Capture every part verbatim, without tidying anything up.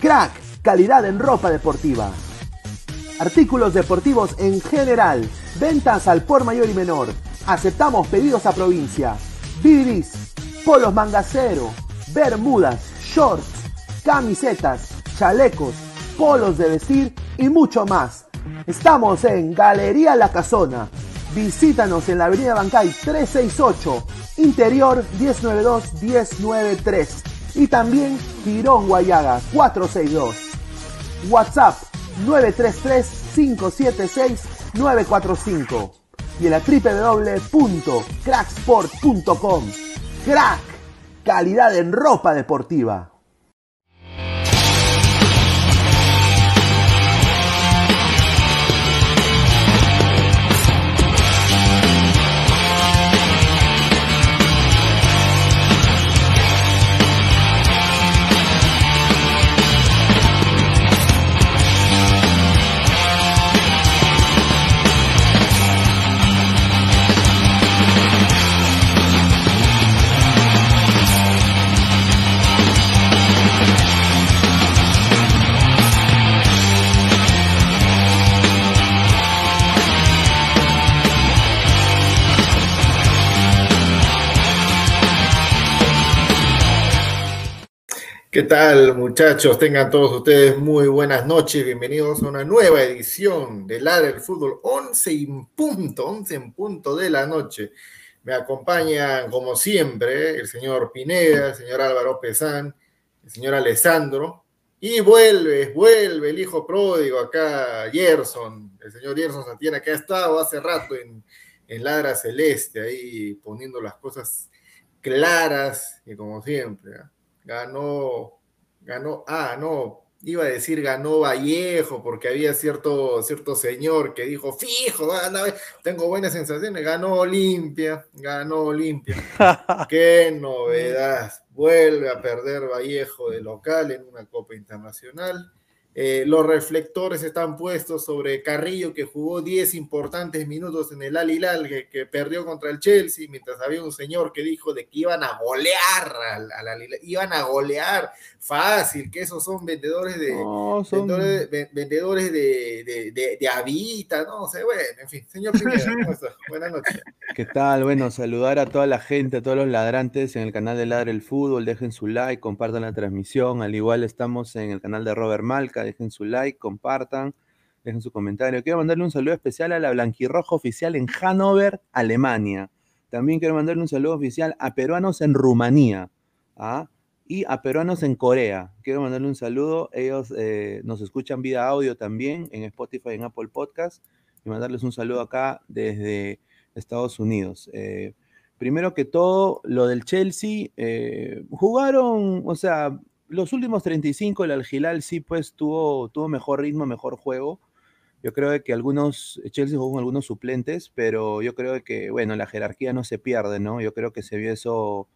Crack, calidad en ropa deportiva. Artículos deportivos en general. Ventas al por mayor y menor. Aceptamos pedidos a provincia. Bibis, polos mangacero, bermudas, shorts, camisetas, chalecos, polos de vestir y mucho más. Estamos en Galería La Casona. Visítanos en la avenida Bancay trescientos sesenta y ocho, interior diez noventa y dos diez noventa y tres. Y también Tirón Guayaga cuatrocientos sesenta y dos. WhatsApp nueve tres tres cinco siete seis nueve cuatro cinco y en la doble u doble u doble u punto crack sport punto com. Crack, calidad en ropa deportiva. ¿Qué tal, muchachos? Tengan todos ustedes muy buenas noches. Bienvenidos a una nueva edición de Ladra el Fútbol, once en punto, once en punto de la noche. Me acompañan, como siempre, el señor Pineda, el señor Álvaro Pesán, el señor Alessandro. Y vuelve, vuelve el hijo pródigo acá, Gerson, el señor Gerson Santillana, que ha estado hace rato en, en Ladra Celeste, ahí poniendo las cosas claras y como siempre, ¿eh? Ganó, ganó, ah, no, iba a decir ganó Vallejo, porque había cierto, cierto señor que dijo, fijo, anda, tengo buenas sensaciones, ganó Olimpia, ganó Olimpia. Qué novedad, vuelve a perder Vallejo de local en una Copa Internacional. Eh, los reflectores están puestos sobre Carrillo, que jugó diez importantes minutos en el Al Hilal, que, que perdió contra el Chelsea, mientras había un señor que dijo de que iban a golear al, al Al Hilal, iban a golear fácil, que esos son vendedores de no, son... vendedores, de, vendedores de, de, de, de Avita, no sé, bueno, en fin, señor Pineda, ¿cómo estás? Buenas noches. ¿Qué tal? Bueno, saludar a toda la gente, a todos los ladrantes en el canal de Ladra el Fútbol, dejen su like, compartan la transmisión, al igual estamos en el canal de Robert Malca, dejen su like, compartan, dejen su comentario. Quiero mandarle un saludo especial a la Blanquirroja oficial en Hannover, Alemania. También quiero mandarle un saludo oficial a peruanos en Rumanía, ¿ah? Y a peruanos en Corea. Quiero mandarle un saludo. Ellos eh, nos escuchan vía audio también en Spotify, en Apple Podcast. Y mandarles un saludo acá desde Estados Unidos. Eh, primero que todo, lo del Chelsea. Eh, jugaron, o sea... Los últimos treinta y cinco, el Al Hilal sí, pues, tuvo, tuvo mejor ritmo, mejor juego. Yo creo que algunos, Chelsea jugó con algunos suplentes, pero yo creo que, bueno, la jerarquía no se pierde, ¿no? Yo creo que se vio eso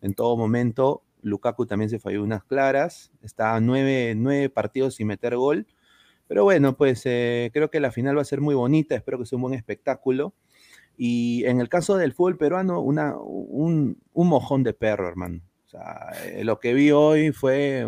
en todo momento. Lukaku también se falló unas claras, está nueve, nueve partidos sin meter gol. Pero bueno, pues eh, creo que la final va a ser muy bonita, espero que sea un buen espectáculo. Y en el caso del fútbol peruano, una, un, un mojón de perro, hermano. O sea, eh, lo que vi hoy fue...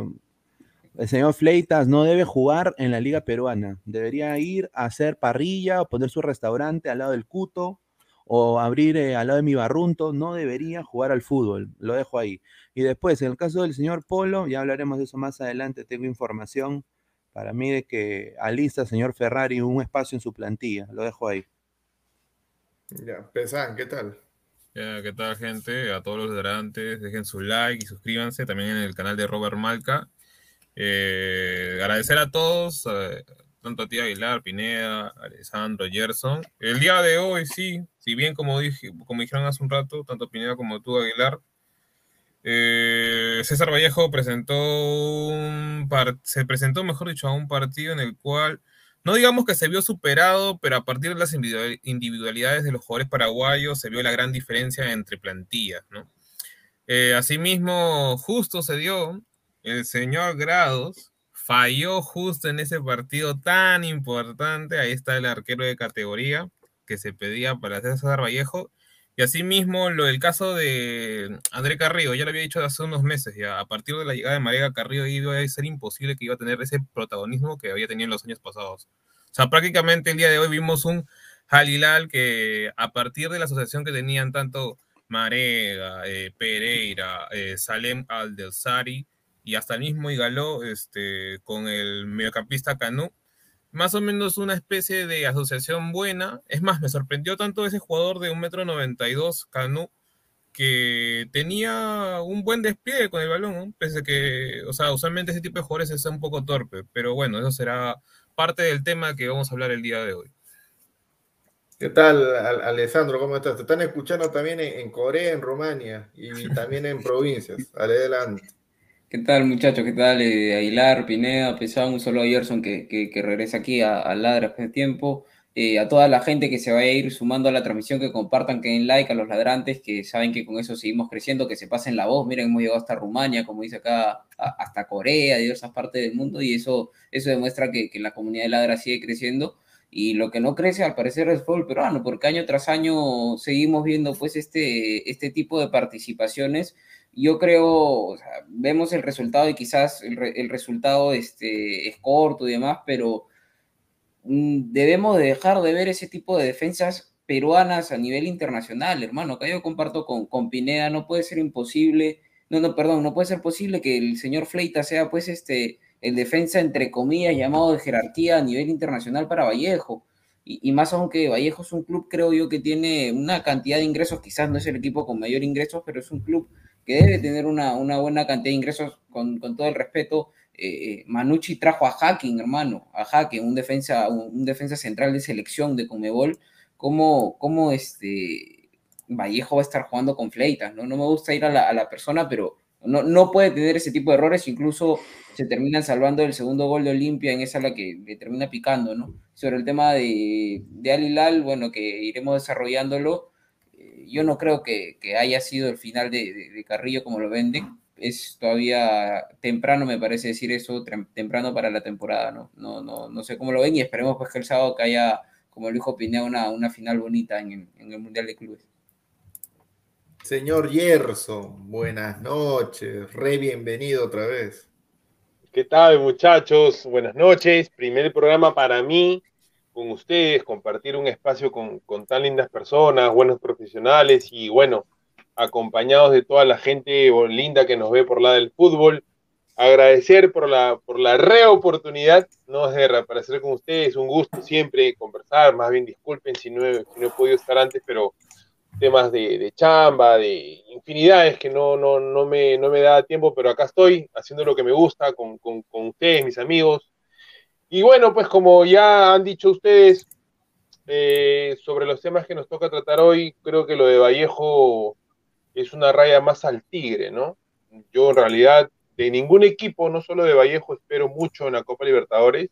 El señor Fleitas no debe jugar en la Liga Peruana. Debería ir a hacer parrilla, o poner su restaurante al lado del Cuto, o abrir eh, al lado de mi barrunto. No debería jugar al fútbol, lo dejo ahí. Y después, en el caso del señor Polo, ya hablaremos de eso más adelante, tengo información para mí de que alista al señor Ferrari un espacio en su plantilla, lo dejo ahí. Ya, Pesan, ¿qué tal? Ya, ¿qué tal, gente? A todos los liderantes, dejen su like y suscríbanse también en el canal de Robert Malca. Eh, agradecer a todos, eh, tanto a ti Aguilar, Pineda, Alessandro, Gerson. El día de hoy, sí, si bien como, dije, como dijeron hace un rato, tanto Pineda como tú, Aguilar, eh, César Vallejo presentó un par- se presentó, mejor dicho, a un partido en el cual, no digamos que se vio superado, pero a partir de las individual- individualidades de los jugadores paraguayos se vio la gran diferencia entre plantillas, ¿no? Eh, asimismo, justo se dio... El señor Grados falló justo en ese partido tan importante. Ahí está el arquero de categoría que se pedía para César Vallejo. Y asimismo, lo del caso de André Carrillo, ya lo había dicho hace unos meses, ya a partir de la llegada de Marega Carrillo iba a ser imposible que iba a tener ese protagonismo que había tenido en los años pasados. O sea, prácticamente el día de hoy vimos un Al Hilal que a partir de la asociación que tenían tanto Marega, eh, Pereira, eh, Salem Aldelsari, y hasta el mismo Igaló, este, con el mediocampista Canú, más o menos una especie de asociación buena. Es más, me sorprendió tanto ese jugador de uno noventa y dos, Canú, que tenía un buen despliegue con el balón, ¿no? Pese a que, o sea, usualmente ese tipo de jugadores es un poco torpe, pero bueno, eso será parte del tema que vamos a hablar el día de hoy. ¿Qué tal, Alessandro? ¿Cómo estás? Te están escuchando también en Corea, en Rumania, y también en provincias. Adelante. ¿Qué tal, muchachos? ¿Qué tal? Eh, Aguilar, Pineda, Pesán, un saludo a Gerson que, que, que regresa aquí a, a Ladra después de tiempo. Eh, a toda la gente que se vaya a ir sumando a la transmisión, que compartan, que den like a los ladrantes, que saben que con eso seguimos creciendo, que se pasen la voz. Miren, hemos llegado hasta Rumania, como dice acá, a, hasta Corea, diversas partes del mundo, y eso, eso demuestra que, que la comunidad de Ladra sigue creciendo. Y lo que no crece, al parecer, es el fútbol peruano, porque año tras año seguimos viendo pues este, este tipo de participaciones. Yo creo, o sea, vemos el resultado y quizás el, re, el resultado este, es corto y demás, pero debemos de dejar de ver ese tipo de defensas peruanas a nivel internacional, hermano. Acá yo comparto con, con Pineda, no puede ser imposible, no, no, perdón, no puede ser posible que el señor Fleita sea pues este, el defensa entre comillas llamado de jerarquía a nivel internacional para Vallejo. Y, y más aunque Vallejo es un club, creo yo, que tiene una cantidad de ingresos, quizás no es el equipo con mayor ingresos, pero es un club que debe tener una, una buena cantidad de ingresos, con, con todo el respeto. Eh, Manucci trajo a Hacking, hermano, a Hacking, un defensa, un, un defensa central de selección de Conmebol. ¿Cómo, cómo este, Vallejo va a estar jugando con Fleitas? No, no me gusta ir a la, a la persona, pero no, no puede tener ese tipo de errores. Incluso se terminan salvando el segundo gol de Olimpia, en esa la que le termina picando, ¿no? Sobre el tema de, de Al Hilal, bueno, que iremos desarrollándolo. Yo no creo que, que haya sido el final de, de, de Carrillo como lo venden. Es todavía temprano, me parece decir eso, temprano para la temporada, ¿no? No, no, no sé cómo lo ven, y esperemos pues que el sábado que haya, como lo dijo Pineda, una, una final bonita en, en el Mundial de Clubes. Señor Gerson, buenas noches, re bienvenido otra vez. ¿Qué tal, muchachos? Buenas noches, primer programa para mí con ustedes, compartir un espacio con, con tan lindas personas, buenos profesionales y, bueno, acompañados de toda la gente linda que nos ve por la del fútbol. Agradecer por la, por la reoportunidad, no es de reaparecer con ustedes, un gusto siempre conversar, más bien disculpen si no he, si no he podido estar antes, pero temas de, de chamba, de infinidades que no, no, no, me, no me da tiempo, pero acá estoy haciendo lo que me gusta con, con, con ustedes, mis amigos. Y bueno, pues como ya han dicho ustedes, eh, sobre los temas que nos toca tratar hoy, creo que lo de Vallejo es una raya más al tigre, ¿no? Yo en realidad de ningún equipo, no solo de Vallejo, espero mucho en la Copa Libertadores.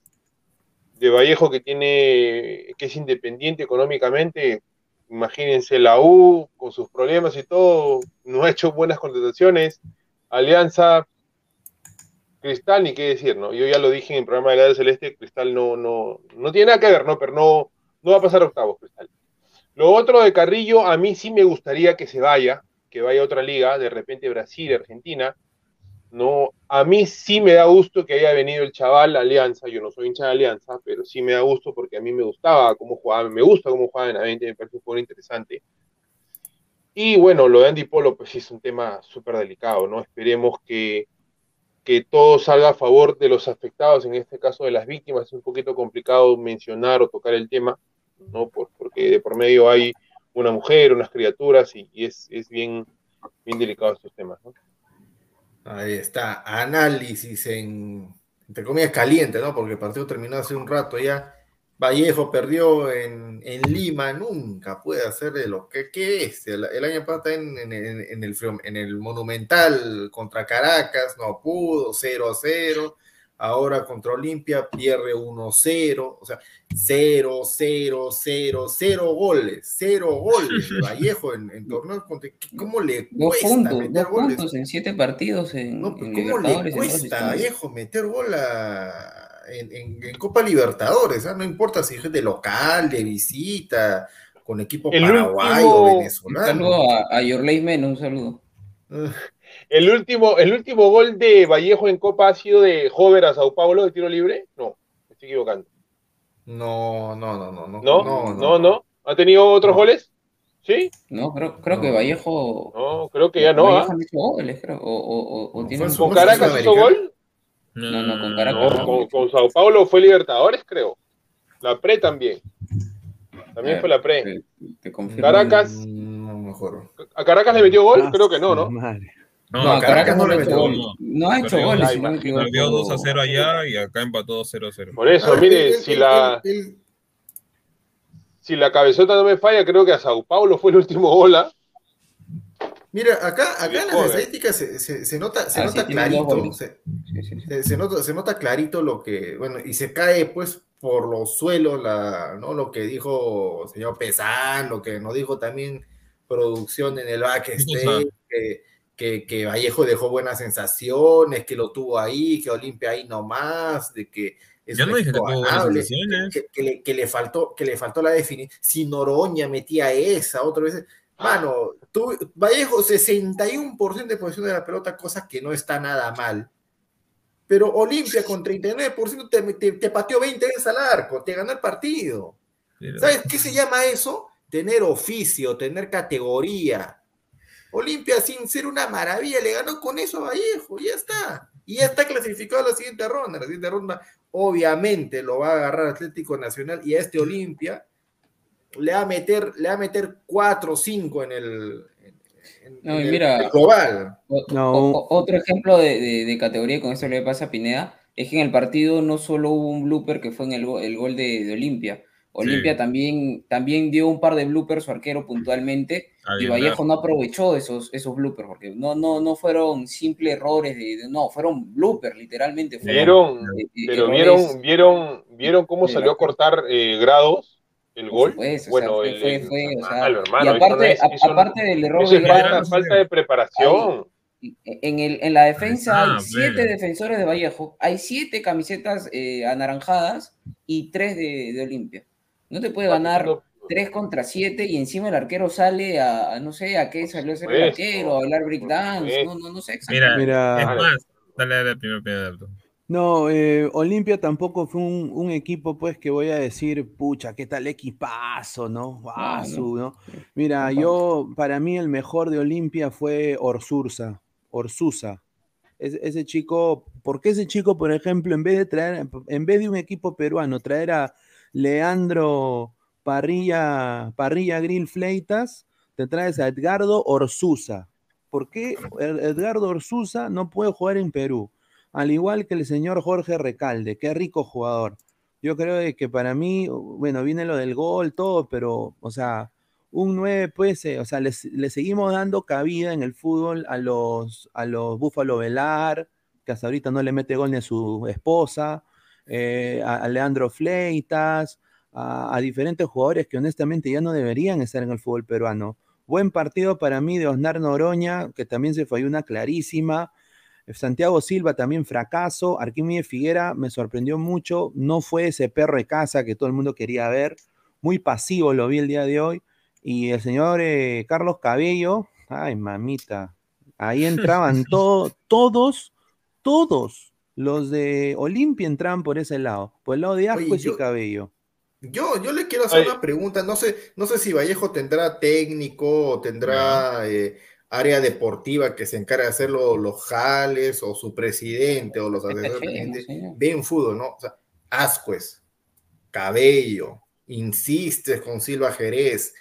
de Vallejo, que tiene, que es independiente económicamente, imagínense la U, con sus problemas y todo, no ha hecho buenas contrataciones. Alianza, Cristal, ni qué decir, ¿no? Yo ya lo dije en el programa de la Celeste, Cristal no, no, no tiene nada que ver, ¿no? Pero no, no va a pasar octavos, Cristal. Lo otro de Carrillo, a mí sí me gustaría que se vaya, que vaya a otra liga, de repente Brasil, Argentina, ¿no? A mí sí me da gusto que haya venido el chaval a Alianza, yo no soy hincha de Alianza, pero sí me da gusto porque a mí me gustaba cómo jugaba, me gusta cómo jugaba Benavente, me parece un jugador interesante. Y bueno, lo de Andy Polo, pues sí es un tema súper delicado, ¿no? Esperemos que, que todo salga a favor de los afectados, en este caso de las víctimas. Es un poquito complicado mencionar o tocar el tema, ¿no? Por, porque de por medio hay una mujer, unas criaturas, y, y es, es bien, bien delicado estos temas, ¿no? Ahí está, análisis en, entre comillas, caliente, ¿no? Porque el partido terminó hace un rato ya. Vallejo perdió en, en Lima, nunca puede hacer de lo que, que es. El, el año pasado en, en, en, el, en el Monumental contra Caracas, no pudo, cero a cero. Ahora contra Olimpia pierde uno cero. O sea, cero, cero, cero, cero goles. cero goles de Vallejo en, en torneos. ¿Cómo le cuesta puntos, meter goles? Puntos en siete partidos. En, no, en ¿Cómo le cuesta a Vallejo meter gol a, en, en, en Copa Libertadores? ¿Ah? No importa si es de local, de visita, con equipo el paraguayo último, venezolano. Un saludo a, a Yorley Menos, un saludo. Uh. El último, el último gol de Vallejo en Copa ha sido de Jover a Sao Paulo de tiro libre. No, me estoy equivocando. No, no, no, no, no. No, no, no. no. ¿Ha tenido otros no. goles? ¿Sí? No, creo, creo no. que Vallejo. No, creo que ya no. Vallejo ¿ah? ha hecho goles, creo. O, o, o no, tiene... ¿Con Caracas hizo gol? No, no, con Caracas. No, con, con Sao Paulo fue Libertadores, creo. La pre también. También ver, fue la pre. Te, te Caracas. No, mejor. ¿A Caracas le metió gol? Ah, creo que no, ¿no? Madre. No, no, a Caracas, Caracas no le metió gol. No, no ha hecho goles. Perdió dos a cero allá y acá empató cero a cero. Por eso, ah, mire, el, si el, la el, el... si la cabezota no me falla, creo que a Sao Paulo fue el último gol. ¿Ah? Mira, acá, acá en las estadísticas se, se, se nota, se ah, nota sí, clarito. Se, se, se, nota, se nota clarito lo que, bueno, y se cae pues por los suelos la, ¿no? Lo que dijo el señor Pesán, lo que nos dijo también producción en el backstage, que Que, que Vallejo dejó buenas sensaciones, que lo tuvo ahí, que Olimpia ahí nomás, de que es no que, que, que, le, que le faltó, que le faltó la definición. Si Noroña metía esa, otra vez, mano, tú, Vallejo sesenta y uno por ciento de posesión de la pelota, cosa que no está nada mal. Pero Olimpia con treinta y nueve por ciento te, te, te pateó veinte veces al arco, te ganó el partido. Pero... ¿Sabes qué se llama eso? Tener oficio, tener categoría. Olimpia, sin ser una maravilla, le ganó con eso a Vallejo, ya está. Y ya está clasificado a la siguiente ronda. La siguiente ronda, obviamente, lo va a agarrar Atlético Nacional, y a este Olimpia le va a meter, le va a meter cuatro o cinco en el, en, no, en mira, el global. O, no. o, otro ejemplo de, de, de categoría, con eso le pasa a Pineda, es que en el partido no solo hubo un blooper que fue en el, el gol de, de Olimpia. Olimpia sí. también, también dio un par de bloopers su arquero puntualmente, Ahí y Vallejo está. no aprovechó esos, esos bloopers, porque no, no, no fueron simples errores, de, de, no, fueron bloopers, literalmente. Fueron, vieron, eh, pero vieron, vieron, vieron cómo salió a cortar eh, grados el gol. Pues, bueno, o sea, el, fue, fue, el, o sea, malo, hermano, y aparte, eso no es, eso, aparte del error de grados, falta de preparación. Ahí, en, el, en la defensa ah, hay siete bebe. defensores de Vallejo, hay siete camisetas eh, anaranjadas y tres de, de Olimpia. No te puede ganar tres contra siete y encima el arquero sale a, a no sé, a qué salió ese arquero, a bailar breakdance, no, no, no sé exactamente. Mira, es más, dale, dale el primer pedazo. No, eh, Olimpia tampoco fue un, un equipo, pues, que voy a decir, pucha, qué tal equipazo, ¿no? Guasu, ¿no? Mira, yo, para mí el mejor de Olimpia fue Orsurza, Orsusa. Ese chico, porque ese chico, por ejemplo, en vez de traer, en vez de un equipo peruano, traer a Leandro Parrilla, Parrilla Grill Fleitas, te traes a Edgardo Orsusa. ¿Por qué Edgardo Orsusa no puede jugar en Perú? Al igual que el señor Jorge Recalde, qué rico jugador. Yo creo que para mí, bueno, viene lo del gol, todo, pero, o sea, un nueve, pues, eh, o sea, le seguimos dando cabida en el fútbol a los, a los Búfalo Velar, que hasta ahorita no le mete gol ni a su esposa. eh, a, a Leandro Fleitas, a, a diferentes jugadores que honestamente ya no deberían estar en el fútbol peruano. Buen partido para mí de Osnar Noroña, que también se falló una clarísima. Santiago Silva también fracaso. Arquímedes Figuera me sorprendió mucho. No fue ese perro de casa que todo el mundo quería ver. Muy pasivo lo vi el día de hoy. Y el señor eh, Carlos Cabello, ay mamita, ahí entraban to todos, todos los de Olimpia entraban por ese lado, por el lado de Ascuez y yo... Cabello. Yo, yo le quiero hacer Ay. una pregunta, no sé, no sé si Vallejo tendrá técnico o tendrá eh, área deportiva que se encargue de hacer los jales, o su presidente o los asesores ven fútbol, ¿no? O sea, Ascuez, Cabello, insistes con Silva Jerez,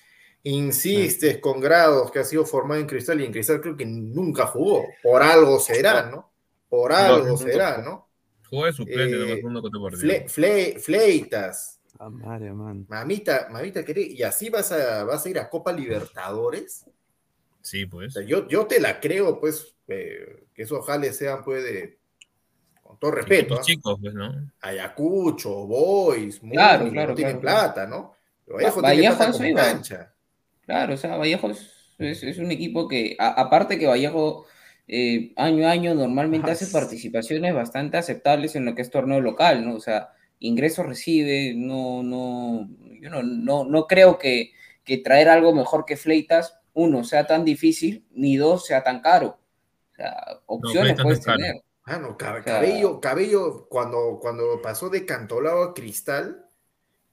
insistes Ay. con Grados, que ha sido formado en Cristal, y en Cristal creo que nunca jugó, por algo será, ¿no? Por algo no, será, ¿no? Jugó de suplente, eh, de fle, fle, Fleitas. Madre, man. Mamita, mamita querida, ¿y así vas a, vas a ir a Copa Libertadores? Sí, pues. O sea, yo, yo te la creo, pues, eh, que esos jales sean, pues, de, con todo respeto. Los chicos, pues, ¿no? Ayacucho, Boys, claro, Muni, claro, no tienen claro, plata, ¿no? Vallejo tiene plata como iba. cancha. Claro, o sea, Vallejo es, es, es un equipo que, a, aparte que Vallejo eh, año a año normalmente Ajá. hace participaciones bastante aceptables en lo que es torneo local, ¿no? O sea, ingresos recibe, no, no, yo no, no, no creo que, que traer algo mejor que Fleitas, uno, sea tan difícil, ni dos, sea tan caro. O sea, opciones no, puedes tener. Ah, no, cab- Cabello, o sea, Cabello, cuando, cuando pasó de Cantolao a Cristal,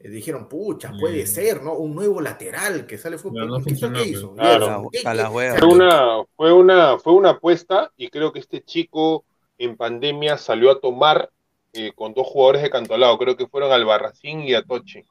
eh, dijeron, pucha, puede mm. ser, ¿no? Un nuevo lateral que sale fútbol. No, no ¿Qué, ¿Qué hizo? Claro. ¿Qué, a la hueva. Fue una, fue una, fue una apuesta, y creo que este chico en pandemia salió a tomar. Eh, con dos jugadores de Cantolao, creo que fueron al Barracín y a Toche.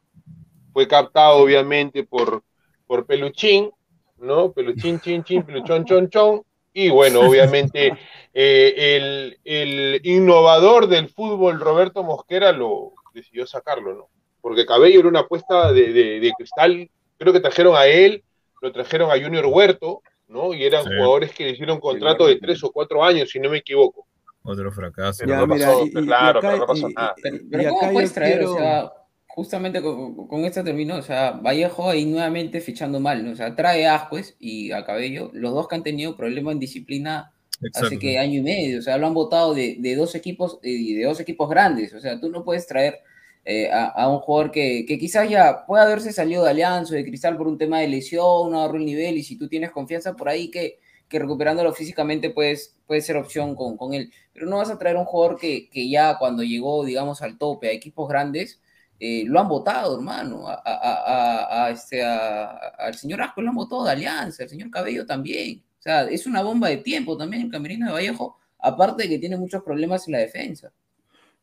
Fue captado, obviamente, por, por Peluchín, ¿no? Peluchín, chin, chin, Peluchón, chon, chon. Y bueno, obviamente, eh, el, el innovador del fútbol, Roberto Mosquera, lo decidió sacarlo, ¿no? Porque Cabello era una apuesta de, de, de Cristal. Creo que trajeron a él, lo trajeron a Junior Huerto, ¿no? Y eran sí. jugadores que le hicieron contrato de tres o cuatro años, si no me equivoco. Otro fracaso. Ya, no mira, pasó, y, claro, y acá, pero no pasó y, nada. Pero, pero ¿cómo puedes traer? Quiero... O sea, justamente con, con esta terminó, o sea, Vallejo ahí nuevamente fichando mal, ¿no? O sea, trae a Ascuez y a Cabello, los dos que han tenido problemas en disciplina Exacto. hace que año y medio, o sea, lo han votado de, de dos equipos y de, de dos equipos grandes, o sea, tú no puedes traer eh, a, a un jugador que, que quizás ya pueda haberse salido de Alianza o de Cristal por un tema de lesión, no agarró el nivel, y si tú tienes confianza por ahí que que recuperándolo físicamente pues, puede ser opción con, con él. Pero no vas a traer un jugador que, que ya cuando llegó, digamos, al tope, a equipos grandes, eh, lo han votado, hermano. A, a, a, a este, a, al señor Ascuez lo han votado de Alianza, al señor Cabello también. O sea, es una bomba de tiempo también el camerino de Vallejo, aparte de que tiene muchos problemas en la defensa.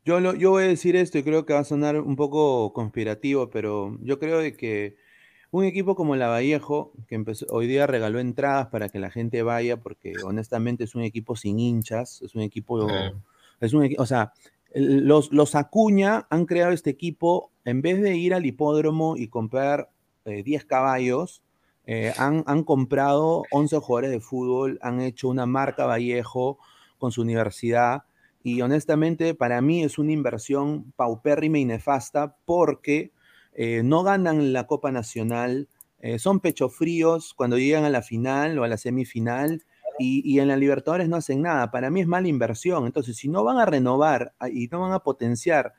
Yo, lo, yo voy a decir esto y creo que va a sonar un poco conspirativo, pero yo creo de que un equipo como la Vallejo, que empezó, hoy día regaló entradas para que la gente vaya, porque honestamente es un equipo sin hinchas, es un equipo, eh. es un, o sea, los, los Acuña han creado este equipo, en vez de ir al hipódromo y comprar eh, diez caballos, eh, han, han comprado once jugadores de fútbol, han hecho una marca Vallejo con su universidad, y honestamente para mí es una inversión paupérrima y nefasta, porque... Eh, no ganan la Copa Nacional, eh, son pechofríos cuando llegan a la final o a la semifinal, y, y en la Libertadores no hacen nada. Para mí es mala inversión. Entonces, si no van a renovar y no van a potenciar,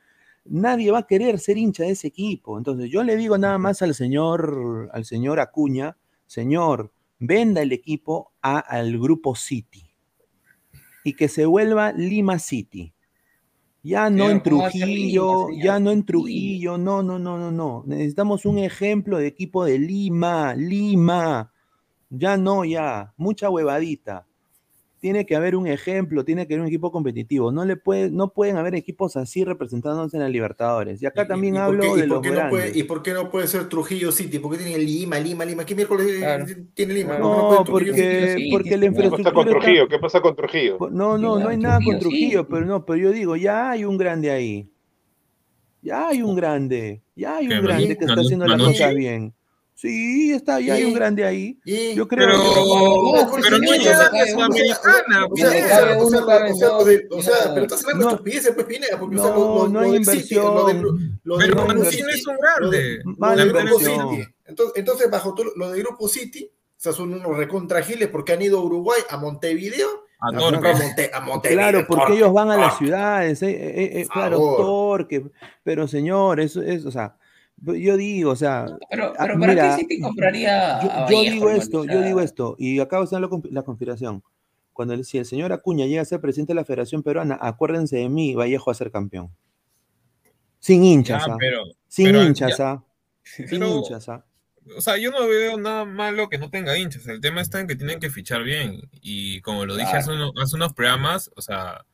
nadie va a querer ser hincha de ese equipo. Entonces, yo le digo nada más al señor, al señor Acuña, señor, venda el equipo a, al grupo City y que se vuelva Lima City. Ya no en Trujillo, ya no en Trujillo, no, no, no, no, no. Necesitamos un ejemplo de equipo de Lima, Lima. Ya no, ya, mucha huevadita. Tiene que haber un ejemplo, tiene que haber un equipo competitivo. No le puede, no pueden haber equipos así representándose en la Libertadores. Y acá también ¿Y, y hablo qué, de los grandes. No puede, ¿Y por qué no puede ser Trujillo City? ¿Por qué tiene Lima, Lima, Lima? ¿Qué miércoles claro. tiene Lima? No, no porque, sí, porque la infraestructura... ¿Qué pasa con Trujillo? ¿Qué pasa con Trujillo? No, no, no hay nada con Trujillo, sí. pero no, pero yo digo, ya hay un grande ahí. Ya hay un grande. Ya hay un grande que está haciendo las cosas bien. Sí, está, ya hay un grande ahí. ¿Y? Yo creo pero, que... No, pero sí, no hay grande sudamericana. O sea, uno cabezado. O sea, pero estás hablando de estupideces, pues, Pineda. Porque, no, o sea, lo, no hay lo inversión. Existe, lo de, lo pero Mancini es un grande. Vale, Grupo City. Entonces, entonces bajo todo, lo de Grupo City, o sea, son unos recontragiles porque han ido a Uruguay, a Montevideo, a, a, Monte, a Montevideo. Claro, porque Torque. Ellos van a las ciudades. Eh, eh, eh, claro, Torque. Pero, señor, eso es, o sea... Yo digo, o sea... Pero, pero ¿para mira, qué City compraría yo, a yo digo esto, yo digo esto, y acabo de hacer la, la conspiración. Cuando el, si el señor Acuña llega a ser presidente de la Federación Peruana, acuérdense de mí, Vallejo a ser campeón. Sin hinchas, ya, pero, sin pero, hinchas, ya, sin pero, hinchas. O sea, yo no veo nada malo que no tenga hinchas. El tema está en que tienen que fichar bien. Y como lo dije claro. hace, unos, hace unos programas, o sea...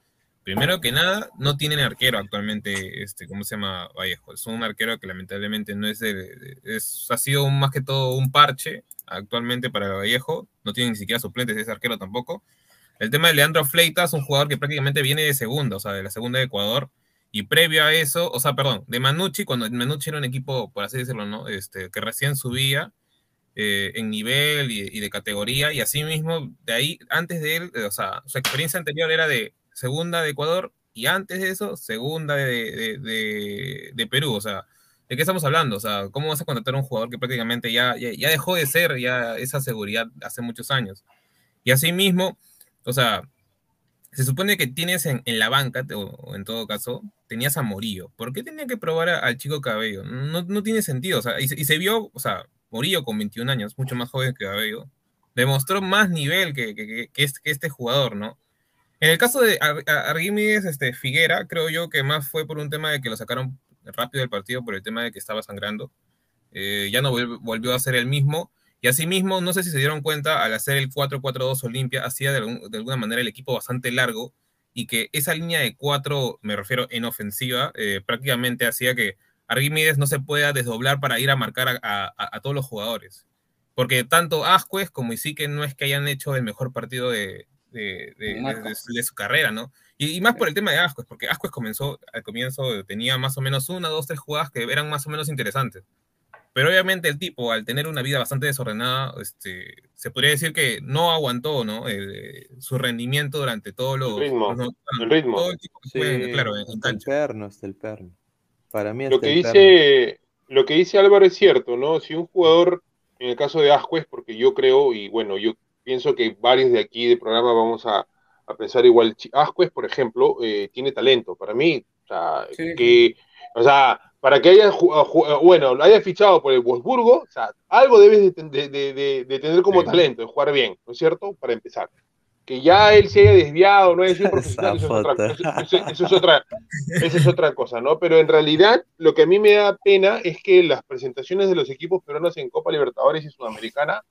Primero que nada, no tienen arquero actualmente, este, ¿cómo se llama? Vallejo. Es un arquero que lamentablemente no es, el, es ha sido más que todo un parche actualmente para Vallejo. No tiene ni siquiera suplentes ese arquero tampoco. El tema de Leandro Fleitas, un jugador que prácticamente viene de segunda, o sea, de la segunda de Ecuador. Y previo a eso, o sea, perdón, de Manucci, cuando Manucci era un equipo, por así decirlo, ¿no? Este, que recién subía eh, en nivel y, y de categoría. Y así mismo, de ahí, antes de él, eh, o sea, su experiencia anterior era de segunda de Ecuador, y antes de eso, segunda de, de, de, de Perú, o sea, ¿de qué estamos hablando? O sea, ¿cómo vas a contratar a un jugador que prácticamente ya, ya, ya dejó de ser ya esa seguridad hace muchos años? Y asimismo, o sea, se supone que tienes en, en la banca, o en todo caso, tenías a Morillo. ¿Por qué tenía que probar a, al chico Cabello? No, no tiene sentido, o sea, y, y se vio, o sea, Morillo con veintiún años, mucho más joven que Cabello, demostró más nivel que, que, que, que, este, que este jugador, ¿no? En el caso de Argímedes este, Figuera, creo yo que más fue por un tema de que lo sacaron rápido del partido por el tema de que estaba sangrando. Eh, ya no volvió a ser el mismo. Y asimismo, no sé si se dieron cuenta, al hacer el cuatro cuatro dos Olimpia, hacía de, algún, de alguna manera el equipo bastante largo y que esa línea de cuatro, me refiero en ofensiva, eh, prácticamente hacía que Argímedes no se pueda desdoblar para ir a marcar a, a, a todos los jugadores. Porque tanto Ascuez como Isique no es que hayan hecho el mejor partido de... De, de, de, de su carrera, ¿no? Y, y más por el tema de Ascuez, porque Ascuez comenzó, al comienzo tenía más o menos una, dos, tres jugadas que eran más o menos interesantes. Pero obviamente el tipo, al tener una vida bastante desordenada, este, se podría decir que no aguantó, ¿no? El, su rendimiento durante todo lo... El ritmo, no, el ritmo. Todo el tipo que sí, fue, claro, en cancha. El perno, hasta el perno. Para mí lo que dice, lo que dice Álvaro es cierto, ¿no? Si un jugador, en el caso de Ascuez, porque yo creo, y bueno, yo pienso que varios de aquí del programa vamos a, a pensar igual. Ascuez, por ejemplo, eh, tiene talento. Para mí, o sea, sí. que, o sea, para que haya, bueno, lo haya fichado por el Wolfsburgo, o sea, algo debes de, de, de, de tener como sí. talento, de jugar bien, ¿no es cierto? Para empezar. Que ya él se haya desviado, no haya sido profesional, eso es, otra, eso, eso, eso, es otra, eso es otra cosa, ¿no? Pero en realidad, lo que a mí me da pena es que las presentaciones de los equipos peruanos en Copa Libertadores y Sudamericana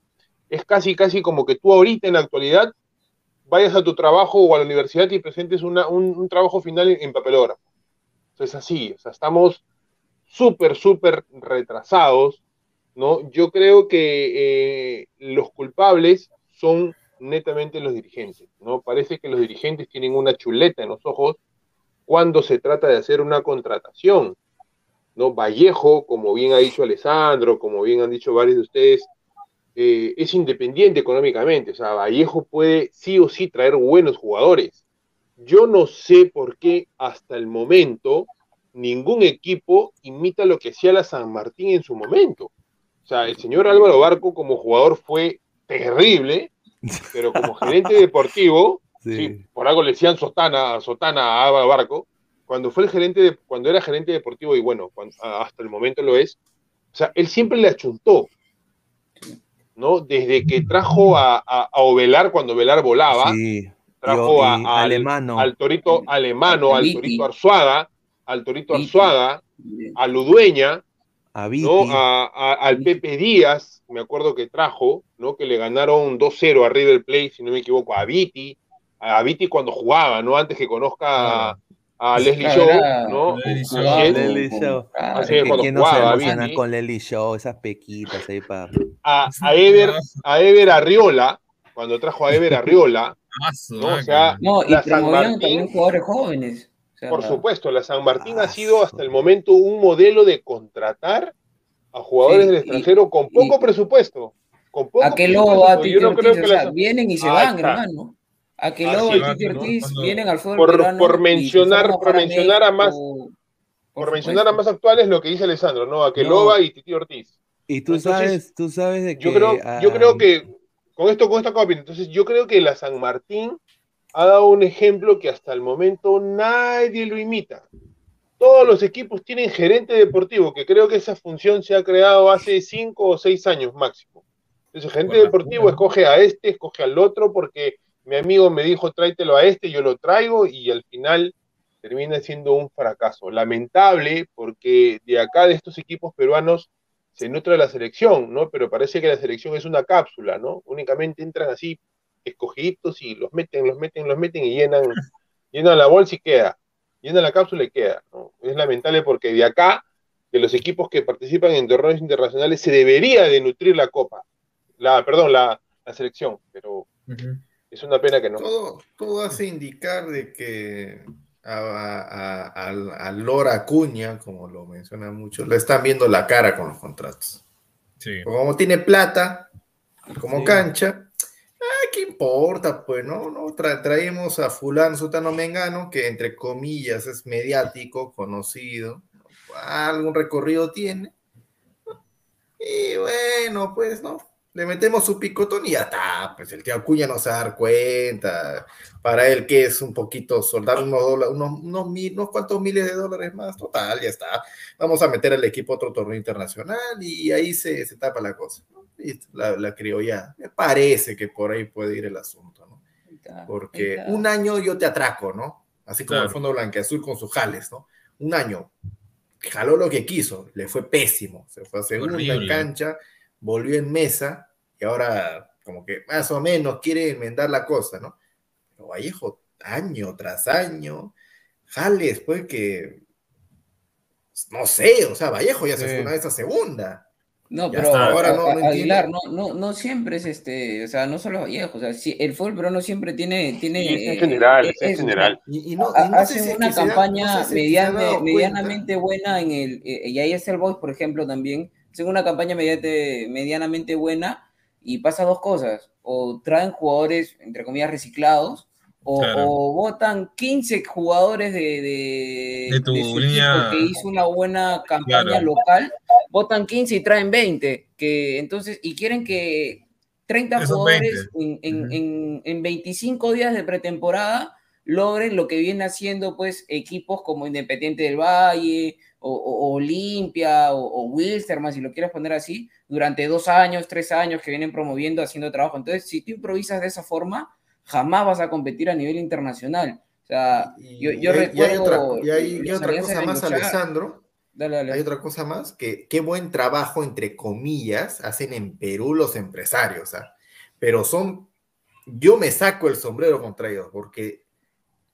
es casi, casi como que tú ahorita, en la actualidad, vayas a tu trabajo o a la universidad y presentes una, un, un trabajo final en, en papelógrafo. Entonces, así, o sea, estamos súper, súper retrasados, ¿no? Yo creo que eh, los culpables son netamente los dirigentes, ¿no? Parece que los dirigentes tienen una chuleta en los ojos cuando se trata de hacer una contratación, ¿no? Vallejo, como bien ha dicho Alessandro, como bien han dicho varios de ustedes, Eh, es independiente económicamente, o sea, Vallejo puede sí o sí traer buenos jugadores. Yo no sé por qué hasta el momento ningún equipo imita lo que hacía la San Martín en su momento. O sea, el señor Álvaro Barco como jugador fue terrible, pero como gerente deportivo, sí. Sí, por algo le decían Sotana, Sotana a Álvaro Barco, cuando fue el gerente, de, cuando era gerente deportivo y bueno, cuando, hasta el momento lo es, o sea, él siempre le achuntó, ¿no? Desde que trajo a, a, a Ovelar cuando Ovelar volaba, sí, trajo yo, a, a Alemano. Al, al Torito Alemano, al Torito Arzuaga, al Torito Arzuaga, a Ludueña, a ¿no? a, a, al Pepe Díaz, me acuerdo que trajo, ¿no? Que le ganaron dos cero a River Plate, si no me equivoco, a Viti, a Viti cuando jugaba, ¿no? Antes que conozca a, a Leslie Show, ¿no? Leslie Show. ¿Quién no se emociona con Leslie Show? Esas pequitas ahí para... A, a, Ever, a Ever Arriola, cuando trajo a Ever Arriola, ¿no? O sea, no, y la San Martín, también jugadores jóvenes. O sea, por supuesto, la San Martín ah, ha sido hasta el momento un modelo de contratar a jugadores sí, del extranjero y, con poco y, presupuesto. Con poco ¿a qué lobo a Titi Ortiz? Creo que o sea, la... Vienen y se ah, van, está. hermano. ¿A qué lobo a Titi Ortiz? ¿No? Vienen al fútbol por, por mencionar, por a mencionar a más... O... Por, Por mencionar a más actuales, lo que dice Alessandro, ¿no? Akeloba no. y Titi Ortiz. Y tú entonces, sabes, tú sabes de que... Yo creo, ah, yo creo que, con esto, con esta copia, entonces yo creo que la San Martín ha dado un ejemplo que hasta el momento nadie lo imita. Todos los equipos tienen gerente deportivo, que creo que esa función se ha creado hace cinco o seis años máximo. Entonces, gerente bueno, deportivo bueno. escoge a este, escoge al otro, porque mi amigo me dijo, tráetelo a este, yo lo traigo, y al final... termina siendo un fracaso. Lamentable, porque de acá, de estos equipos peruanos, se nutre la selección, ¿no? Pero parece que la selección es una cápsula, ¿no? Únicamente entran así, escogiditos, y los meten, los meten, los meten, y llenan, llenan la bolsa y queda. Llenan la cápsula y queda, ¿no? Es lamentable porque de acá, de los equipos que participan en torneos internacionales, se debería de nutrir la copa. La, perdón, la, la selección, pero uh-huh. es una pena que no. Todo, todo hace indicar de que... A, a, a, a Lora Acuña, como lo mencionan muchos, le están viendo la cara con los contratos. Sí. Como tiene plata, como sí. cancha, ah, ¿qué importa? Pues no, no Tra, traemos a fulano, sutano, mengano, que entre comillas es mediático, conocido, algún recorrido tiene. Y bueno, pues no. Le metemos su picotón y ya está, pues el tío Acuña no se va a dar cuenta, para él que es un poquito soldar unos, dólares, unos, unos, mil, unos cuantos miles de dólares más, total, ya está, vamos a meter al equipo a otro torneo internacional y ahí se, se tapa la cosa, ¿no? Y la, la criolla, me parece que por ahí puede ir el asunto, ¿no? Porque un año yo te atraco, ¿no? Así como claro. el Fondo Blanqueazul con sus jales, ¿no? Un año, jaló lo que quiso, le fue pésimo, se fue a segunda horrible. Cancha, volvió en mesa, y ahora como que más o menos quiere enmendar la cosa, ¿no? Pero Vallejo, año tras año, jales, pues que... No sé, o sea, Vallejo ya sí. se fue una vez a segunda. No, ya pero ahora a, no, a, no Aguilar, no, no, no siempre es este... O sea, no solo Vallejo, o sea, si el fútbol pero no siempre tiene... tiene sí, es en general, eh, es, es en general. Y, y no, y no hace si una campaña no sé si mediante, medianamente buena en el... Eh, y ahí es el Boys, por ejemplo, también... Hacen una campaña mediante, medianamente buena y pasa dos cosas. O traen jugadores, entre comillas, reciclados, o, claro. o botan quince jugadores de, de, de tu de su línea que hizo una buena campaña claro. local, botan quince y traen veinte. Que, entonces, y quieren que treinta esos jugadores en, en, uh-huh. en, en veinticinco días de pretemporada logren lo que vienen haciendo pues, equipos como Independiente del Valle, o Olimpia, o, o, o Wilstermann, si lo quieres poner así, durante dos años, tres años que vienen promoviendo, haciendo trabajo. Entonces, si tú improvisas de esa forma, jamás vas a competir a nivel internacional. O sea, y, yo, yo y recuerdo... Y hay, y hay otra cosa más, Alessandro. Dale, dale. Hay otra cosa más, que qué buen trabajo, entre comillas, hacen en Perú los empresarios. ¿Sabes? Pero son... Yo me saco el sombrero contra ellos, porque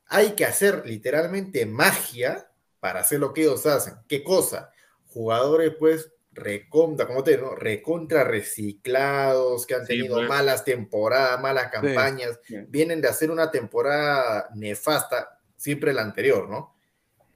hay que hacer literalmente magia para hacer lo que ellos hacen. ¿Qué cosa? Jugadores, pues, recontra, ¿cómo te digo? Recontra reciclados, que han sí, tenido bueno. malas temporadas, malas campañas, sí, vienen de hacer una temporada nefasta, siempre la anterior, ¿no?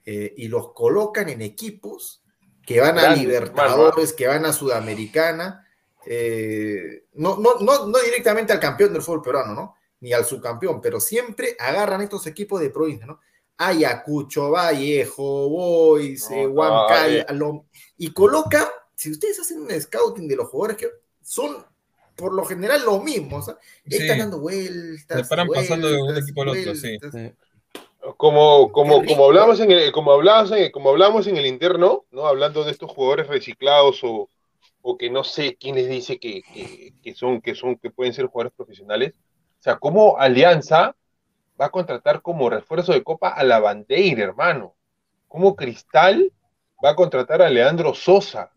Eh, y los colocan en equipos que van Grande, a Libertadores, bueno. que van a Sudamericana, eh, no, no, no, no directamente al campeón del fútbol peruano, ¿no? Ni al subcampeón, pero siempre agarran estos equipos de provincia, ¿no? Ayacucho, Vallejo, Boys, no, eh, Huancayo, Alom... y coloca, si ustedes hacen un scouting de los jugadores que son por lo general los mismos, sí. están dando vueltas, se paran vueltas, pasando de un equipo al otro, sí. Como, como, como hablamos en el, como hablamos en, como hablamos en el interno, ¿no? Hablando de estos jugadores reciclados o, o que no sé quién les dice que, que, que son, que son, que pueden ser jugadores profesionales. O sea, como Alianza va a contratar como refuerzo de Copa a Lavandeira, hermano. Como Cristal va a contratar a Leandro Sosa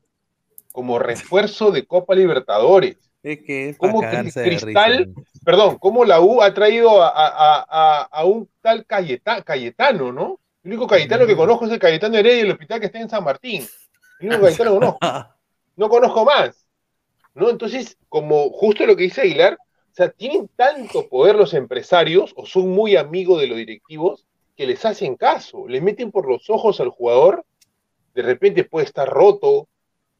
como refuerzo de Copa Libertadores. Es que es como Cristal, perdón, como la U ha traído a, a, a, a un tal Cayetano, Cayetano, ¿no? El único Cayetano mm. que conozco es el Cayetano Heredia del hospital que está en San Martín. El único Cayetano que conozco. No conozco más. ¿No? Entonces, como justo lo que dice Aguilar, o sea, tienen tanto poder los empresarios, o son muy amigos de los directivos, que les hacen caso, le meten por los ojos al jugador, de repente puede estar roto,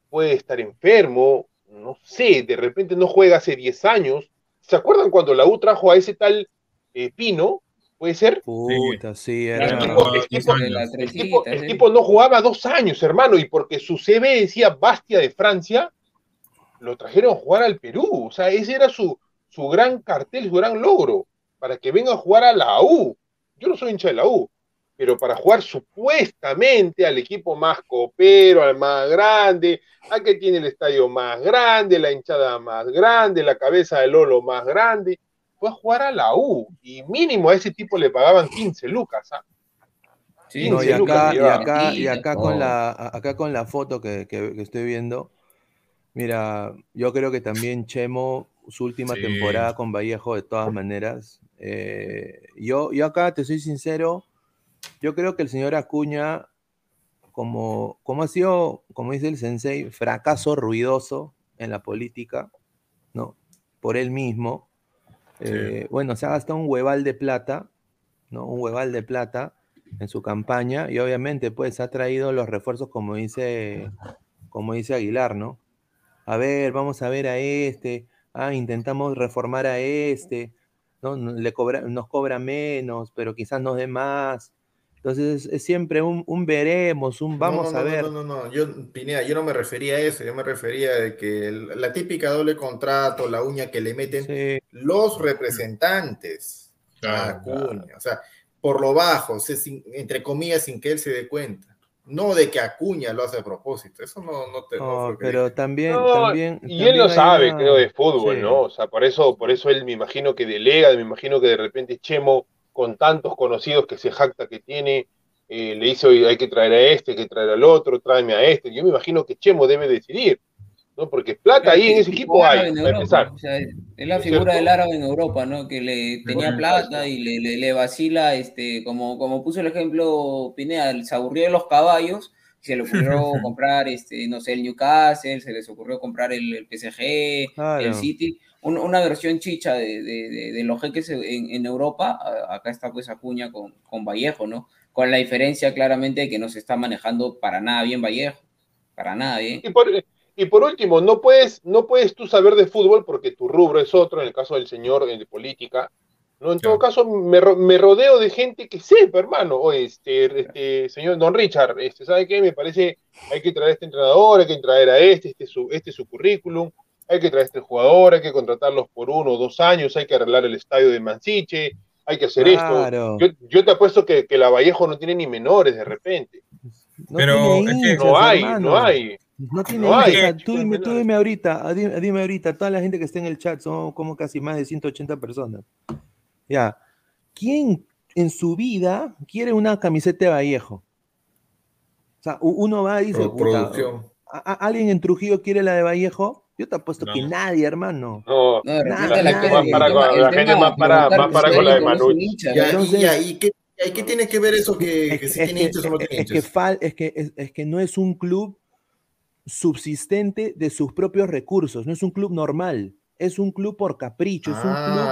puede estar enfermo, no sé, de repente no juega hace diez años. ¿Se acuerdan cuando la U trajo a ese tal eh, Pino? ¿Puede ser? Puta, sí, era. El tipo no jugaba dos años, hermano, y porque su C V decía Bastia de Francia, lo trajeron a jugar al Perú. O sea, ese era su, su gran cartel, su gran logro, para que venga a jugar a la U. Yo no soy hincha de la U, pero para jugar supuestamente al equipo más copero, al más grande, al que tiene el estadio más grande, la hinchada más grande, la cabeza de Lolo más grande, fue a jugar a la U, y mínimo a ese tipo le pagaban quince lucas, ¿ah? Sí, no, y acá, y acá, y acá oh. con la acá con la foto que, que, que estoy viendo, mira, yo creo que también Chemo, su última sí. temporada con Vallejo, de todas maneras, eh, yo, yo acá te soy sincero, yo creo que el señor Acuña, como, como ha sido, como dice el sensei, fracaso ruidoso en la política, ¿no? Por él mismo. Eh, sí. Bueno, se ha gastado un hueval de plata, ¿no? Un hueval de plata en su campaña, y obviamente pues ha traído los refuerzos, como dice, como dice Aguilar, ¿no? A ver, vamos a ver a este, ah, intentamos reformar a este, ¿no? Le cobra, nos cobra menos, pero quizás nos dé más. Entonces es siempre un, un veremos, un vamos no, no, a ver. No, no, no, no, yo, Pineda, yo no me refería a eso, yo me refería a que el, la típica doble contrato, la uña que le meten sí. los representantes a Acuña, claro. O sea, por lo bajo, se, sin, entre comillas, sin que él se dé cuenta. No de que Acuña lo hace a propósito, eso no, no te... No, no pero también, no, también... Y también él lo sabe, una... creo, de fútbol, sí. ¿no? O sea, por eso, por eso él me imagino que delega, me imagino que de repente Chemo, con tantos conocidos que se jacta que tiene, eh, le dice, oye, hay que traer a este, hay que traer al otro, tráeme a este. Yo me imagino que Chemo debe decidir, ¿no? Porque plata ahí en ese equipo hay, para empezar. O sea, es la figura del árabe en Europa, ¿no? Que le tenía plata y le, le, le vacila, este, como, como puso el ejemplo Pineda, se aburrió de los caballos, se le ocurrió comprar, este, no sé, el Newcastle, se les ocurrió comprar el, el P S G, claro. el City, un, una versión chicha de, de, de, de los jeques en, en Europa. Acá está pues Acuña con, con Vallejo, ¿no? Con la diferencia claramente de que no se está manejando para nada bien Vallejo, para nada bien. Y por, y por último, no puedes, no puedes tú saber de fútbol porque tu rubro es otro, en el caso del señor de política, ¿no? En todo caso, me, me rodeo de gente que sepa, hermano. O este, este señor Don Richard, este, ¿sabe qué? Me parece, hay que traer a este entrenador, hay que traer a este, este es su, este su currículum, hay que traer a este jugador, hay que contratarlos por uno o dos años, hay que arreglar el estadio de Mansiche, hay que hacer claro. esto. Yo, yo te apuesto que, que la Vallejo no tiene ni menores de repente. No Pero es que no hay, hermano. no hay. No tiene no hay, tú, dime, tú dime ahorita, dime, dime ahorita, toda la gente que está en el chat, son como casi más de ciento ochenta personas. Ya, ¿quién en su vida quiere una camiseta de Vallejo? O sea, uno va y dice, puta, ¿alguien en Trujillo quiere la de Vallejo? Yo te apuesto no. que nadie, hermano. No, no nada, la, gente nadie. Para, la, la gente más para, más para con la de Manucci. ¿Y, y, y qué tienes que ver eso que, que si tiene hinchas o no tiene hinchas? Es que, es, que, es, es que no es un club subsistente de sus propios recursos, no es un club normal, es un club por capricho, es ah. un club,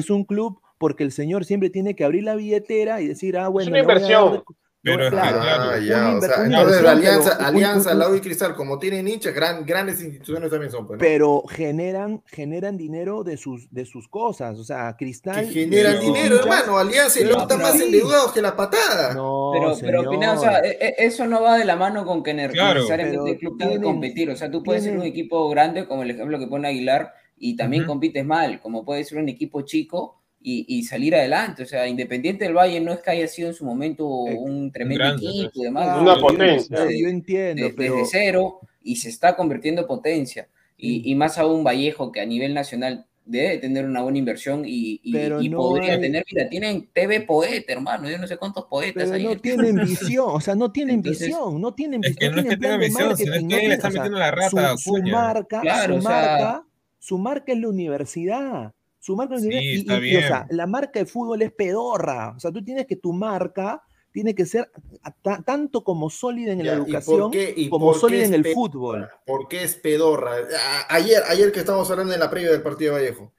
es un club porque el señor siempre tiene que abrir la billetera y decir, ah, bueno, es una inversión. Pero Alianza, Alianza, Lau y Cristal, como tienen hinchas, gran, grandes instituciones también son, pues, ¿no? Pero generan, generan dinero de sus, de sus cosas, o sea, Cristal. Que generan dinero, hinchas, hermano, Alianza y Lau están más endeudados que la patada. No, pero, pero Pineda, o sea, eso no va de la mano con que claro, necesariamente el club tenga que competir, o sea, tú puedes tienen, ser un equipo grande, como el ejemplo que pone Aguilar, y también uh-huh. compites mal, como puede ser un equipo chico y, y salir adelante. O sea, Independiente del Valle no es que haya sido en su momento un tremendo Grande, equipo y demás. Una potencia. Desde, yo entiendo. Desde, pero... desde cero, y se está convirtiendo en potencia. Y, y más aún Vallejo, que a nivel nacional debe tener una buena inversión y, y, y no podría hay... tener, mira, tienen T V Poeta, hermano, yo no sé cuántos poetas pero hay. No tienen visión, o sea, no tienen Entonces, visión, no tienen visión. Es que no, no es que tengan visión, sino es que le están metiendo la rata. Su, su marca, claro, su o sea, marca, su marca es la universidad. Su marca sí, y, y, y, o sea, la marca de fútbol es pedorra. O sea, tú tienes que tu marca tiene que ser t- tanto como sólida en ya, la educación qué, como sólida en el pedorra, fútbol. ¿Por qué es pedorra? A- ayer, ayer que estábamos hablando en la previa del partido de Vallejo,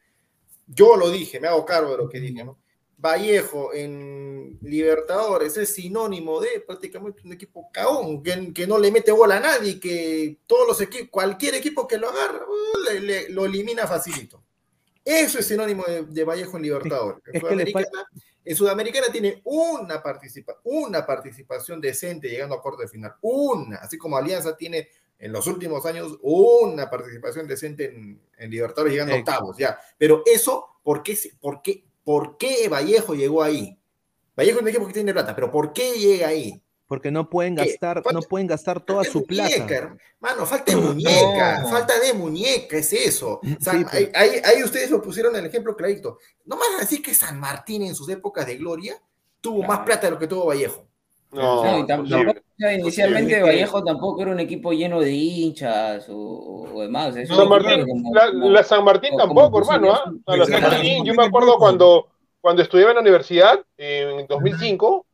yo lo dije, me hago cargo de lo que dije, ¿no? Vallejo en Libertadores es sinónimo de prácticamente un equipo caón, que, que no le mete bola a nadie, que todos los equipos, cualquier equipo que lo agarra, le, le, lo elimina facilito. Eso es sinónimo de, de Vallejo en Libertadores. Es, es Sudamericana, que en Sudamericana tiene una, participa, una participación decente llegando a cuartos de final, una, así como Alianza tiene en los últimos años una participación decente en, en Libertadores llegando a octavos, ya. Pero eso, ¿por qué? ¿Por qué? ¿Por qué Vallejo llegó ahí? Vallejo es un equipo que tiene plata, pero ¿por qué llega ahí? Porque no pueden gastar, falta, no pueden gastar toda su muñeca, plata. Mano, falta de muñeca, no. falta de muñeca, es eso. San, sí, pues. ahí, ahí ustedes lo pusieron en el ejemplo clarito. No más decir que San Martín en sus épocas de gloria tuvo claro. más plata de lo que tuvo Vallejo. No, no, y tampoco, inicialmente sí, Vallejo tampoco era un equipo lleno de hinchas o, o demás. Es San Martín, como, la, como, la San Martín tampoco, hermano. ¿Ah? No, la San Martín, yo me acuerdo cuando, cuando estudiaba en la universidad, en dos mil cinco,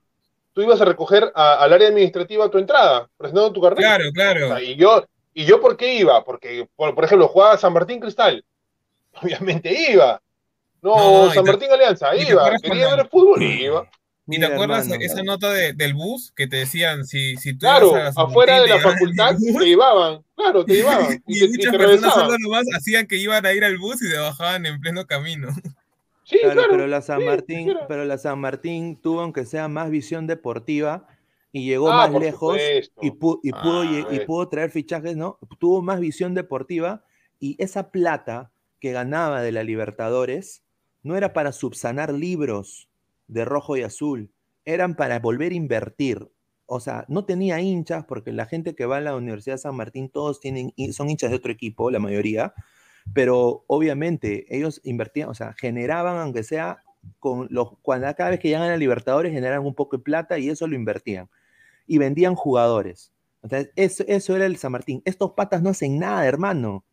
tú ibas a recoger a, al área administrativa tu entrada, presentando tu carnet. Claro, claro. O sea, y, yo, ¿Y yo por qué iba? Porque, por, por ejemplo, jugaba San Martín Cristal. Obviamente iba. No, no San Martín te, Alianza, iba. Quería ver el fútbol y iba. ¿Ni te acuerdas hermano, esa nota de, del bus que te decían si, si tú claro, ibas a afuera de la facultad te llevaban, claro, te llevaban y, y, y muchas y te personas solo nomás hacían que iban a ir al bus y se bajaban en pleno camino. Sí, claro, claro, pero la San Martín, sí, claro. pero la San Martín tuvo aunque sea más visión deportiva y llegó ah, más lejos y, pu- y, pudo, ah, y, y pudo traer fichajes, ¿no? Tuvo más visión deportiva y esa plata que ganaba de la Libertadores no era para subsanar libros de rojo y azul, eran para volver a invertir, o sea, no tenía hinchas, porque la gente que va a la Universidad de San Martín, todos tienen, son hinchas de otro equipo, la mayoría, pero obviamente ellos invertían, o sea, generaban, aunque sea, con los, cuando cada vez que llegan a Libertadores generan un poco de plata y eso lo invertían, y vendían jugadores, entonces eso, eso era el San Martín, estos patas no hacen nada, hermano.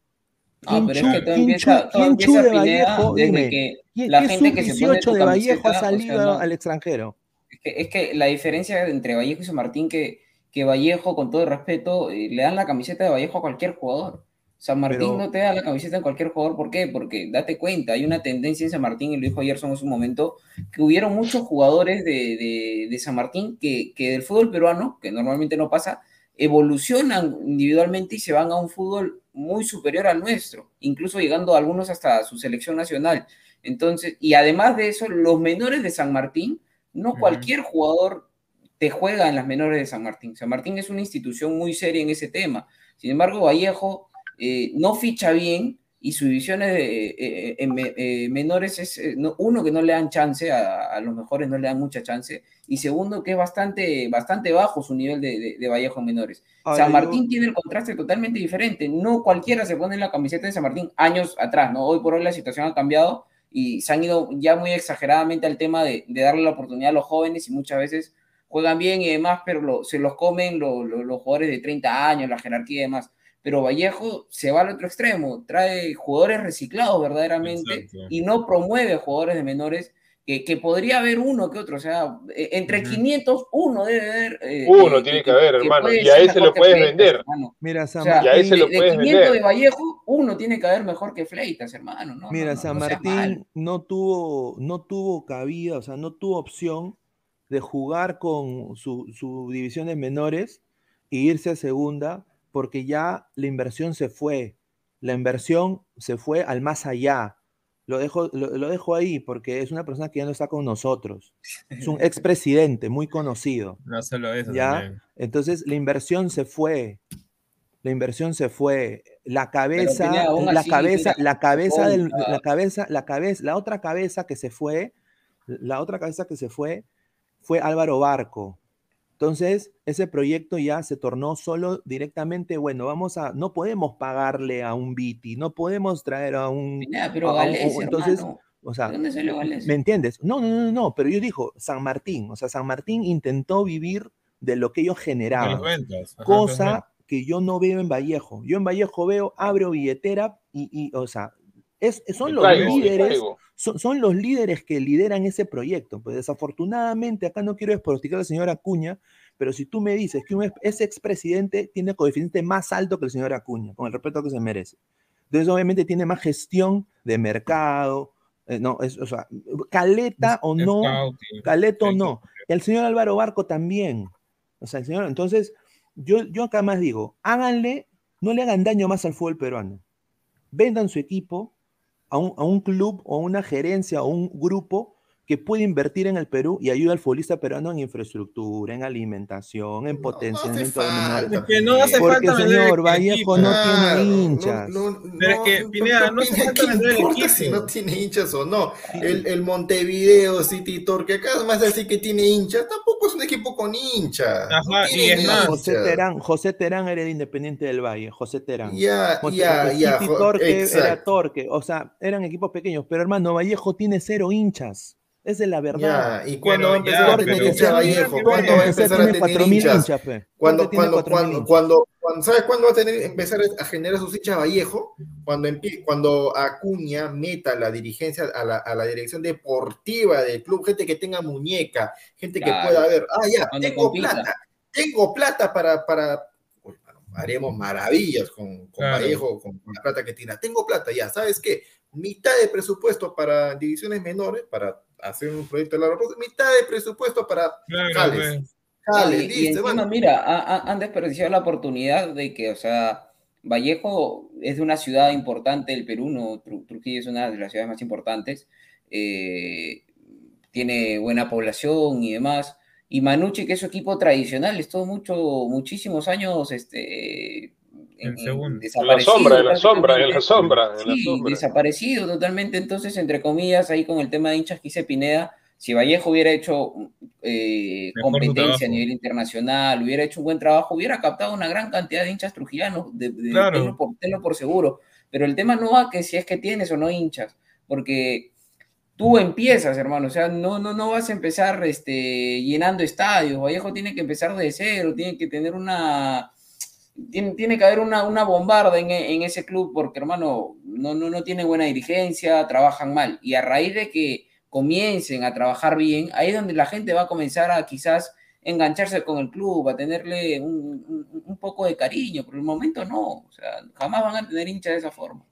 Ah, pero chu, es que todo empieza, todo empieza a Vallejo, desde dime, que la gente que se pone tu de Vallejo ha salido o sea, no, al extranjero. Es que, es que la diferencia entre Vallejo y San Martín que, que Vallejo, con todo el respeto, le dan la camiseta de Vallejo a cualquier jugador. San Martín pero, no te da la camiseta a cualquier jugador. ¿Por qué? Porque date cuenta, hay una tendencia en San Martín, y lo dijo Gerson en su momento, que hubieron muchos jugadores de, de, de San Martín que, que del fútbol peruano, que normalmente no pasa, evolucionan individualmente y se van a un fútbol muy superior al nuestro, incluso llegando a algunos hasta su selección nacional. Entonces, y además de eso, los menores de San Martín, no uh-huh. cualquier jugador te juega en las menores de San Martín. San Martín es una institución muy seria en ese tema. Sin embargo, Vallejo eh, no ficha bien y sus divisiones de, eh, eh, eh, menores es, eh, no, uno, que no le dan chance, a, a los mejores no le dan mucha chance, y segundo, que es bastante, bastante bajo su nivel de, de, de Vallejo en menores. Ay, San Martín yo... tiene el contraste totalmente diferente, no cualquiera se pone en la camiseta de San Martín años atrás, ¿no? Hoy por hoy la situación ha cambiado y se han ido ya muy exageradamente al tema de, de darle la oportunidad a los jóvenes y muchas veces juegan bien y demás, pero lo, se los comen lo, lo, los jugadores de treinta años, la jerarquía y demás. Pero Vallejo se va al otro extremo, trae jugadores reciclados verdaderamente. Exacto. Y no promueve jugadores de menores que, que podría haber uno que otro, o sea, entre uh-huh. quinientos uno debe haber. Eh, uno eh, tiene que, que haber, que hermano, y a ese lo puedes Fleitas, vender. Hermano. Mira, San o sea, Martín, y a ese lo de, puedes de quinientos vender. De Vallejo, uno tiene que haber mejor que Fleitas, hermano. No, Mira, no, no, San no Martín no tuvo, no tuvo cabida, o sea, no tuvo opción de jugar con sus su divisiones menores e irse a segunda, porque ya la inversión se fue, la inversión se fue al más allá. Lo dejo, lo, lo dejo ahí porque es una persona que ya no está con nosotros. Es un expresidente muy conocido. No solo eso. ¿Ya? También. Entonces la inversión se fue, la inversión se fue. La cabeza, la, así, cabeza la cabeza, del, la cabeza, la cabeza, la otra cabeza que se fue, la otra cabeza que se fue fue Álvaro Barco. Entonces, ese proyecto ya se tornó solo directamente, bueno, vamos a, no podemos pagarle a un Viti, no podemos traer a un... Nada, pero Gales, entonces, hermano. O sea, ¿dónde salió Gales? ¿Me entiendes? No, no, no, no, pero yo digo, San Martín, o sea, San Martín intentó vivir de lo que ellos generaban, ventas, cosa ventas. que yo no veo en Vallejo. Yo en Vallejo veo, abro billetera y, y o sea, es, son los traigo, líderes... Son, son los líderes que lideran ese proyecto. Pues desafortunadamente, acá no quiero desprosticar a la señora Acuña, pero si tú me dices que un, ese expresidente tiene coeficiente más alto que el señor Acuña, con el respeto que se merece. Entonces, obviamente, tiene más gestión de mercado, Eh, no, es, o sea, caleta o no, caleta o no. El señor Álvaro Barco también. O sea, el señor, entonces, yo, yo acá más digo, háganle, no le hagan daño más al fútbol peruano. Vendan su equipo a un, a un club o a una gerencia o un grupo que puede invertir en el Perú y ayuda al futbolista peruano en infraestructura, en alimentación, en potenciamiento no, no de menores. Que no hace porque falta señor Vallejo no claro, tiene hinchas. No, no, no, pero es que Pineda no, no hace falta vender el equipo. Si no tiene hinchas o no. El, el Montevideo City Torque, que acá además de decir que tiene hinchas, tampoco es un equipo con hinchas. Ajá, no y es más. José Terán, José Terán era el Independiente del Valle, José Terán. Ya, ya, ya. City Torque era Torque, o sea, eran equipos pequeños, pero hermano, Vallejo tiene cero hinchas. Esa es la verdad. Ya, ¿y cuándo va a empezar ya, a tener hincha Vallejo? ¿Cuándo va a empezar a tener hinchas? ¿Cuándo, cuándo, cuándo, cuándo, cuándo, ¿Sabes cuándo va a tener, empezar a generar sus hinchas Vallejo? Cuando, cuando Acuña meta la dirigencia, a la, a la dirección deportiva del club, gente que tenga muñeca, gente que claro. pueda ver, ah, ya, cuando tengo compita. plata, tengo plata para... para haremos maravillas con, con claro. Vallejo, con, con la plata que tiene. Tengo plata, ya, ¿sabes qué? Mitad de presupuesto para divisiones menores, para hacer un proyecto de largo plazo, mitad de presupuesto para claro, Jales. Pues. Jales, y, dice, y encima, bueno. Mira, a, a, han desperdiciado la oportunidad de que, o sea, Vallejo es de una ciudad importante del Perú, no, Trujillo es una de las ciudades más importantes, eh, tiene buena población y demás. Y Manucci, que es su equipo tradicional, estuvo mucho, muchísimos años este, en, en desaparecido. En la sombra, en la sombra, en la sombra. En sí, la sombra. Desaparecido totalmente. Entonces, entre comillas, ahí con el tema de hinchas que hice Pineda, si Vallejo hubiera hecho eh, competencia a nivel internacional, hubiera hecho un buen trabajo, hubiera captado una gran cantidad de hinchas trujillanos, de, de, claro. tenlo, por, tenlo por seguro. Pero el tema no va que si es que tienes o no hinchas, porque... Tú empiezas, hermano, o sea, no, no, no vas a empezar este, llenando estadios. Vallejo tiene que empezar de cero, tiene que tener una... Tiene, tiene que haber una, una bombarda en, en ese club porque, hermano, no, no, no tiene buena dirigencia, trabajan mal. Y a raíz de que comiencen a trabajar bien, ahí es donde la gente va a comenzar a quizás engancharse con el club, a tenerle un, un, un poco de cariño. Por el momento no, o sea, jamás van a tener hincha de esa forma.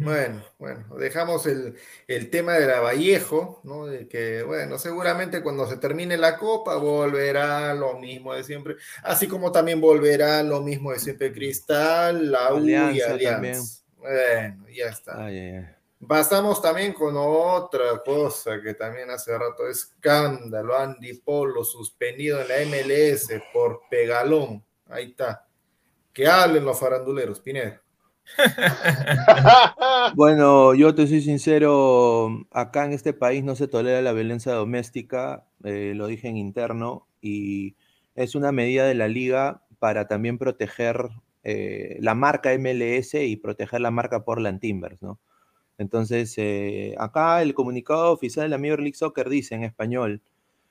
Bueno, bueno, dejamos el, el tema de la Vallejo, ¿no? De que, bueno, seguramente cuando se termine la Copa volverá lo mismo de siempre, así como también volverá lo mismo de siempre Cristal, la U y Alianza. Bueno, ya está. Ah, yeah, yeah. Pasamos también con otra cosa que también hace rato escándalo, Andy Polo suspendido en la M L S por pegalón, ahí está. Que hablen los faranduleros, Pineda. Bueno, yo te soy sincero, acá en este país no se tolera la violencia doméstica, eh, lo dije en interno, y es una medida de la liga para también proteger eh, la marca M L S y proteger la marca Portland Timbers, ¿no? Entonces, eh, acá el comunicado oficial de la Major League Soccer dice en español: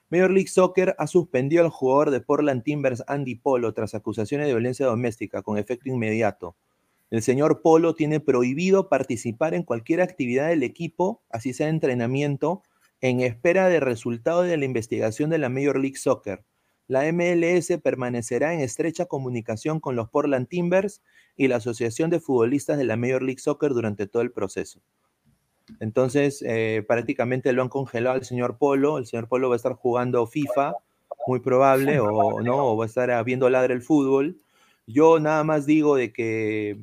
Major League Soccer ha suspendido al jugador de Portland Timbers Andy Polo tras acusaciones de violencia doméstica con efecto inmediato. El señor Polo tiene prohibido participar en cualquier actividad del equipo, así sea entrenamiento, en espera de resultado de la investigación de la Major League Soccer. La M L S permanecerá en estrecha comunicación con los Portland Timbers y la Asociación de Futbolistas de la Major League Soccer durante todo el proceso. Entonces, eh, prácticamente lo han congelado al señor Polo. El señor Polo va a estar jugando FIFA, muy probable, o no, o va a estar viendo ladre el fútbol. Yo nada más digo de que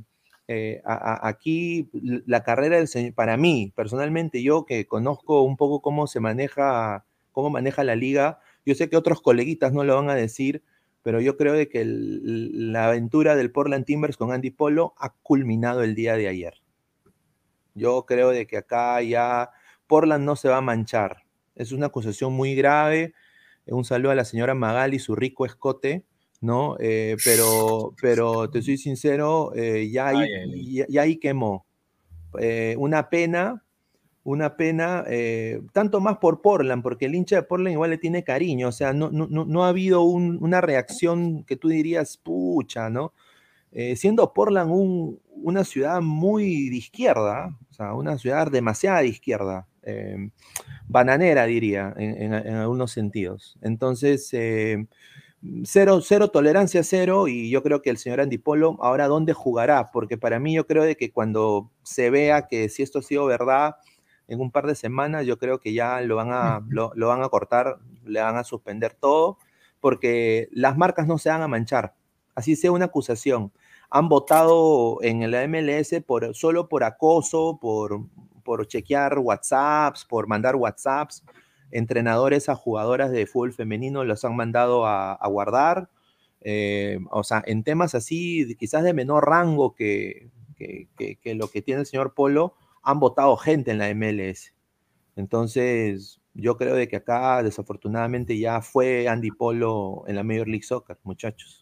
Eh, a, a, aquí la carrera del señor, para mí, personalmente, yo que conozco un poco cómo se maneja, cómo maneja la liga, yo sé que otros coleguitas no lo van a decir, pero yo creo de que el, la aventura del Portland Timbers con Andy Polo ha culminado el día de ayer. Yo creo de que acá ya Portland no se va a manchar. Es una acusación muy grave. Un saludo a la señora Magali, su rico escote. No, eh, pero, pero te soy sincero, eh, ya, ahí, ya, ya ahí quemó. Eh, una pena, una pena, eh, tanto más por Portland, porque el hincha de Portland igual le tiene cariño, o sea, no, no, no ha habido un, una reacción que tú dirías, pucha, ¿no? Eh, siendo Portland un, una ciudad muy de izquierda, o sea, una ciudad demasiado de izquierda, eh, bananera diría, en, en, en algunos sentidos. Entonces... Eh, Cero, cero tolerancia, cero, y yo creo que el señor Andy Polo ahora dónde jugará, porque para mí yo creo de que cuando se vea que si esto ha sido verdad, en un par de semanas yo creo que ya lo van a, lo, lo van a cortar, le van a suspender todo, porque las marcas no se van a manchar, así sea una acusación. Han votado en la M L S por, solo por acoso, por, por chequear WhatsApps, por mandar WhatsApps. Entrenadores a jugadoras de fútbol femenino los han mandado a, a guardar. Eh, o sea, en temas así, quizás de menor rango que, que, que, que lo que tiene el señor Polo, han votado gente en la M L S. Entonces, yo creo de que acá, desafortunadamente, ya fue Andy Polo en la Major League Soccer, muchachos.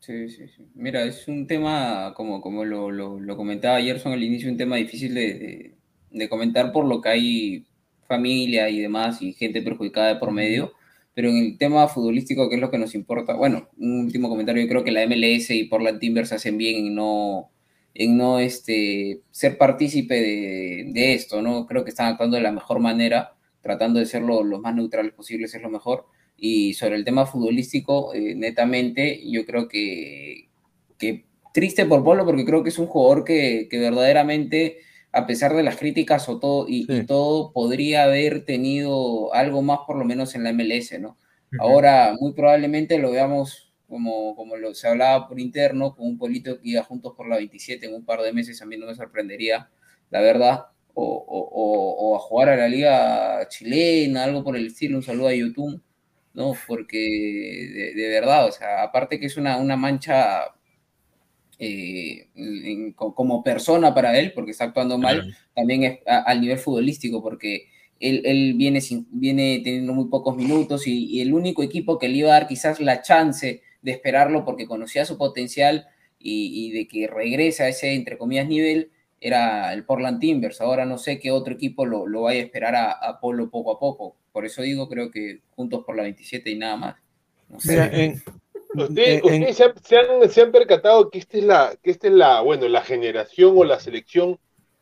Sí, sí, sí. Mira, es un tema, como, como lo, lo, lo comentaba Gerson al inicio, un tema difícil de, de, de comentar por lo que hay familia y demás, y gente perjudicada de por medio, pero en el tema futbolístico, que es lo que nos importa, bueno, un último comentario, yo creo que la M L S y Portland Timbers hacen bien en no, en no este, ser partícipe de, de esto, ¿no? Creo que están actuando de la mejor manera, tratando de ser lo, lo más neutrales posibles, es lo mejor, y sobre el tema futbolístico, eh, netamente, yo creo que, que triste por Polo, porque creo que es un jugador que, que verdaderamente, a pesar de las críticas o todo, y, sí. y todo, podría haber tenido algo más, por lo menos en la M L S, ¿no? Uh-huh. Ahora, muy probablemente lo veamos, como, como lo, se hablaba por interno, con un Polito que iba juntos por la veintisiete en un par de meses, a mí no me sorprendería, la verdad, o, o, o, o a jugar a la liga chilena, algo por el estilo, un saludo a YouTube, ¿no? Porque, de, de verdad, o sea, aparte que es una, una mancha... Eh, en, como persona para él, porque está actuando mal, uh-huh. también es a, al nivel futbolístico, porque él, él viene, sin, viene teniendo muy pocos minutos y, y el único equipo que le iba a dar quizás la chance de esperarlo porque conocía su potencial y, y de que regrese a ese, entre comillas, nivel, era el Portland Timbers. Ahora no sé qué otro equipo lo, lo vaya a esperar a, a Polo poco a poco. Por eso digo, creo que juntos por la veintisiete y nada más. No sé. Mira, en... ¿Ustedes, ustedes se, han, se, han, se han percatado que esta es la, que esta es la, bueno, la generación o la selección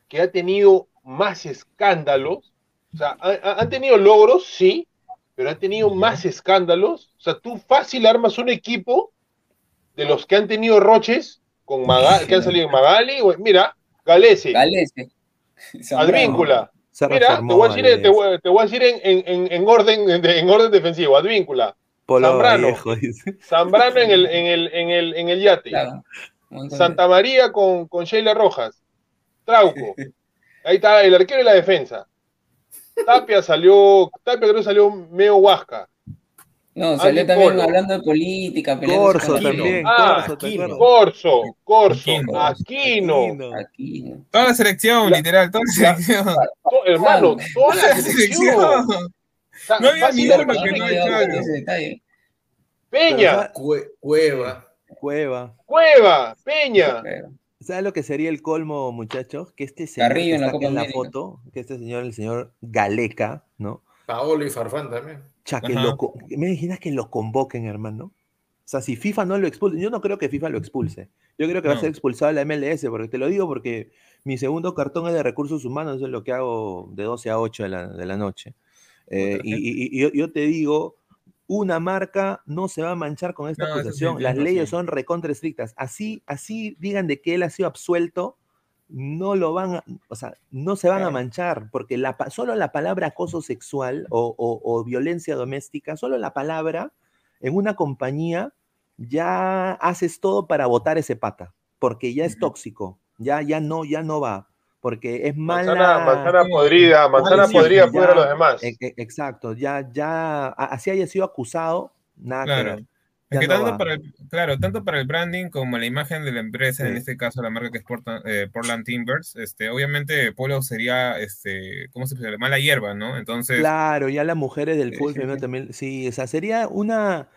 que ha tenido más escándalos? O sea, ha, ha, han tenido logros, sí, pero han tenido más escándalos. O sea, tú fácil armas un equipo de los que han tenido roches con Magali, que han salido en Magali. Mira, Galese. Galese. Advíncula. Mira, te voy a decir, te voy, te voy a decir en, en, en, orden, en orden defensivo, Advíncula. Zambrano, Zambrano en el, en el, en el, en el yate, claro. Santa María con, con Sheila Rojas, Trauco, ahí está el arquero y la defensa. Tapia salió, Tapia creo salió medio huasca. No, salió Andy también Polo. Hablando de política, Corso también. Ah, Aquino. Corso, Corso, Aquino. Aquino. Aquino. Aquino. Toda la selección, la, literal, toda la, la selección. To, hermano, toda la selección. O sea, no había ninguno que no haya. Peña. Cue- Cueva. Cueva. Cueva. Peña. ¿Sabes lo que sería el colmo, muchachos? Que este señor Carrillo, que en la, Copa en la foto, que este señor, el señor Galeca, ¿no? Paolo y Farfán también. Cha, que lo, me imaginas que lo convoquen, hermano. O sea, si FIFA no lo expulsa, yo no creo que FIFA lo expulse. Yo creo que no. Va a ser expulsado de la M L S, porque te lo digo porque mi segundo cartón es de recursos humanos, eso es lo que hago de doce a ocho de la, de la noche. Eh, y, y, y yo, yo te digo, una marca no se va a manchar con esta no, acusación. Sí, Las leyes son recontra estrictas. Así, así digan de que él ha sido absuelto, no lo van, a, o sea, no se van claro. a manchar, porque la, solo la palabra acoso sexual o, o, o violencia doméstica, solo la palabra en una compañía ya haces todo para botar ese pata, porque ya es uh-huh. tóxico, ya, ya no, ya no va. Porque es mala... Manzana, manzana podrida, manzana podrida pudre a los demás. E- e- exacto, ya, ya, así haya sido acusado, nada claro. que es que no tanto para el, claro, tanto para el branding como la imagen de la empresa, sí. en este caso la marca que es Portland, eh, Portland Timbers, este, obviamente Polo sería, este, ¿cómo se dice? Mala hierba, ¿no? Entonces... Claro, ya las mujeres del fútbol femenino también, sí, o sea, sería una,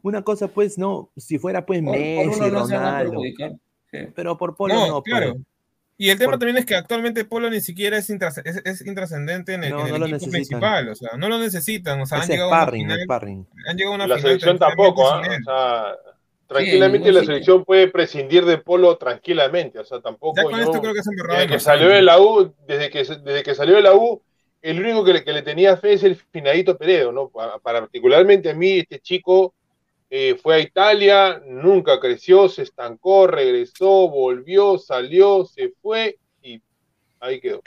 una cosa, pues, no, si fuera, pues, por, Messi, por no Ronaldo, sí. pero por Polo no, no claro. Pero, y el tema Por... también es que actualmente Polo ni siquiera es, intras- es, es intrascendente en el, no, en el no equipo principal, o sea, no lo necesitan, o sea, es han llegado sparring, a una final, han llegado a una la final, selección tampoco, ¿eh? O sea, tranquilamente sí, la selección sí. puede prescindir de Polo tranquilamente, o sea, tampoco. Ya con yo, esto creo que se desde que salió de la U, desde que desde que salió de la U, el único que le, que le tenía fe es el Finadito Peredo, ¿no? Para, para particularmente a mí este chico Eh, fue a Italia, nunca creció, se estancó, regresó, volvió, salió, se fue y ahí quedó.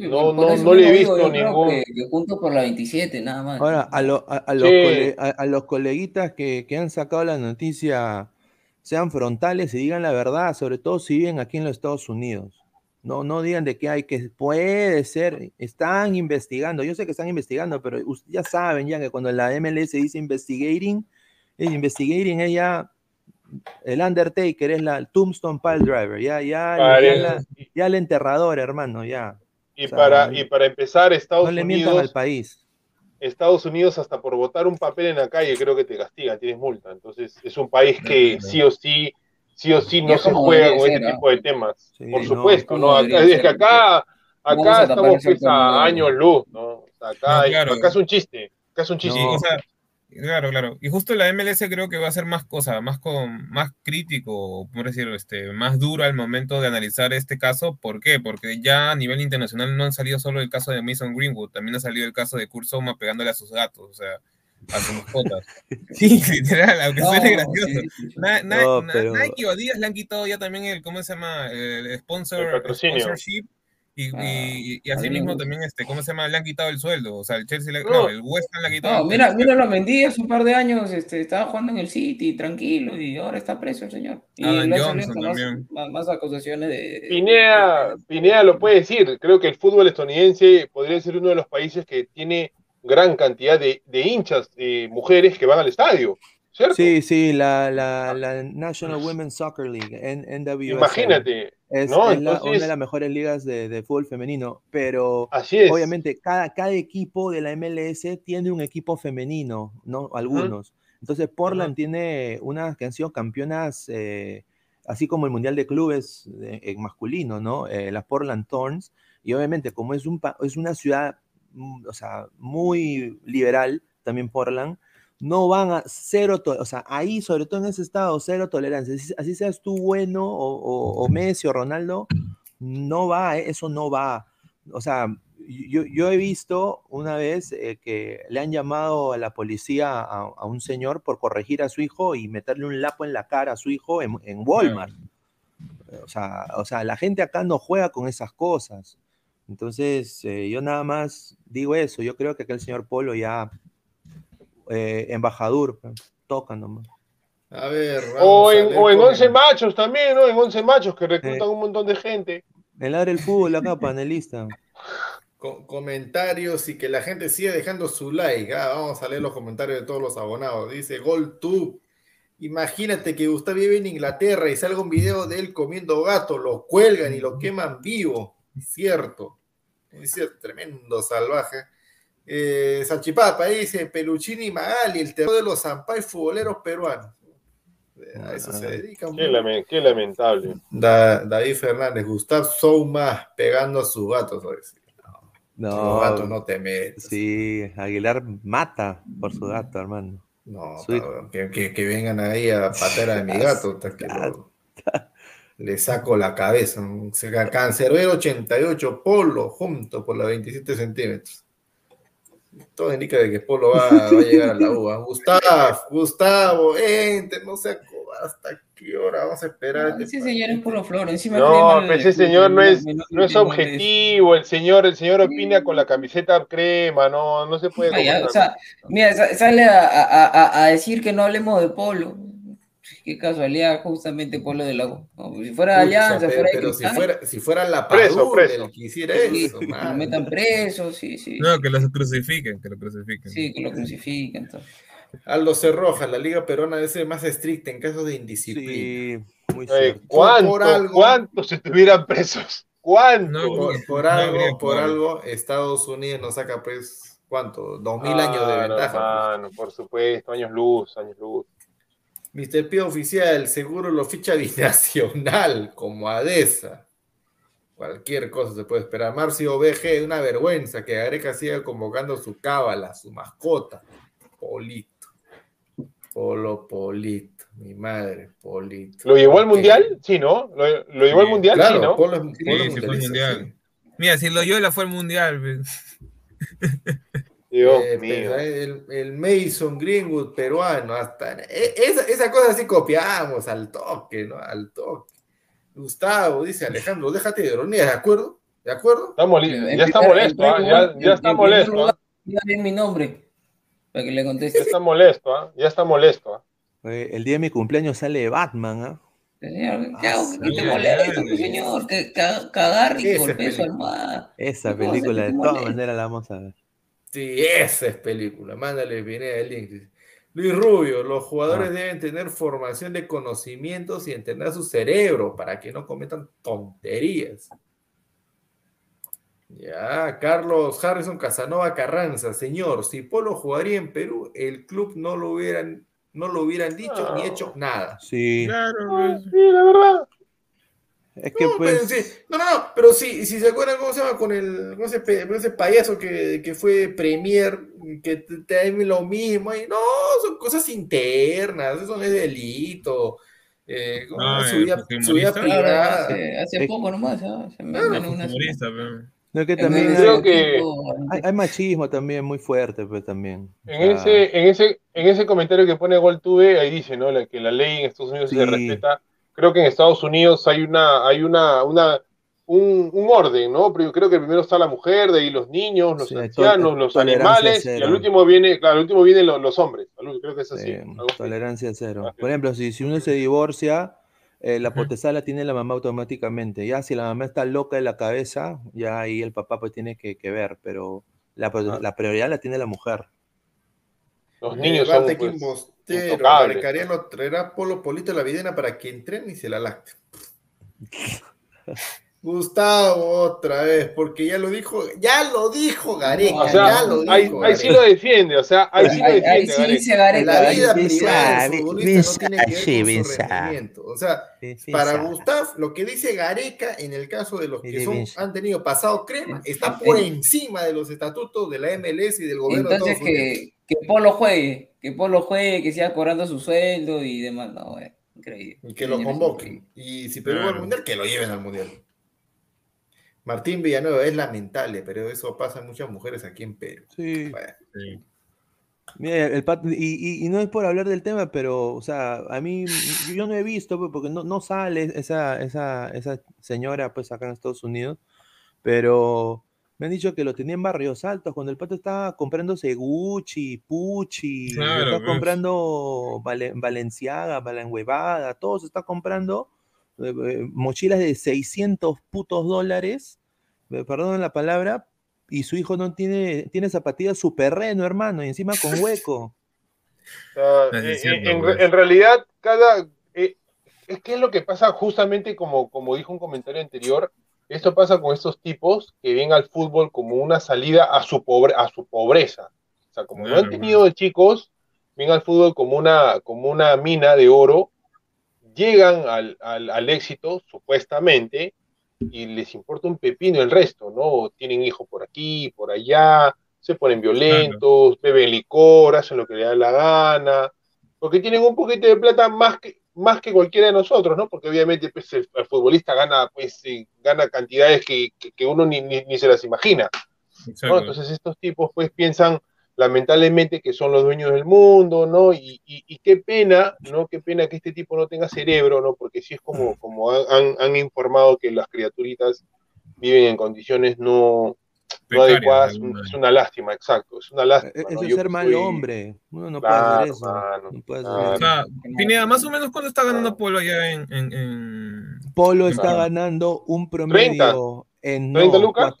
No, no, no le he visto ningún. Que, que junto por la veintisiete, nada más. Ahora, a, lo, a, a, los, sí. cole, a, a los coleguitas que, que han sacado la noticia, sean frontales y digan la verdad, sobre todo si viven aquí en los Estados Unidos. No, no digan de que hay, que puede ser, están investigando. Yo sé que están investigando, pero ya saben ya que cuando la M L S dice investigating, el investigating es ya el Undertaker, es la Tombstone Pile Driver, ya, ya, vale. ya, la, ya el enterrador, hermano, ya. Y, o sea, para, y para empezar, Estados no le Unidos al país. Estados Unidos, hasta por botar un papel en la calle, creo que te castigan, tienes multa. Entonces, es un país que sí o sí, sí o sí no se juega con este tipo de temas. Sí, por supuesto, ¿no? ¿no? Es que acá, acá estamos pues, a años luz, ¿no? O sea, acá, no, claro. acá es un chiste, acá es un chiste. No. O sea, claro, claro. Y justo la M L S creo que va a ser más cosa, más con, más crítico, por decirlo, este, más duro al momento de analizar este caso. ¿Por qué? Porque ya a nivel internacional no han salido solo el caso de Mason Greenwood, también ha salido el caso de Kurt Zouma pegándole a sus gatos, o sea, a sus mascotas. Sí, literal, aunque no, suene gracioso. Sí, sí. Na, na, no, na, pero... Nike o Adidas le han quitado ya también el, ¿cómo se llama? El sponsor, el sponsorship. Y, ah, y, y así mismo también, este, ¿cómo se llama? Le han quitado el sueldo, o sea, el Chelsea, le, no. no, el West Ham le ha quitado. No, mira, mira, lo vendí hace un par de años, este, estaba jugando en el City, tranquilo, y ahora está preso el señor. Y Adam Johnson también. Más, más acusaciones de... Pineda, Pineda lo puede decir, creo que el fútbol estadounidense podría ser uno de los países que tiene gran cantidad de, de hinchas, de mujeres que van al estadio, ¿cierto? Sí, sí, la, la, la National Women's Soccer League, N W S L. Imagínate. Es, no, es entonces... la, una de las mejores ligas de, de fútbol femenino, pero obviamente cada, cada equipo de la M L S tiene un equipo femenino, ¿no? Algunos. Uh-huh. Entonces Portland uh-huh. tiene unas que han sido campeonas, eh, así como el Mundial de Clubes de, en masculino, ¿no? Eh, las Portland Thorns, y obviamente como es, un, es una ciudad, o sea, muy liberal, también Portland, no van a cero, o sea, ahí, sobre todo en ese estado, cero tolerancia. Así, así seas tú bueno, o, o, o Messi, o Ronaldo, no va, eh, eso no va. O sea, yo, yo he visto una vez eh, que le han llamado a la policía a, a un señor por corregir a su hijo y meterle un lapo en la cara a su hijo en, en Walmart. O sea, o sea, la gente acá no juega con esas cosas. Entonces, eh, yo nada más digo eso. Yo creo que aquel señor Polo ya... Eh, embajador, tocan nomás. A ver, vamos o en, a ver o en once machos también, ¿no? En once machos que reclutan eh, un montón de gente. El área del fútbol acá, panelista. Co comentarios y que la gente siga dejando su like. Ah, vamos a leer los comentarios de todos los abonados. Dice GolTube. Imagínate que Gustavo vive en Inglaterra y salga un video de él comiendo gato, lo cuelgan y lo queman vivo. Cierto. Dice tremendo salvaje. Eh, Salchipapa dice Peluchini y Magali, el terror de los Sampaio futboleros peruanos. A eso ah, se dedica. Qué, lame, qué lamentable. Da, David Fernández, Gustavo Zouma pegando a sus gatos. No, no, gato no te metes. Sí, Aguilar mata por su gato, hermano. No, que, que, que vengan ahí a patear a mi gato. Que lo, le saco la cabeza. Cancerbero ochenta y ocho, Polo, junto por los veintisiete centímetros. Todo indica de que Polo va, va a llegar a la U A. Gustavo, Gustavo, ente, no sé hasta qué hora vamos a esperar. No, ese señor es puro flor, encima. No, crema, ese señor no es, no es objetivo. El señor, el señor opina con la camiseta crema, no, no se puede. Vaya, o sea, mira, sale a, a, a decir que no hablemos de Polo. Qué casualidad, justamente Polo de la U. No, si fuera Uy, Alianza, pero, fuera de pero si fuera, si fuera la Padula, el que hiciera sí, eso, que lo metan preso, sí, sí. No, que los crucifiquen, que lo crucifiquen. Sí, que lo crucifiquen. Todo. Aldo Cerroja, la Liga Peruana debe ser más estricta en casos de indisciplina. Sí, muy eh, ¿Cuántos ¿cuánto se estuvieran presos? ¿Cuántos? No, por, por algo, por algo, Estados Unidos nos saca presos, ¿cuánto? Dos mil ah, años de ventaja. Ah, no, no, por supuesto, años luz, años luz. mister Pío Oficial, seguro lo ficha binacional, como Adesa. Cualquier cosa se puede esperar. Marcio B G, una vergüenza que Gareca siga convocando su cábala, su mascota. Polito. Polo Polito. Mi madre, Polito. ¿Lo llevó al Mundial? Sí, ¿no? ¿Lo, lo llevó sí, al Mundial? Claro, sí, ¿no? Polo, Polo sí, sí, fue al Mundial. Sí. Mira, si lo llevó, fue al Mundial. Dios eh, mío. El, el Mason Greenwood peruano, hasta esa, esa cosa sí copiamos al toque, ¿no? Al toque. Gustavo dice: Alejandro, déjate de ironía, ¿de acuerdo? ¿De acuerdo? Está molesto, ya está molesto, ¿eh? ya, ya está molesto. ¿eh? Dígame mi nombre para que le conteste. Ya está molesto, ¿eh? ya está molesto. ¿eh? El día de mi cumpleaños sale Batman, ¿ah? ¿eh? Señor, ¿qué ah, te molesta, señor? Que cagar y golpear su almohada. Esa película, de todas maneras, la vamos a ver. Sí, esa es película. Mándale, viene el link. Luis Rubio, los jugadores ah. deben tener formación de conocimientos y entrenar su cerebro para que no cometan tonterías. Ya, Carlos Harrison Casanova Carranza, señor, si Polo jugaría en Perú, el club no lo hubieran... No lo hubieran dicho no. ni hecho nada. Sí. Claro, sí, la verdad. Es que no, pues... sí. no, no, no, pero sí, si se acuerdan cómo se llama con el con ese, con ese payaso que, que fue premier, que trae lo mismo. Y no, son cosas internas, eso no es delito. Eh, ah, subida, subida privada. Hace, hace poco nomás, ¿sabes? Se me claro, una No, que también creo hay, que... Hay, hay machismo también muy fuerte, pues también. En, ah. ese, en, ese, en ese comentario que pone GolTube, ahí dice, ¿no? La, que la ley en Estados Unidos sí. se respeta. Creo que en Estados Unidos hay una, hay una, una un, un orden, ¿no? Pero yo creo que primero está la mujer, de ahí los niños, los sí, ancianos, los animales, cero. y al último viene, claro, al último vienen los, los hombres. Creo que es así. Eh, tolerancia así. cero. Gracias. Por ejemplo, si, si uno se divorcia. Eh, la potestad la tiene la mamá automáticamente. Ya si la mamá está loca de la cabeza, ya ahí el papá pues tiene que, que ver, pero la, la prioridad la tiene la mujer. Los niños son pues, Mostero, Cariano, traerá Polo Polito a la videna para que entren y se la lacte. Gustavo, otra vez, porque ya lo dijo, ya lo dijo Gareca, o sea, ya lo ahí, dijo. Ahí sí lo defiende, o sea, ahí sí lo defiende. Ahí sí dice Gareca. La vida privada del futbolista no tiene que ver con su rendimiento. O sea, para Gustavo, lo que dice Gareca en el caso de los que son, han tenido pasado crema, está por encima de los estatutos de la M L S y del gobierno de Estados Unidos. Entonces que Polo juegue, que Polo juegue, que siga cobrando su sueldo y demás, no, eh, increíble. Y que lo convoquen. Y si Perú va al mundial, que lo lleven al mundial. Martín Villanueva, es lamentable, pero eso pasa a muchas mujeres aquí en Perú. Sí. Bueno, sí. Mira, el pat... y, y, y no es por hablar del tema, pero, o sea, a mí, yo no he visto, porque no, no sale esa, esa, esa señora, pues, acá en Estados Unidos, pero me han dicho que lo tenía en Barrios Altos, cuando el pato estaba comprándose Gucci, Pucci, claro, está ves. comprando Valen, Valenciaga, Balanhuevada, todo se está comprando... mochilas de seiscientos putos dólares, perdón la palabra, y su hijo no tiene, tiene zapatillas super reno, hermano, y encima con hueco. uh, eh, en, en realidad, cada eh, es que es lo que pasa justamente como, como dijo un comentario anterior, esto pasa con estos tipos que ven al fútbol como una salida a su, pobre, a su pobreza. O sea, como no han tenido de chicos, ven al fútbol como una, como una mina de oro. Llegan al, al, al éxito, supuestamente, y les importa un pepino el resto, ¿no? Tienen hijos por aquí, por allá, se ponen violentos, claro. beben licor, hacen lo que les da la gana, porque tienen un poquito de plata más que, más que cualquiera de nosotros, ¿no? Porque obviamente pues, el, el futbolista gana, pues, eh, gana cantidades que, que, que uno ni, ni, ni se las imagina, ¿no? Entonces estos tipos pues piensan lamentablemente que son los dueños del mundo, ¿no? Y, y, y qué pena, ¿no? Qué pena que este tipo no tenga cerebro, ¿no? Porque sí es como, como han, han informado que las criaturitas viven en condiciones no, no adecuadas. Es una lástima, exacto. Es una lástima. Es, ¿no? es ser mal soy... hombre. Uno no claro, puede hacer eso. Mano, no puede hacer claro. eso. O sea, Pineda, más o menos, ¿cuándo está ganando Polo allá en...? en, en... Polo está claro. ganando un promedio... ¿treinta? En ¿treinta no, lucas?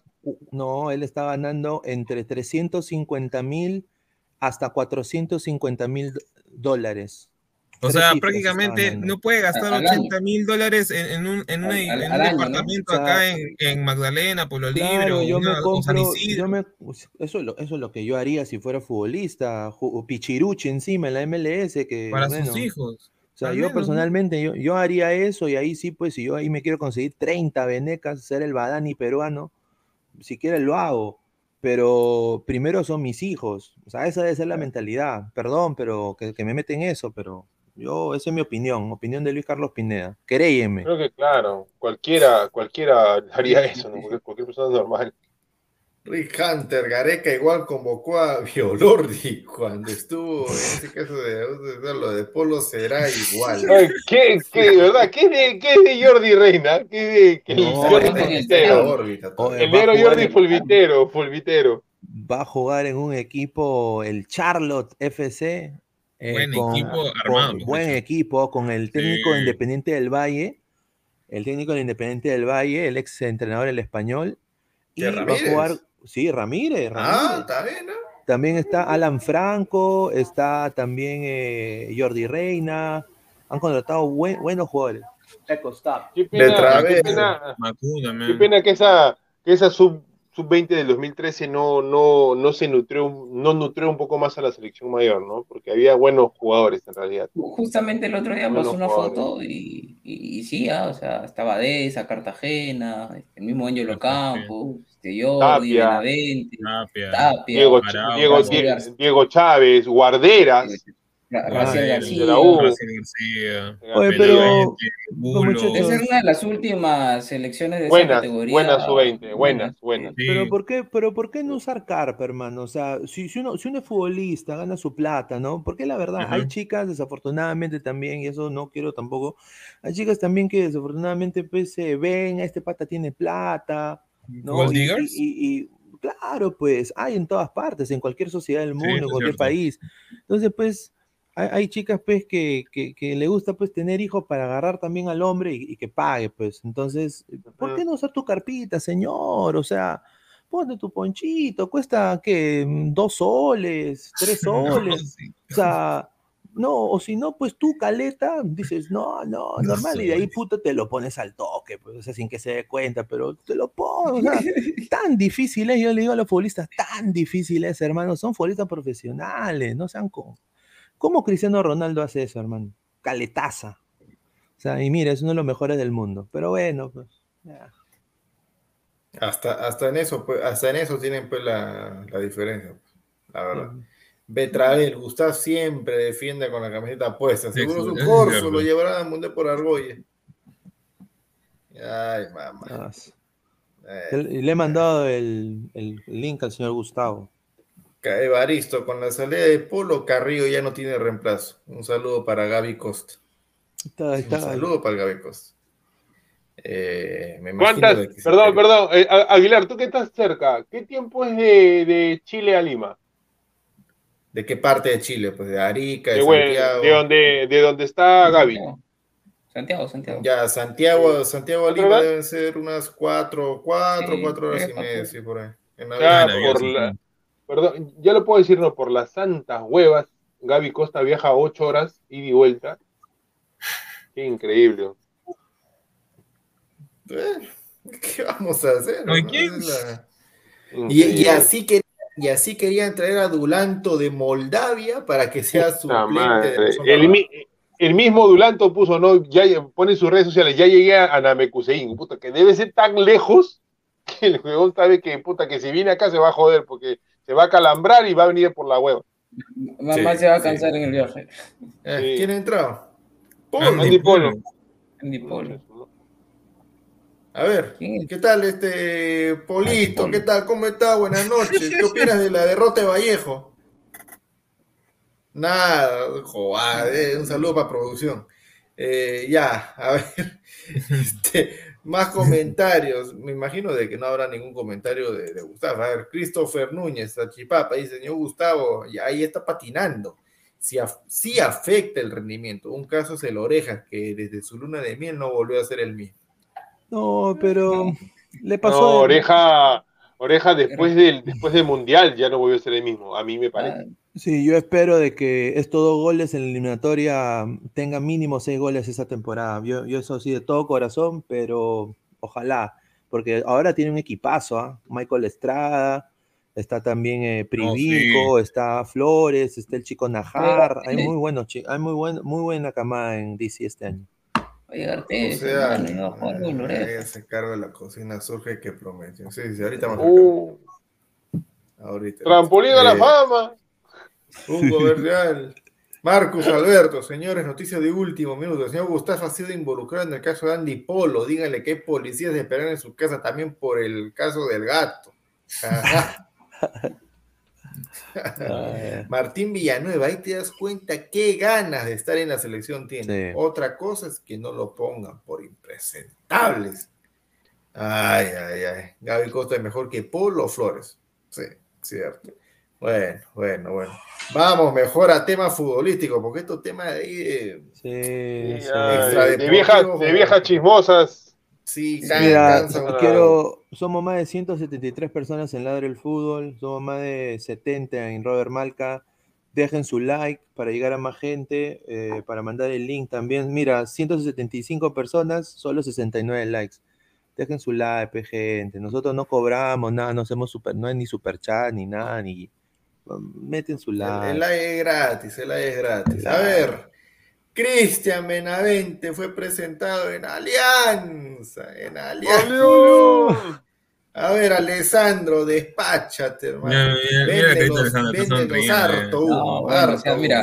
No, él está ganando entre trescientos cincuenta mil hasta cuatrocientos cincuenta mil dólares. O Tres sea, prácticamente no puede gastar ochenta mil dólares en, en un, en una, al, al, en un año, departamento, ¿no? O sea, acá en, en Magdalena, Pueblo claro, Libre, yo una, me compro, San Isidro. Yo me, eso, es lo, eso es lo que yo haría si fuera futbolista, pichiruchi encima en la M L S. Que, Para bueno, sus hijos. O sea, yo menos, personalmente, yo, yo haría eso y ahí sí, pues, si yo ahí me quiero conseguir treinta venecas, ser el Badani peruano, si quieres lo hago, pero primero son mis hijos, o sea, esa debe ser la mentalidad, perdón, pero que, que me meten eso, pero yo, esa es mi opinión, opinión de Luis Carlos Pineda, créeme. Creo que claro, cualquiera, cualquiera haría eso, ¿no? Cualquier persona normal. Rick Hunter, Gareca igual convocó a Biolordi cuando estuvo, en ese caso de, de lo de Polo será igual. ¿Qué, qué, ¿verdad? ¿Qué, de, ¿Qué de Jordi Reina? ¿Qué de no, Jordi Pulvitero? El negro Jordi Pulvitero, Pulvitero. Va a jugar en un equipo, el Charlotte F C. Eh, buen con, equipo armado. Con, buen equipo, con el técnico sí. Independiente del Valle, el técnico del Independiente del Valle, el ex entrenador del Español. Y va a jugar... Sí, Ramírez, Ramírez. Ah, está bien, ¿no? También está Alan Franco, está también eh, Jordi Reina. Han contratado buen, buenos jugadores. Eco Stop. Qué pena, qué pena, Macuna, qué pena que esa, que esa sub, sub veinte del dos mil trece no, no, no se nutrió, no nutrió un poco más a la selección mayor, ¿no? Porque había buenos jugadores en realidad. Justamente el otro día pasó una jugadores. foto y, y, y sí, ah, o sea, estaba Deza, Cartagena, el mismo Ángelo Campos. Yo, Tapia, Benavente, Tapia, Tapia, Diego, Parado, Diego, Diego, Diego Chávez, Guarderas, Raciel García, García Oye, pero esa es una de las últimas selecciones de buenas, esa categoría. Buenas sub veinte, buenas, buenas. Sí. Pero ¿por qué, pero por qué no usar carpa, hermano? O sea, si, si uno, si uno es futbolista, gana su plata, ¿no? Porque la verdad, uh-huh. hay chicas, desafortunadamente también, y eso no quiero tampoco, hay chicas también que desafortunadamente pues se ven, este pata tiene plata. ¿No? Y, y, y claro, pues hay en todas partes, en cualquier sociedad del mundo, sí, en cualquier cierto. país. Entonces, pues, hay, hay chicas pues que, que, que le gusta pues tener hijos para agarrar también al hombre y, y que pague, pues. Entonces, ¿por qué no usar tu carpita, señor? O sea, ponte tu ponchito, cuesta ¿qué? dos soles, tres soles. No, sí. O sea, no, o si no, pues tú, caleta, dices, no, no, no normal, soy. Y de ahí, puta, te lo pones al toque, pues, o sea, sin que se dé cuenta, pero te lo pones, o sea, tan difícil es, yo le digo a los futbolistas, tan difícil es, hermano, son futbolistas profesionales, no sean como, ¿cómo Cristiano Ronaldo hace eso, hermano? Caletaza, o sea, y mira, es uno de los mejores del mundo, pero bueno, pues, ya. Hasta, hasta en eso, pues, hasta en eso tienen, pues, la, la diferencia, la verdad. Sí. Betravel, Gustav siempre defiende con la camiseta puesta. Seguro su corso lo llevará a Mundial por Argolle. Ay, mamá. Eh, Le he mandado el, el link al señor Gustavo. Evaristo, con la salida de Polo, Carrillo ya no tiene reemplazo. Un saludo para Gaby Costa. Está, está, Un saludo ahí. para Gaby Costa. Eh, me ¿Cuántas? Perdón, perdón. Eh, Aguilar, tú que estás cerca, ¿qué tiempo es de, de Chile a Lima? ¿De qué parte de Chile? Pues de Arica, de, de Santiago. ¿De dónde, de dónde está Gaby? Santiago, Santiago. Ya, Santiago, Santiago a Lima deben ser unas cuatro, cuatro, sí, cuatro horas y media, sí, por ahí. En la ya, por sí. la, perdón, ya lo puedo decir, no, por las santas huevas, Gaby Costa viaja ocho horas, ida y vuelta. Qué increíble. ¿Qué vamos a hacer? ¿No? La... Y, y así que Y así querían traer a Dulanto de Moldavia para que sea suplente. El, el mismo Dulanto puso, ¿no? Ya pone en sus redes sociales, ya llegué a Namekusein, puta, que debe ser tan lejos que el juego sabe que, puta, que si viene acá se va a joder porque se va a calambrar y va a venir por la hueva. Mamá sí, se va a cansar sí. en el viaje. Eh, sí. ¿Quién ha entrado? Polo. Andy Polo. Andy Polo. A ver, ¿qué tal este Polito? ¿Qué tal? ¿Cómo está? Buenas noches. ¿Qué opinas de la derrota de Vallejo? Nada, joder, un saludo para producción. Eh, ya, a ver, este, más comentarios. Me imagino de que no habrá ningún comentario de, de Gustavo. A ver, Christopher Núñez, Achipapa, dice, señor Gustavo, ahí está patinando. Sí, sí afecta el rendimiento. Un caso es el Orejas, que desde su luna de miel no volvió a ser el mismo. No, pero le pasó... No, Oreja, oreja después, del, después del Mundial ya no volvió a ser el mismo, a mí me parece. Sí, yo espero de que estos dos goles en la eliminatoria tengan mínimo seis goles esa temporada. Yo, yo eso sí, de todo corazón, pero ojalá, porque ahora tiene un equipazo, ¿eh? Michael Estrada, está también eh, Privico, oh, sí. está Flores, está el chico Najar, hay muy buenos chicos, hay muy, buen, muy buena camada en D C este año. Llegarte, o sea, no, no, no, no, no, no. Se carga la cocina, surge que prometió. Sí, sí, ahorita más. Uh, ahorita. Trampolín a la eh, fama. Hugo Bernal. Marcus Alberto, señores, noticias de último minuto. El señor Gustavo ha sido involucrado en el caso de Andy Polo. Díganle que hay policías esperando en su casa también por el caso del gato. Ajá. Ah, Martín Villanueva, ahí te das cuenta qué ganas de estar en la selección tiene. Sí. Otra cosa es que no lo pongan por impresentables. Ay, ay, ay. Gaby Costa es mejor que Polo Flores. Sí, cierto. Bueno, bueno, bueno. Vamos mejor a temas futbolísticos, porque estos temas de, sí, eh, sí, ay, de viejas, de viejas chismosas. Sí, tan, mira, tan quiero, somos más de ciento setenta y tres personas en Ladre el Fútbol, somos más de setenta en Robert Malca. Dejen su like para llegar a más gente, eh, para mandar el link también. Mira, ciento setenta y cinco personas, solo sesenta y nueve likes. Dejen su like, gente. Nosotros no cobramos nada, no hacemos super, no es ni super chat ni nada, ni meten su like. El, el like es gratis, el like es gratis. A ver. Cristian Benavente fue presentado en Alianza, en Alianza. ¡Olé! A ver, Alessandro, despáchate, hermano. Véndelos harto, no, bueno, o sea, mira,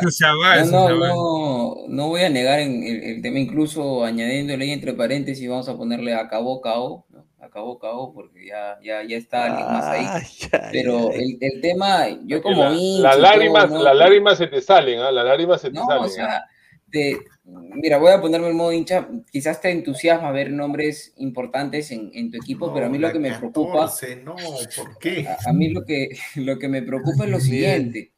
no, no, no voy a negar en el, el tema, incluso añadiéndole ahí entre paréntesis, vamos a ponerle acabó K O, ¿no? Acabó K O, porque ya, ya, ya está alguien más ahí. Ay, pero ay, el, el tema, yo como la, hincho, las lágrimas, ¿no? Las lágrimas se te salen, ¿eh? Las lágrimas se te no, salen. O sea, ¿eh? De, mira, voy a ponerme en modo hincha, quizás te entusiasma ver nombres importantes en, en tu equipo, no, pero a mí lo que me catorce, preocupa no, ¿por qué? A, a mí lo que, lo que me preocupa es lo siguiente,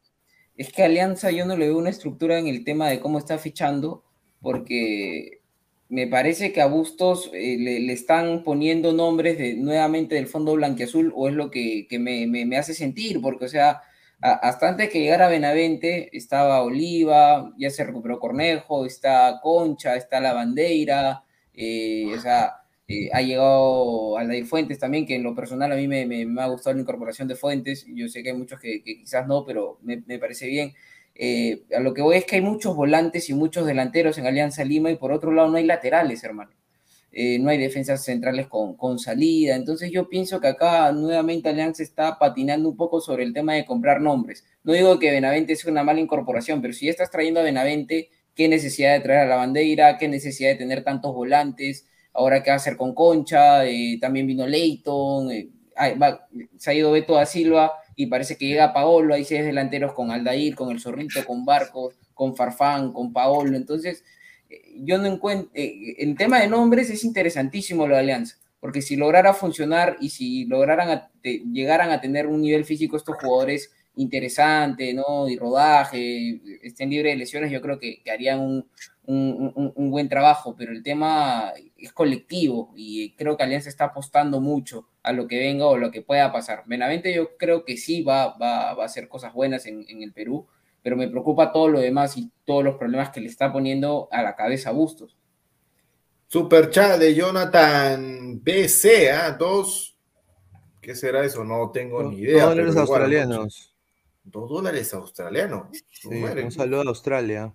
es que Alianza yo no le veo una estructura en el tema de cómo está fichando, porque me parece que a Bustos eh, le, le están poniendo nombres de, nuevamente del fondo blanquiazul, o es lo que, que me, me, me hace sentir, porque o sea, hasta antes que llegara Benavente estaba Oliva, ya se recuperó Cornejo, está Concha, está La Bandeira, eh, o sea, eh, ha llegado Aldair Fuentes también, que en lo personal a mí me, me, me ha gustado la incorporación de Fuentes, yo sé que hay muchos que, que quizás no, pero me, me parece bien. Eh, a lo que voy es que hay muchos volantes y muchos delanteros en Alianza Lima, y por otro lado no hay laterales, hermano. Eh, no hay defensas centrales con, con salida, entonces yo pienso que acá nuevamente Alianza está patinando un poco sobre el tema de comprar nombres. No digo que Benavente sea una mala incorporación, pero si ya estás trayendo a Benavente, ¿qué necesidad de traer a La Bandeira? ¿Qué necesidad de tener tantos volantes? Ahora, ¿qué va a hacer con Concha? Eh, también vino Leighton, eh, va, se ha ido Beto da Silva y parece que llega Paolo, hay seis delanteros con Aldair, con El Zorrito, con Barcos, con Farfán, con Paolo, entonces... Yo no encuentro, eh, en tema de nombres es interesantísimo lo de Alianza, porque si lograra funcionar y si lograran a te, llegaran a tener un nivel físico estos jugadores interesante, ¿no? Y rodaje, estén libres de lesiones, yo creo que, que harían un, un, un, un buen trabajo, pero el tema es colectivo y creo que Alianza está apostando mucho a lo que venga o lo que pueda pasar. Benavente yo creo que sí va, va, va a hacer cosas buenas en, en el Perú, pero me preocupa todo lo demás y todos los problemas que le está poniendo a la cabeza a Bustos. Super chat de Jonathan B C A, ¿eh? Dos. ¿Qué será eso? No tengo ni idea. Dos dólares australianos. Dos dólares australianos. Sí, un saludo a Australia.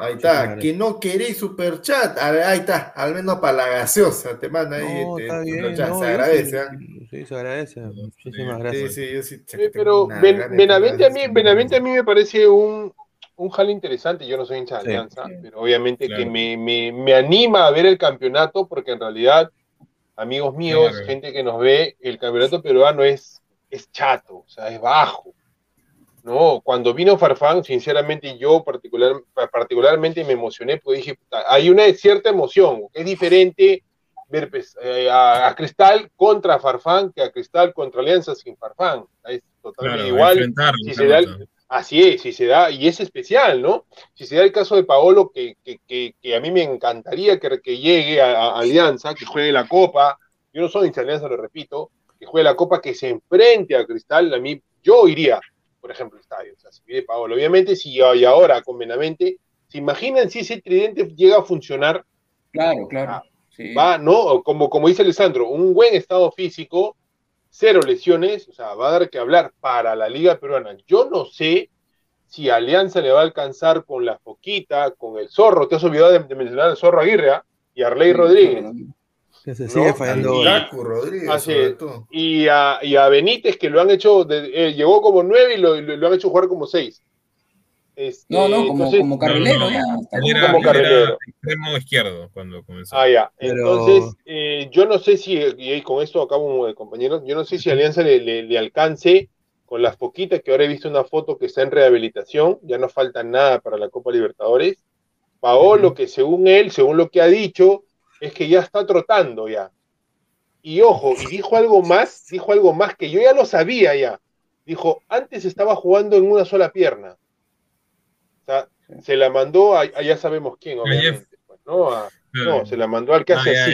Ahí está, que no queréis superchat. A ver, ahí está, al menos para la gaseosa. Te manda ahí. No, te, está bien, no, se agradece. Sí, sí, se agradece. Muchísimas sí, gracias. Sí, sí, yo sí. sí pero ben, Benavente, a mí, Benavente a mí me parece un, un jale interesante. Yo no soy hincha de Alianza, sí, sí, pero obviamente claro, que me, me, me anima a ver el campeonato, porque en realidad, amigos míos, claro, gente que nos ve, el campeonato peruano es, es chato, o sea, es bajo. No, cuando vino Farfán, sinceramente yo particular, particularmente me emocioné, porque dije, hay una cierta emoción, es diferente ver pues, eh, a, a Cristal contra Farfán que a Cristal contra Alianza sin Farfán, es totalmente claro, igual, si se da el, así es, si se da, y es especial, ¿no? Si se da el caso de Paolo, que, que, que, que a mí me encantaría que, que llegue a, a Alianza, que juegue la Copa, yo no soy hincha de Alianza, lo repito, que juegue la Copa, que se enfrente a Cristal, a mí, yo iría, por ejemplo, estadio, o sea, si pide Paolo, obviamente, si hoy ahora con Benavente, ¿se imaginan si ese tridente llega a funcionar? Claro, claro. Sí. Va, ¿no? Como, como dice Alessandro, un buen estado físico, cero lesiones, o sea, va a dar que hablar para la Liga Peruana. Yo no sé si Alianza le va a alcanzar con la Foquita, con el Zorro, te has olvidado de, de mencionar al Zorro Aguirre, ¿eh? Y a Arley sí, Rodríguez. Claro. Que se sigue no, fallando. Y, así, y, a, y a Benítez, que lo han hecho, de, eh, llegó como nueve y lo, lo, lo han hecho jugar como seis. Este, no, no, como, entonces, como carrilero. No, no, ya, era, como carrilero. Era extremo izquierdo cuando comenzó. Ah, ya. Pero... Entonces, eh, yo no sé si, y con esto acabo, compañeros, yo no sé si Alianza le, le, le alcance con las poquitas, que ahora he visto una foto que está en rehabilitación, ya no falta nada para la Copa Libertadores. Paolo, uh-huh. que según él, según lo que ha dicho, es que ya está trotando ya. Y ojo, y dijo algo más, dijo algo más que yo ya lo sabía ya. Dijo, antes estaba jugando en una sola pierna. O sea, se la mandó a, a ya sabemos quién, obviamente. Pues, ¿no? A, no, se la mandó al que hace así.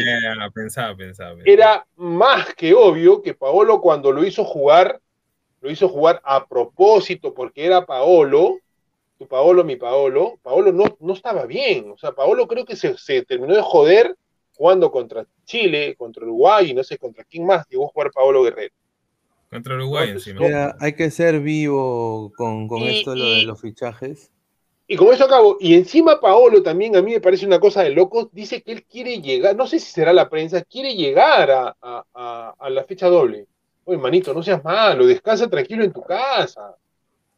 Pensaba, pensaba. Era más que obvio que Paolo, cuando lo hizo jugar, lo hizo jugar a propósito, porque era Paolo, tu Paolo, mi Paolo, Paolo no, no estaba bien. O sea, Paolo creo que se, se terminó de joder jugando contra Chile, contra Uruguay, y no sé contra quién más llegó a jugar Paolo Guerrero. Contra Uruguay, entonces, encima. Era, hay que ser vivo con, con y, esto y, lo de los fichajes. Y con eso acabo, y encima Paolo también, a mí me parece una cosa de locos, dice que él quiere llegar, no sé si será la prensa, quiere llegar a, a, a, a la fecha doble. Oye, manito, no seas malo, descansa tranquilo en tu casa.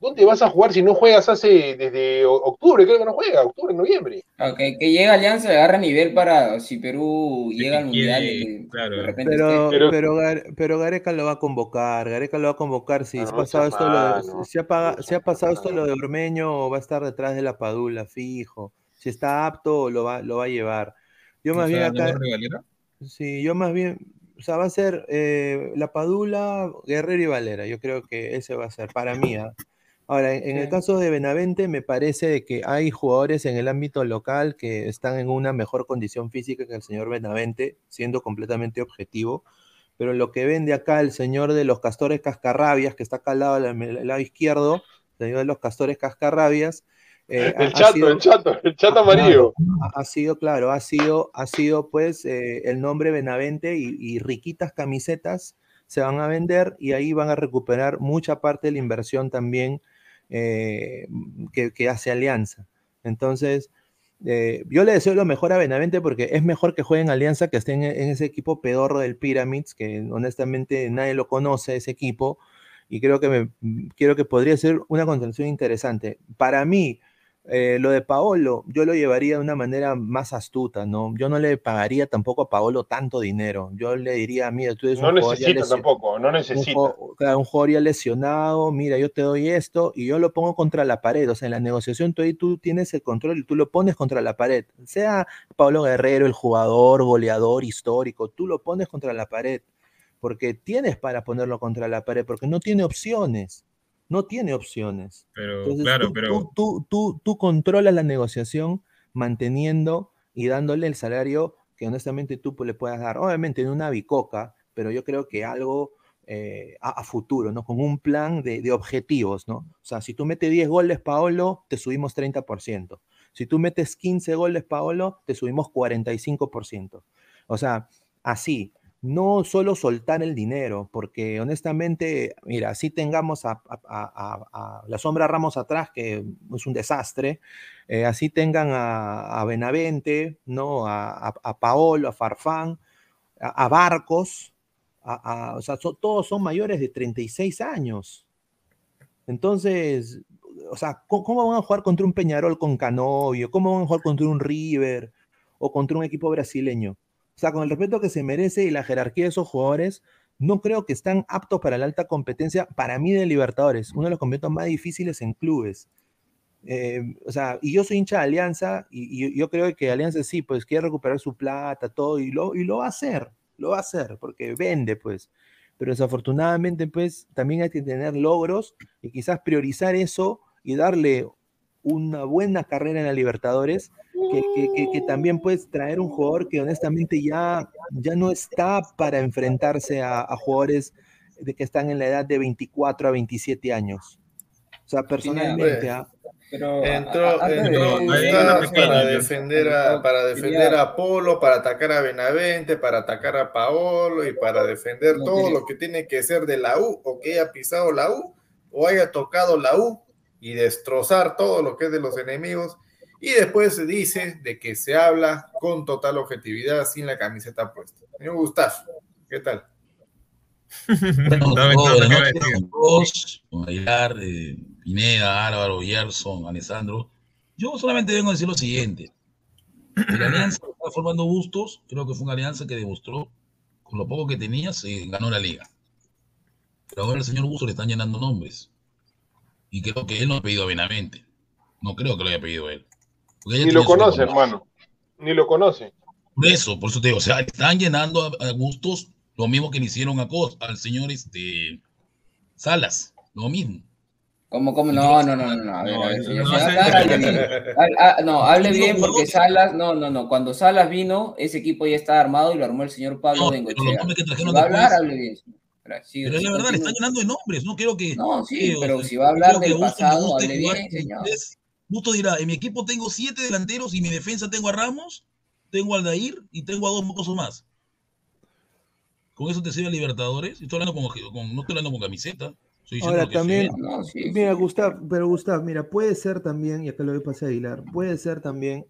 ¿Dónde vas a jugar si no juegas hace, desde octubre, creo que no juega, octubre, noviembre? Claro, que, que llega Alianza, agarra nivel para, si Perú sí, llega al Mundial. Que, claro. De repente pero, pero, pero, pero Gareca lo va a convocar, Gareca lo va a convocar, si, no, es pasado esto mal, lo de, no, si, ha, pagado, no, si ha pasado no, esto lo de Ormeño, va a estar detrás de la Padula, fijo. Si está apto, lo va, lo va a llevar. Yo más bien acá... Sí, yo más bien... O sea, va a ser eh, la Padula, Guerrero y Valera. Yo creo que ese va a ser, para mí. ¿eh? Ahora, en, en el caso de Benavente, me parece que hay jugadores en el ámbito local que están en una mejor condición física que el señor Benavente, siendo completamente objetivo. Pero lo que vende acá el señor de los Castores Cascarrabias, que está acá al lado, al lado izquierdo, el señor de los Castores Cascarrabias, Eh, el ha, chato, ha sido, el chato, el chato amarillo. Claro, ha, ha sido, claro, ha sido, ha sido pues eh, el nombre Benavente y, y riquitas camisetas se van a vender y ahí van a recuperar mucha parte de la inversión también eh, que, que hace Alianza. Entonces, eh, yo le deseo lo mejor a Benavente porque es mejor que juegue en Alianza que esté en, en ese equipo pedorro del Pyramids, que honestamente nadie lo conoce, ese equipo, y creo que, me, creo que podría ser una contratación interesante. Para mí, Eh, lo de Paolo, yo lo llevaría de una manera más astuta, ¿no? Yo no le pagaría tampoco a Paolo tanto dinero. Yo le diría, mira, tú eres no un necesito tampoco, no necesito. Un, claro, un jugador ya lesionado, mira, yo te doy esto y yo lo pongo contra la pared. O sea, en la negociación tú, tú tienes el control y tú lo pones contra la pared. Sea Paolo Guerrero, el jugador, goleador, histórico, tú lo pones contra la pared. Porque tienes para ponerlo contra la pared, porque no tiene opciones. No tiene opciones. Pero, Entonces, claro, tú, pero... tú, tú, tú, tú controlas la negociación manteniendo y dándole el salario que honestamente tú le puedas dar. Obviamente en una bicoca, pero yo creo que algo eh, a, a futuro, ¿no? Con un plan de, de objetivos, ¿no? O sea, si tú metes diez goles, Paolo, te subimos treinta por ciento. Si tú metes quince goles, Paolo, te subimos cuarenta y cinco por ciento. O sea, así. No solo soltar el dinero, porque honestamente, mira, si tengamos a, a, a, a la Sombra Ramos atrás, que es un desastre, eh, así tengan a, a Benavente, ¿no? a, a, a Paolo, a Farfán, a, a Barcos, a, a, o sea, so, todos son mayores de treinta y seis años. Entonces, o sea, ¿cómo, cómo van a jugar contra un Peñarol con Canovio? ¿Cómo van a jugar contra un River o contra un equipo brasileño? O sea, con el respeto que se merece y la jerarquía de esos jugadores, no creo que están aptos para la alta competencia, para mí, de Libertadores, uno de los campeonatos más difíciles en clubes. Eh, o sea, y yo soy hincha de Alianza, y, y yo creo que Alianza sí, pues quiere recuperar su plata, todo, y lo, y lo va a hacer, lo va a hacer, porque vende, pues. Pero desafortunadamente, pues, también hay que tener logros, y quizás priorizar eso, y darle una buena carrera en la Libertadores, que, que, que, que también puedes traer un jugador que honestamente ya, ya no está para enfrentarse a, a jugadores de que están en la edad de veinticuatro a veintisiete años. O sea, personalmente... Sí, ¿eh? Pero entró, a, a, entró de, de, de, para defender, a, para defender a Polo, para atacar a Benavente, para atacar a Paolo y para defender todo lo que tiene que ser de la U, o que haya pisado la U, o haya tocado la U, y destrozar todo lo que es de los enemigos, y después se dice de que se habla con total objetividad sin la camiseta puesta. Señor Gustavo, ¿qué tal? Bueno, todos, con Aguilar, eh, Pineda, Álvaro, Gerson, Alessandro. Yo solamente vengo a decir lo siguiente. La alianza que está formando Bustos, creo que fue una alianza que demostró, con lo poco que tenía, se ganó la liga. Pero ahora al señor Bustos le están llenando nombres. Y creo que él no ha pedido a Benavente. No creo que lo haya pedido él. Ni lo conoce, hermano. Ni lo conoce. Por eso, por eso te digo, o sea, están llenando a, a Bustos lo mismo que le hicieron a Costa, al señor este, Salas, lo mismo. ¿Cómo, cómo? No, no, no, no, no. A ver, no, a ver, señor. No, hable bien. A, no, hable bien porque Salas, no, no, no. Cuando Salas vino, ese equipo ya estaba armado y lo armó el señor Pablo no, Bengochea. Si va a hablar, hable bien. Sí, pero es la verdad, le están llenando de nombres, no quiero que... No, sí, eh, pero o sea, si va a hablar del Busto, pasado, hable bien, señor. Busto dirá, en mi equipo tengo siete delanteros y en mi defensa tengo a Ramos, tengo a Aldair y tengo a dos mocosos más. Con eso te sirve a Libertadores. Estoy hablando con, con, no estoy hablando con camiseta. Ahora también, no, sí, mira, sí. Gustav, pero Gustav, mira, puede ser también, y acá lo voy a pasar a Aguilar, puede ser también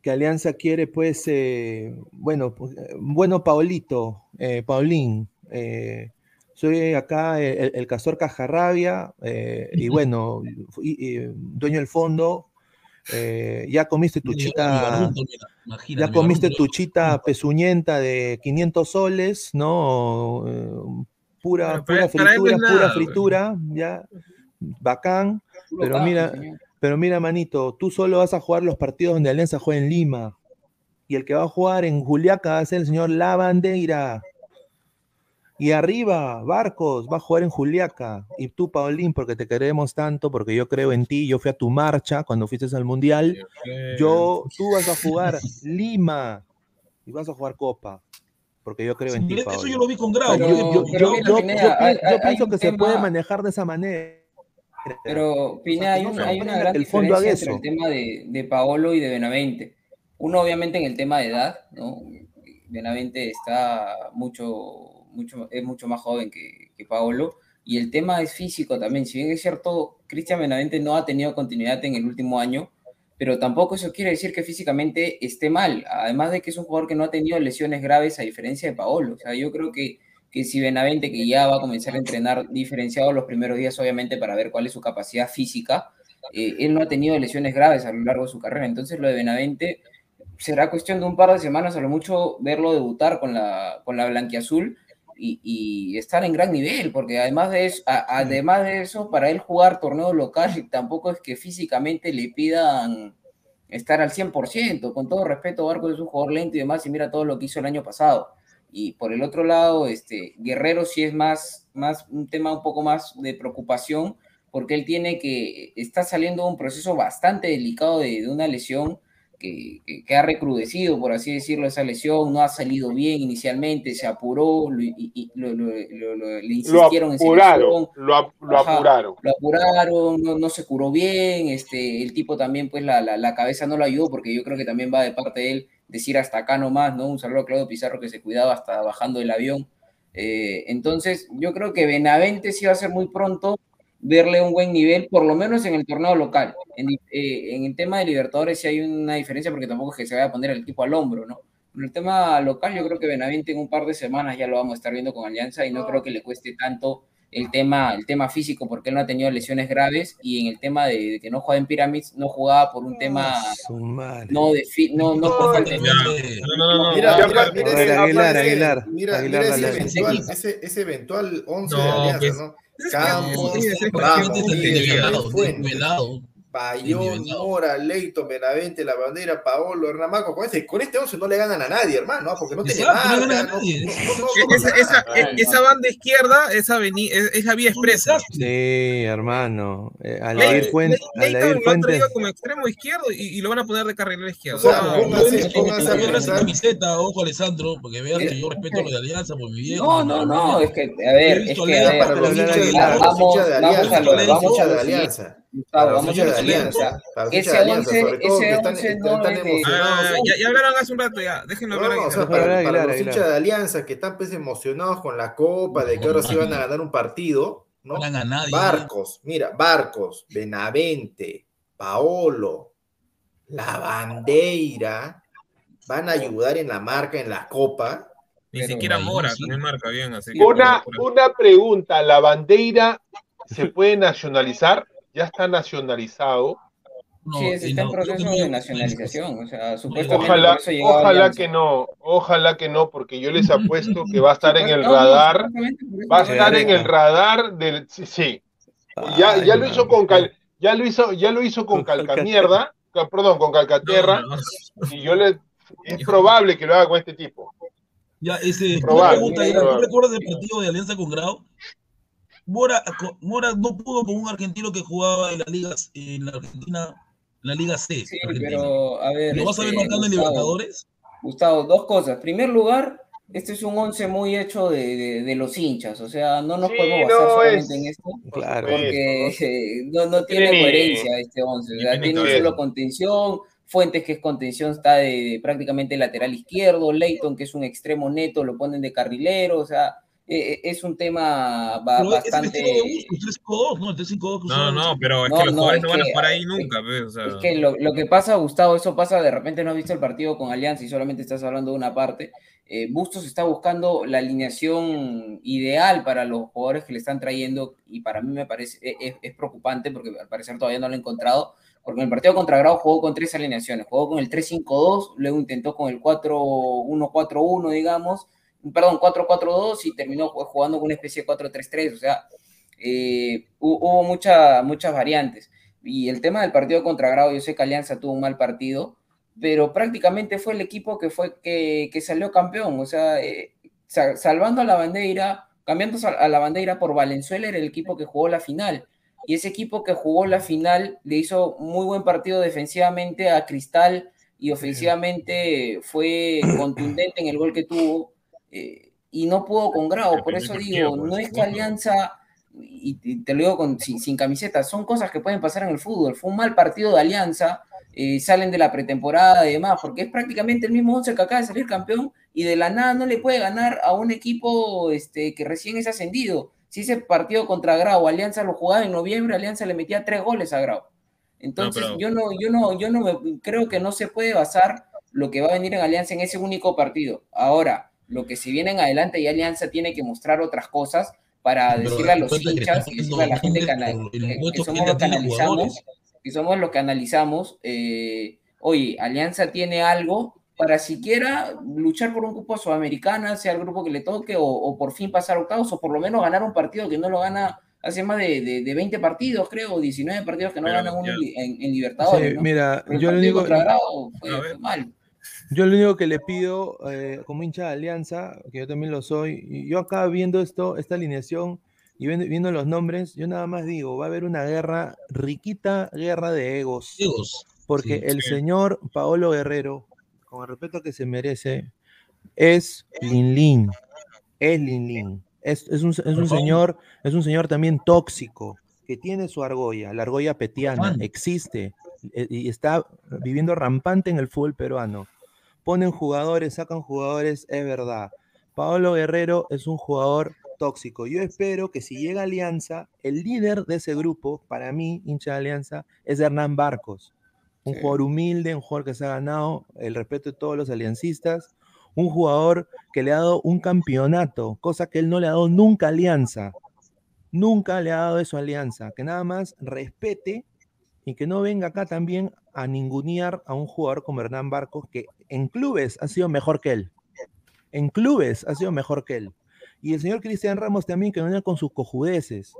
que Alianza quiere, pues, eh, bueno, pues, bueno, Paolito, eh, Paulín, eh, soy acá el, el Castor Cajarrabia, eh, y bueno, y, y, dueño del fondo, eh, ya comiste tu chita, ya comiste tu chita pezuñenta de quinientos soles, ¿no? Eh, Pura, pura fritura, pura fritura, ya, bacán, pero mira, pero mira, manito, tú solo vas a jugar los partidos donde Alianza juega en Lima, y el que va a jugar en Juliaca va a ser el señor Lavandeira, y arriba, Barcos, va a jugar en Juliaca, y tú, Paulín, porque te queremos tanto, porque yo creo en ti, yo fui a tu marcha cuando fuiste al Mundial, yo, tú vas a jugar Lima, y vas a jugar Copa. Porque yo creo en ti, Pablo. Eso yo lo vi con Grau. Pero, yo, yo, yo, yo, Pineda, yo, yo, yo hay, pienso hay que tema, se puede manejar de esa manera. Pero, Pineda, o sea, hay, hay una gran diferencia entre eso. El tema de, de Paolo y de Benavente. Uno, obviamente, en el tema de edad, ¿no? Benavente está mucho, mucho, es mucho más joven que, que Paolo. Y el tema es físico también. Si bien es cierto, Cristian Benavente no ha tenido continuidad en el último año, pero tampoco eso quiere decir que físicamente esté mal, además de que es un jugador que no ha tenido lesiones graves a diferencia de Paolo. O sea, yo creo que, que si Benavente, que ya va a comenzar a entrenar diferenciado los primeros días, obviamente para ver cuál es su capacidad física, eh, él no ha tenido lesiones graves a lo largo de su carrera, entonces lo de Benavente será cuestión de un par de semanas a lo mucho verlo debutar con la, con la blanquiazul y, y estar en gran nivel, porque además de eso, a, además de eso, para él jugar torneo local tampoco es que físicamente le pidan estar al cien por ciento, con todo respeto. Barcos es un jugador lento y demás, y mira todo lo que hizo el año pasado. Y por el otro lado, este, Guerrero sí es más, más un tema un poco más de preocupación, porque él tiene que, está saliendo de un proceso bastante delicado de, de una lesión que, que, que ha recrudecido, por así decirlo, esa lesión, no ha salido bien inicialmente, se apuró, lo, y, lo, lo, lo, lo, le insistieron en selección, lo, ap lo ajá, apuraron, lo apuraron, no, no se curó bien, este, el tipo también, pues la, la, la cabeza no lo ayudó, porque yo creo que también va de parte de él decir hasta acá nomás, ¿no? Un saludo a Claudio Pizarro, que se cuidaba hasta bajando del avión, eh, entonces yo creo que Benavente sí va a ser muy pronto verle un buen nivel, por lo menos en el torneo local. En, eh, en el tema de Libertadores sí hay una diferencia, porque tampoco es que se vaya a poner el equipo al hombro, ¿no? En el tema local yo creo que Benavente en un par de semanas ya lo vamos a estar viendo con Alianza, y no creo que le cueste tanto el tema, el tema físico, porque él no ha tenido lesiones graves, y en el tema de, de que no jugaba en Pyramids, no jugaba por un tema no de fi, no no por parte de Aguilar, Aguilar. Mira, Aguilar, mira ese, eventual, ese, ese eventual once no, de Alianza, que... ¿no? Campos, Bayón, Mora, Leito, Benavente, La Bandera, Paolo, Hernamaco. Con, este, con este once no le ganan a nadie, hermano, porque no tiene nada. No, no, no, esa, esa, esa banda izquierda, esa, vení, esa vía expresa. Sí, hermano. Eh, Aldair Fuentes. Leito lo han traído como extremo izquierdo y, y lo van a poner de carrilero izquierdo. Póngase camiseta, ojo, Alessandro, porque vean que yo respeto lo de Alianza por mi viejo. No, no, no, es que, a ver, es que vamos a la Alianza. Claro, vamos a la Alianza. Ese once, ese once no es de... Ah, ya, ya hablaron hace un rato, ya. Déjenlo hablar. No, no, o sea, para, para, para los hinchas de Alianza que están pues emocionados con la Copa, de que ahora sí van a ganar un partido, ¿no? No ganan a nadie. Barcos, mira, Barcos, Benavente, Paolo, La Bandera van a ayudar en la marca, en la Copa, Ni pero siquiera Mora, sí. No marca bien. Así una, que una pregunta, ¿la Bandeira se puede nacionalizar? ¿Ya está nacionalizado? No, sí, está no, en proceso no, de nacionalización. O sea, supuestamente ojalá, ojalá que no, ojalá que no, porque yo les apuesto que va a estar en el radar, va a estar en el radar del... Sí, sí. Ya, ya lo hizo con Cal, ya lo hizo, ya lo hizo con Calcamierda, perdón, con Calcaterra, y yo le... Es probable que lo haga con este tipo. Ya, ese... Probable, pregunta, es probable. ¿Tú recuerdas el partido de Alianza con Grau? Mora, Mora no pudo con un argentino que jugaba en la Liga, en la Argentina, en la Liga C. Sí, pero a ver... ¿Lo vas a ver marcando en Libertadores? Gustavo, dos cosas. En primer lugar, este es un once muy hecho de, de, de los hinchas. O sea, no nos sí, podemos basar no solamente es... en esto. Claro. Porque es, eh, no, no tiene sí, coherencia este once. O sea, tiene un solo contención... Fuentes, que es contención, está de, de prácticamente lateral izquierdo. Leighton, que es un extremo neto, lo ponen de carrilero. O sea, eh, es un tema ba bastante... Es tres cinco dos, ¿no? El tres cinco dos. No, no, pero es no, que los no, jugadores no van que, a parar ahí nunca. Es, pues, o sea. Es que lo, lo que pasa, Gustavo, eso pasa, de repente no has visto el partido con Alianza y solamente estás hablando de una parte. Eh, Bustos está buscando la alineación ideal para los jugadores que le están trayendo y para mí me parece es, es preocupante porque al parecer todavía no lo he encontrado. Porque en el partido contra Grau jugó con tres alineaciones. Jugó con el tres cinco dos, luego intentó con el cuatro uno cuatro uno, digamos. Perdón, cuatro cuatro dos y terminó jugando con una especie de cuatro tres tres. O sea, eh, hubo mucha, muchas variantes. Y el tema del partido contra Grau, yo sé que Alianza tuvo un mal partido, pero prácticamente fue el equipo que, fue, que, que salió campeón. O sea, eh, salvando a la Bandeira, cambiando a la Bandeira por Valenzuela, era el equipo que jugó la final. Y ese equipo que jugó la final le hizo muy buen partido defensivamente a Cristal y ofensivamente fue contundente en el gol que tuvo eh, y no pudo con Grau. Por eso digo, no es que Alianza, y, y te lo digo con, sin, sin camiseta, son cosas que pueden pasar en el fútbol. Fue un mal partido de Alianza, eh, salen de la pretemporada y demás, porque es prácticamente el mismo once que acaba de salir campeón y de la nada no le puede ganar a un equipo este, que recién es ascendido. Si ese partido contra Grau, Alianza lo jugaba en noviembre, Alianza le metía tres goles a Grau. Entonces, no, pero... yo no, yo no, yo no me, creo que no se puede basar lo que va a venir en Alianza en ese único partido. Ahora, lo que si viene en adelante y Alianza tiene que mostrar otras cosas para pero decirle a los hinchas y decirle a la gente canal, que, que somos los que analizamos, que somos los que analizamos, eh, oye, Alianza tiene algo para siquiera luchar por un cupo sudamericana, sea el grupo que le toque, o, o por fin pasar octavos, o por lo menos ganar un partido que no lo gana hace más de, de, de veinte partidos, creo, diecinueve partidos que no ganan uno en, en Libertadores. Sí, ¿no? Mira, yo lo, único, Grau, fue, fue mal. yo lo único que le pido, eh, como hincha de Alianza, que yo también lo soy, y yo acá viendo esto, esta alineación, y viendo, viendo los nombres, yo nada más digo, va a haber una guerra, riquita guerra de egos. Egos. Porque sí, el sí. señor Paolo Guerrero, con el respeto que se merece, es Lin Lin, es Lin Lin, es, es, un, es, un señor, es un señor también tóxico, que tiene su argolla, la argolla petiana, existe, y está viviendo rampante en el fútbol peruano, ponen jugadores, sacan jugadores, es verdad, Paolo Guerrero es un jugador tóxico, yo espero que si llega Alianza, el líder de ese grupo, para mí, hincha de Alianza, es Hernán Barcos, un sí. jugador humilde, un jugador que se ha ganado el respeto de todos los aliancistas, un jugador que le ha dado un campeonato, cosa que él no le ha dado nunca a Alianza, nunca le ha dado eso a Alianza, que nada más respete y que no venga acá también a ningunear a un jugador como Hernán Barcos, que en clubes ha sido mejor que él, en clubes ha sido mejor que él, y el señor Cristian Ramos también, que no venga con sus cojudeces.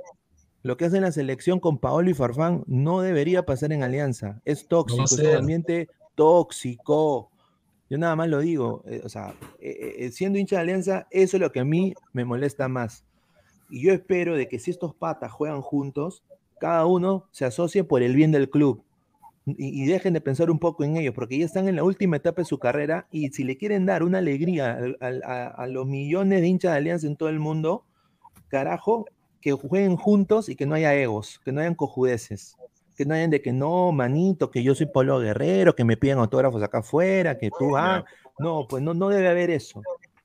Lo que hace en la selección con Paolo y Farfán no debería pasar en Alianza. Es tóxico, no sé. Es un ambiente tóxico. Yo nada más lo digo. Eh, o sea, eh, eh, siendo hincha de Alianza, eso es lo que a mí me molesta más. Y yo espero de que si estos patas juegan juntos, cada uno se asocie por el bien del club. Y, y dejen de pensar un poco en ellos, porque ya están en la última etapa de su carrera y si le quieren dar una alegría a, a, a los millones de hinchas de Alianza en todo el mundo, carajo, que jueguen juntos y que no haya egos, que no hayan cojudeces, que no hayan de que no, manito, que yo soy Paolo Guerrero, que me piden autógrafos acá afuera, que tú, ah, no, pues no, no debe haber eso.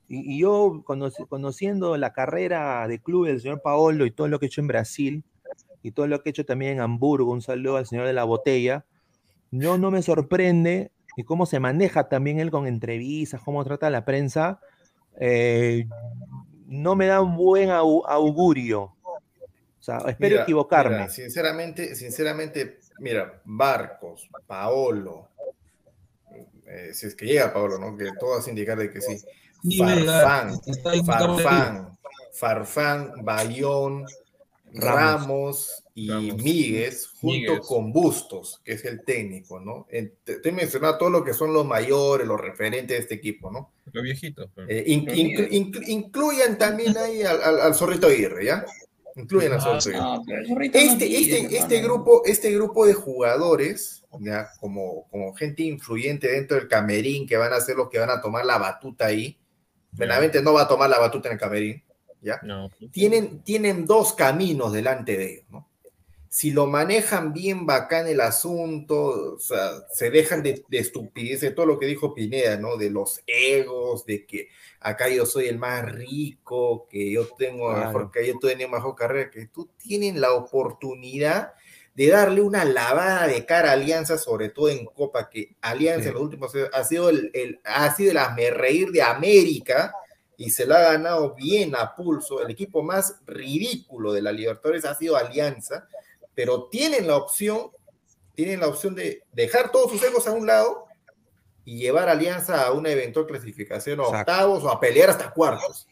Y, y yo, conoci conociendo la carrera de club del señor Paolo y todo lo que he hecho en Brasil, y todo lo que he hecho también en Hamburgo, un saludo al señor de la botella, yo no me sorprende y cómo se maneja también él con entrevistas, cómo trata a la prensa, eh, no me da un buen augurio. O sea, espero mira, equivocarme. Mira, sinceramente, sinceramente, mira, Barcos, Paolo, eh, si es que llega Paolo, ¿no? Que todo hace indicar de que sí. Farfán, Farfán, Farfán, Bayón, Ramos y Ramos. Míguez, junto Míguez. con Bustos, que es el técnico, ¿no? Te he mencionado todo lo que son los mayores, los referentes de este equipo, ¿no? Los viejitos. Pero... Eh, in, in, in, incluyan también ahí al, al, al Zorrito Aguirre, ¿ya? Incluyen al Zorrito Aguirre. Este, este, este, grupo, este grupo de jugadores, ¿ya? Como, como gente influyente dentro del camerín, que van a ser los que van a tomar la batuta ahí. Benavente no va a tomar la batuta en el camerín. ¿Ya? No. Tienen, tienen dos caminos delante de ellos, ¿no? Si lo manejan bien bacán el asunto, o sea, se dejan de, de estupidez, de todo lo que dijo Pineda, ¿no? De los egos, de que acá yo soy el más rico, que yo tengo claro. mejor, que yo tengo mejor carrera, que tú tienen la oportunidad de darle una lavada de cara a Alianza, sobre todo en Copa, que Alianza sí. en los últimos años ha sido el, el, ha sido el asmerreír de América, y se la ha ganado bien a pulso. El equipo más ridículo de la Libertadores ha sido Alianza, pero tienen la opción, tienen la opción de dejar todos sus egos a un lado y llevar a Alianza a una eventual clasificación a octavos o a pelear hasta cuartos.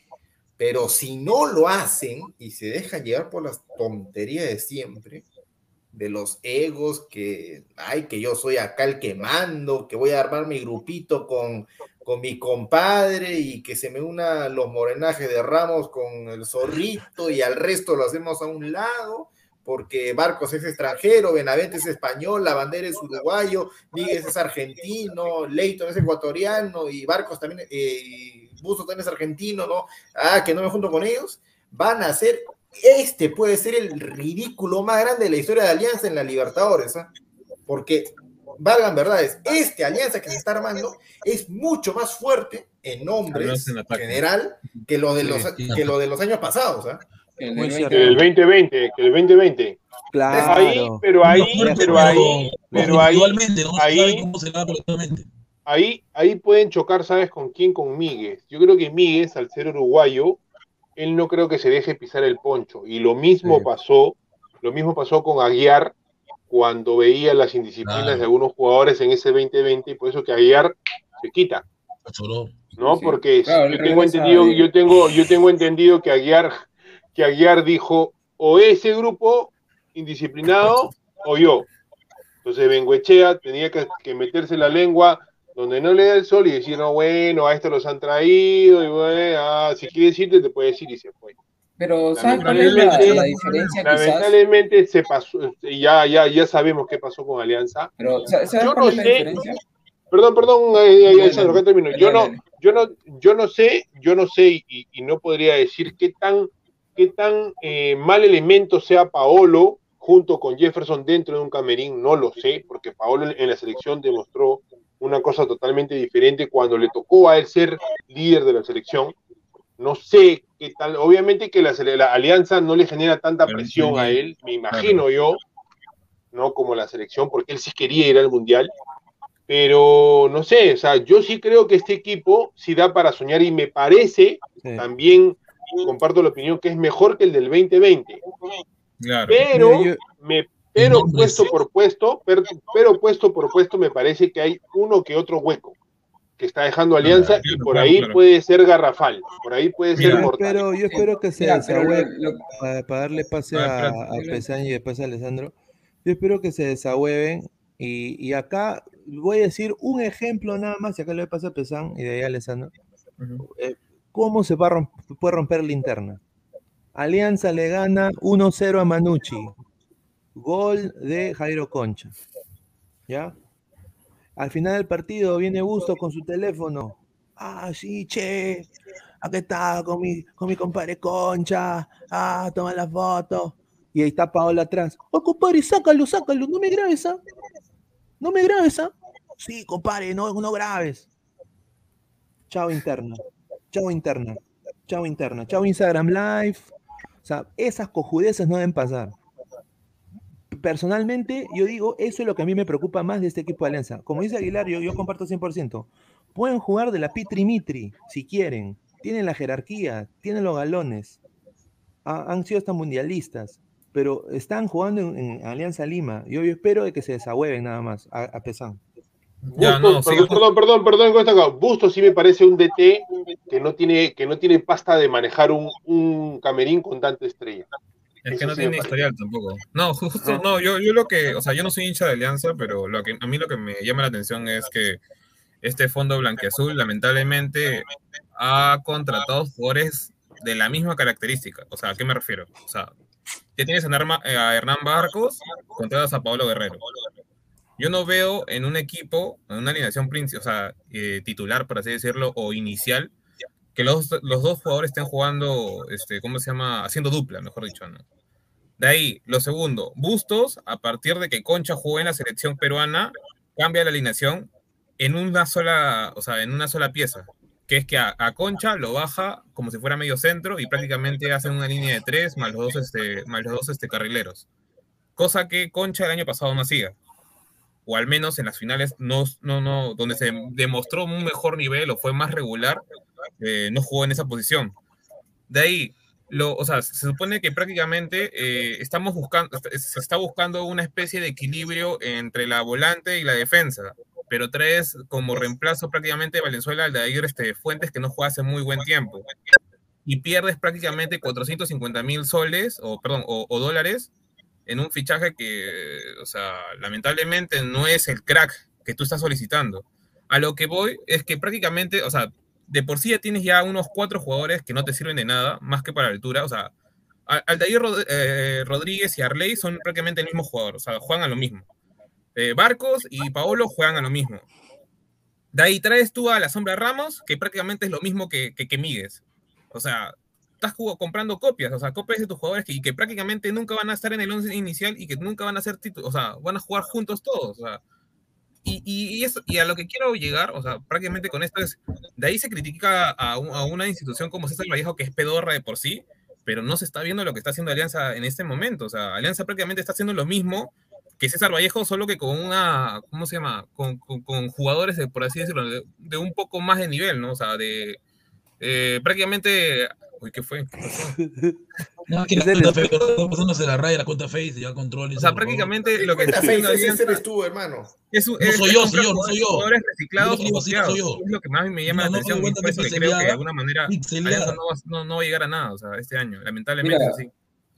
Pero si no lo hacen y se dejan llevar por las tonterías de siempre, de los egos que, ay, que yo soy acá el que mando, que voy a armar mi grupito con... con mi compadre y que se me una los morenajes de Ramos con el Zorrito y al resto lo hacemos a un lado porque Barcos es extranjero, Benavente es español, la bandera es uruguayo, Míguez es argentino, Leyton es ecuatoriano y Barcos también, eh, Bustos también es argentino, ¿no? Ah, que no me junto con ellos. Van a ser, este puede ser el ridículo más grande de la historia de Alianza en la Libertadores, ¿eh? Porque... valgan verdades, esta alianza que se está armando es mucho más fuerte en nombres en general que lo de los, que lo de los años pasados, ¿eh? El veinte veinte, claro. Ahí, pero ahí, no, pero ahí, pero ahí, no ahí, cómo se va ahí, ahí pueden chocar, ¿sabes con quién? Con Míguez. Yo creo que Míguez, al ser uruguayo, él no creo que se deje pisar el poncho. Y lo mismo sí. pasó, lo mismo pasó con Aguiar. Cuando veía las indisciplinas ah. de algunos jugadores en ese veinte veinte, y por eso que Aguiar se quita, ¿no? Porque claro, yo tengo entendido, yo tengo, yo tengo entendido que Aguiar, que Aguiar dijo o ese grupo indisciplinado o yo. Entonces Bengoechea tenía que, que meterse la lengua donde no le da el sol y decir no bueno a esto los han traído y bueno ah, si quieres irte te puedes ir y se fue. Pero ¿sabes cuál es la, la diferencia? Lamentablemente quizás? se pasó, ya, ya, ya sabemos qué pasó con Alianza. Pero, ¿sabes yo no sé, diferencia? perdón, perdón, eh, eh, Sandro, que termino. Yo no, yo no, yo no sé, yo no sé y, y no podría decir qué tan, qué tan eh, mal elemento sea Paolo junto con Jefferson dentro de un camerín, no lo sé, porque Paolo en la selección demostró una cosa totalmente diferente cuando le tocó a él ser líder de la selección. No sé qué tal, obviamente que la, la Alianza no le genera tanta presión a él, me imagino yo, no como la selección, porque él sí quería ir al Mundial, pero no sé, o sea, yo sí creo que este equipo sí da para soñar y me parece, sí. también comparto la opinión, que es mejor que el del veinte veinte, claro. pero, yo, me, pero no puesto sé. por puesto, pero, pero puesto por puesto me parece que hay uno que otro hueco. Que está dejando Alianza y por ahí puede ser garrafal, por ahí puede ser mortal. Pero yo espero que se desahoguen, para darle pase a, a Pesaña y después a Alessandro, yo espero que se desahoguen y, y acá voy a decir un ejemplo nada más, y acá le voy a pasar a Pesaña y de ahí a Alessandro, uh-huh. eh, cómo se va a romp- puede romper la interna. Alianza le gana uno cero a Manucci, gol de Jairo Concha, ¿ya? Al final del partido viene Bustos con su teléfono. Ah, sí, che. Aquí está con mi, con mi compadre Concha. Ah, toma la foto. Y ahí está Paola atrás. Oh, compadre, sácalo, sácalo. No me grabes, ¿ah? No me grabes, ¿ah? Sí, compadre, no, no grabes. Chao interna. Chao interna. Chao interna. Chao Instagram Live. O sea, esas cojudeces no deben pasar. Personalmente, yo digo, eso es lo que a mí me preocupa más de este equipo de Alianza. Como dice Aguilar, yo, yo comparto cien por ciento. Pueden jugar de la Pitri Mitri, si quieren. tienen la jerarquía, tienen los galones, ha, han sido hasta mundialistas, pero están jugando en, en Alianza Lima. Yo, yo espero de que se desahueven nada más, a, a Pesán. Ya, Bustos, no, perdón, perdón, perdón, perdón, perdón, Bustos sí me parece un D T que no tiene, que no tiene pasta de manejar un, un camerín con tanta estrella. Es que no tiene historial tampoco. No, justo, no, yo, yo lo que, o sea, yo no soy hincha de Alianza, pero lo que, a mí lo que me llama la atención es que este fondo blanqueazul, lamentablemente, ha contratado jugadores de la misma característica. O sea, ¿a qué me refiero? O sea, ya tienes a Hernán Barcos, contratas a Pablo Guerrero. Yo no veo en un equipo, en una alineación o sea, eh, titular, por así decirlo, o inicial, que los, los dos jugadores estén jugando, este, ¿cómo se llama? Haciendo dupla, mejor dicho, ¿no? De ahí, lo segundo, Bustos, a partir de que Concha jugó en la selección peruana, cambia la alineación en una sola, o sea, en una sola pieza, que es que a, a Concha lo baja como si fuera medio centro y prácticamente hacen una línea de tres más los dos, este, más los dos este, carrileros. Cosa que Concha el año pasado no hacía. O al menos en las finales, no, no, no, donde se demostró un mejor nivel o fue más regular, eh, no jugó en esa posición. De ahí, lo, o sea, se supone que prácticamente eh, estamos buscando, se está buscando una especie de equilibrio entre la volante y la defensa, pero traes como reemplazo prácticamente de Valenzuela al de Aguirre este, Fuentes, que no juega hace muy buen tiempo, y pierdes prácticamente cuatrocientos cincuenta mil soles, o perdón, o, o dólares, en un fichaje que, o sea, lamentablemente no es el crack que tú estás solicitando. A lo que voy es que prácticamente, o sea, de por sí ya tienes ya unos cuatro jugadores que no te sirven de nada, más que para la altura. O sea, Aldair Rod eh, Rodríguez y Arley son prácticamente el mismo jugador, o sea, juegan a lo mismo. Eh, Barcos y Paolo juegan a lo mismo. De ahí traes tú a la Sombra Ramos, que prácticamente es lo mismo que, que, que Míguez. O sea, estás jugando, comprando copias, o sea, copias de tus jugadores que, que prácticamente nunca van a estar en el once inicial y que nunca van a ser títulos, o sea, van a jugar juntos todos, o sea, y, y, y, eso, y a lo que quiero llegar, o sea, prácticamente con esto es, de ahí se critica a, un, a una institución como César Vallejo, que es pedorra de por sí, pero no se está viendo lo que está haciendo Alianza en este momento, o sea, Alianza prácticamente está haciendo lo mismo que César Vallejo, solo que con una, ¿cómo se llama?, con, con, con jugadores, de, por así decirlo, de, de un poco más de nivel, ¿no?, o sea, de, eh, prácticamente... Uy, ¿qué fue? ¿Qué pasó? No, que la cuenta fe, todo pasándose la raya, la cuenta Face, ya controles. O sea, prácticamente lo que está haciendo Alianza... Ese eres tú, hermano. Es, es, no soy yo, señor, no soy yo. Jugadores reciclados, no soy yo. Es lo que más me llama no, la atención, no, no, no, y que creo que de alguna manera Alianza no va, no, no va a llegar a nada, o sea, este año, lamentablemente. Mira, es así.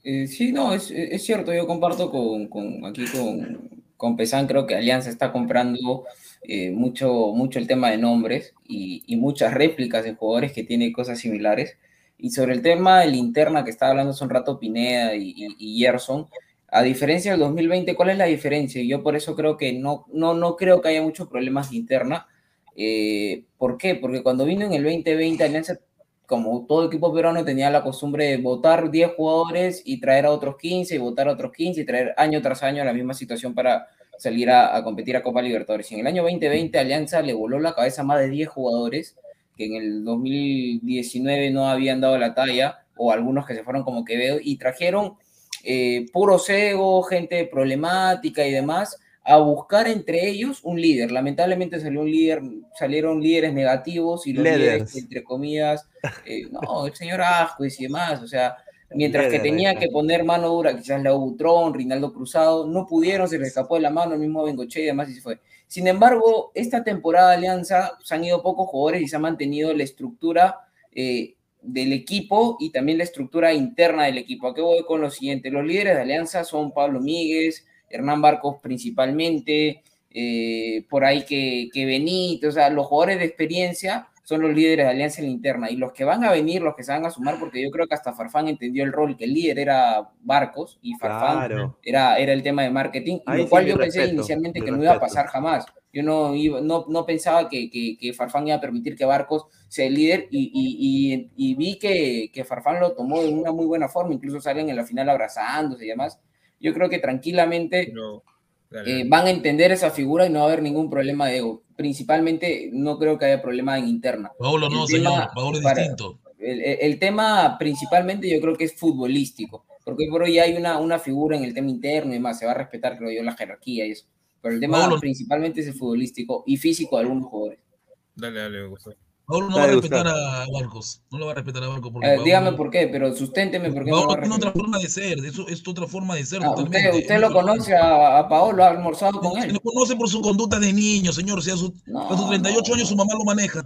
Eh, sí, no, es, es cierto, yo comparto con, con aquí con, con Pesán, creo que Alianza está comprando... Eh, mucho, mucho el tema de nombres y, y muchas réplicas de jugadores que tienen cosas similares. Y sobre el tema de la interna que estaba hablando hace un rato Pineda y, y, y Gerson, a diferencia del dos mil veinte, ¿cuál es la diferencia? Yo por eso creo que no, no, no creo que haya muchos problemas de interna. Eh, ¿Por qué? Porque cuando vino en el veinte veinte, Alianza, como todo equipo peruano, tenía la costumbre de votar diez jugadores y traer a otros quince, y votar a otros quince, y traer año tras año la misma situación para... salir a, a competir a Copa Libertadores. Y en el año veinte veinte Alianza le voló la cabeza a más de diez jugadores que en el dos mil diecinueve no habían dado la talla, o algunos que se fueron como Quevedo, y trajeron eh, puro cego, gente problemática y demás, a buscar entre ellos un líder. Lamentablemente salió un líder, salieron líderes negativos y los líderes, entre comillas, eh, no, el señor Ascuez y demás, o sea... Mientras que tenía que poner mano dura, quizás Leo Butrón, Rinaldo Cruzado, no pudieron, se les escapó de la mano, el mismo Bengoche y demás, y se fue. Sin embargo, esta temporada de Alianza se han ido pocos jugadores y se ha mantenido la estructura eh, del equipo y también la estructura interna del equipo. ¿A qué voy con lo siguiente? Los líderes de Alianza son Pablo Míguez, Hernán Barcos principalmente, eh, por ahí que, que Benito, o sea, los jugadores de experiencia... son los líderes de Alianza en la interna, y los que van a venir, los que se van a sumar, porque yo creo que hasta Farfán entendió el rol, que el líder era Barcos, y Farfán claro. era, era el tema de marketing, ahí lo cual sí, yo pensé respeto, inicialmente que respeto. no iba a pasar jamás. Yo no, iba, no, no pensaba que, que, que Farfán iba a permitir que Barcos sea el líder, y, y, y, y vi que, que Farfán lo tomó de una muy buena forma, incluso salen en la final abrazándose y demás. Yo creo que tranquilamente... No. Eh, van a entender esa figura y no va a haber ningún problema de ego. Principalmente no creo que haya problema en interna. Paolo no, señor, Paolo es distinto. El, el tema principalmente yo creo que es futbolístico, porque por hoy hay una, una figura en el tema interno y demás, se va a respetar, creo yo, la jerarquía y eso. Pero el tema Paolo... principalmente es el futbolístico y físico de algunos jugadores. Dale, dale, Gustavo. Pablo no va a respetar a Barcos. No lo va a respetar a Barcos. Porque a ver, Pablo, dígame por qué, pero susténteme por qué Pablo no va a respetar. Tiene otra forma de ser, eso es otra forma de ser. Ah, totalmente. Usted, usted lo conoce a, a Paolo, ha almorzado con él. Lo conoce por su conducta de niño, señor. Si a, su, no, a sus treinta y ocho no. años su mamá lo maneja.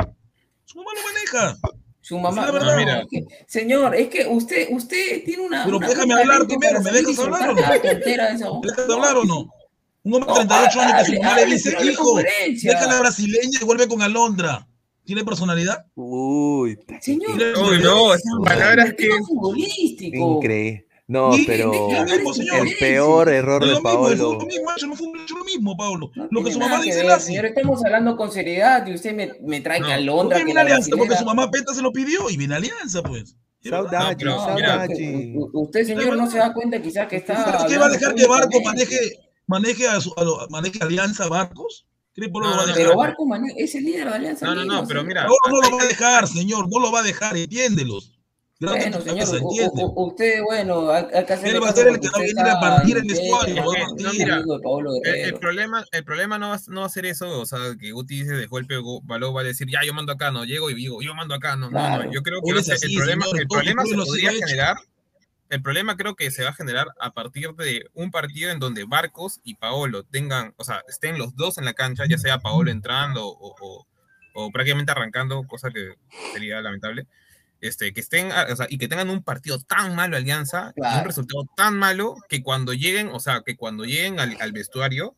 Su mamá lo maneja. Su mamá, sí, no, mira. Es que, señor, es que usted, usted tiene una. Pero una déjame hablar primero, ¿me dejas hablar o no? ¿Me dejas hablar o no? Un hombre de treinta y ocho años que su mamá le dice, hijo, deja la brasileña y vuelve con Alondra. ¿Tiene personalidad? Uy, señor. Uy, no, esas palabras que. Increíble. No, pero el peor error de Paolo. No fue lo mismo, Paolo. Lo que su mamá dice la hace. Señor, estamos hablando con seriedad y usted me, me trae a Londra. Porque viene Alianza, porque su mamá Peta se lo pidió y viene Alianza, pues. Saudade, saudade. Usted, señor, no se da cuenta quizás que está. ¿Usted va a dejar que Barco maneje maneje a Alianza Barcos? Cripolo no, lo va a dejar. Pero Barco maneja, es el líder de Alianza. No, no, no, pero mira. No, no lo va a dejar, señor, no lo va a dejar, entiéndelos. Bueno, señor, se usted, bueno, a, a casa él va a ser el que no viene a partir el escuadro. El problema, el problema no, va, no va a ser eso, o sea, que Guti dice de golpe, Baló va a decir, ya, yo mando acá, no llego y digo, yo mando acá, no, claro. no, no, yo creo que así, el problema, señor, el problema se podría generar, el problema creo que se va a generar a partir de un partido en donde Barcos y Paolo tengan, o sea, estén los dos en la cancha, ya sea Paolo entrando o, o, o prácticamente arrancando, cosa que sería lamentable. Este, que estén, o sea, y que tengan un partido tan malo Alianza, claro. un resultado tan malo que cuando lleguen, o sea, que cuando lleguen al, al vestuario,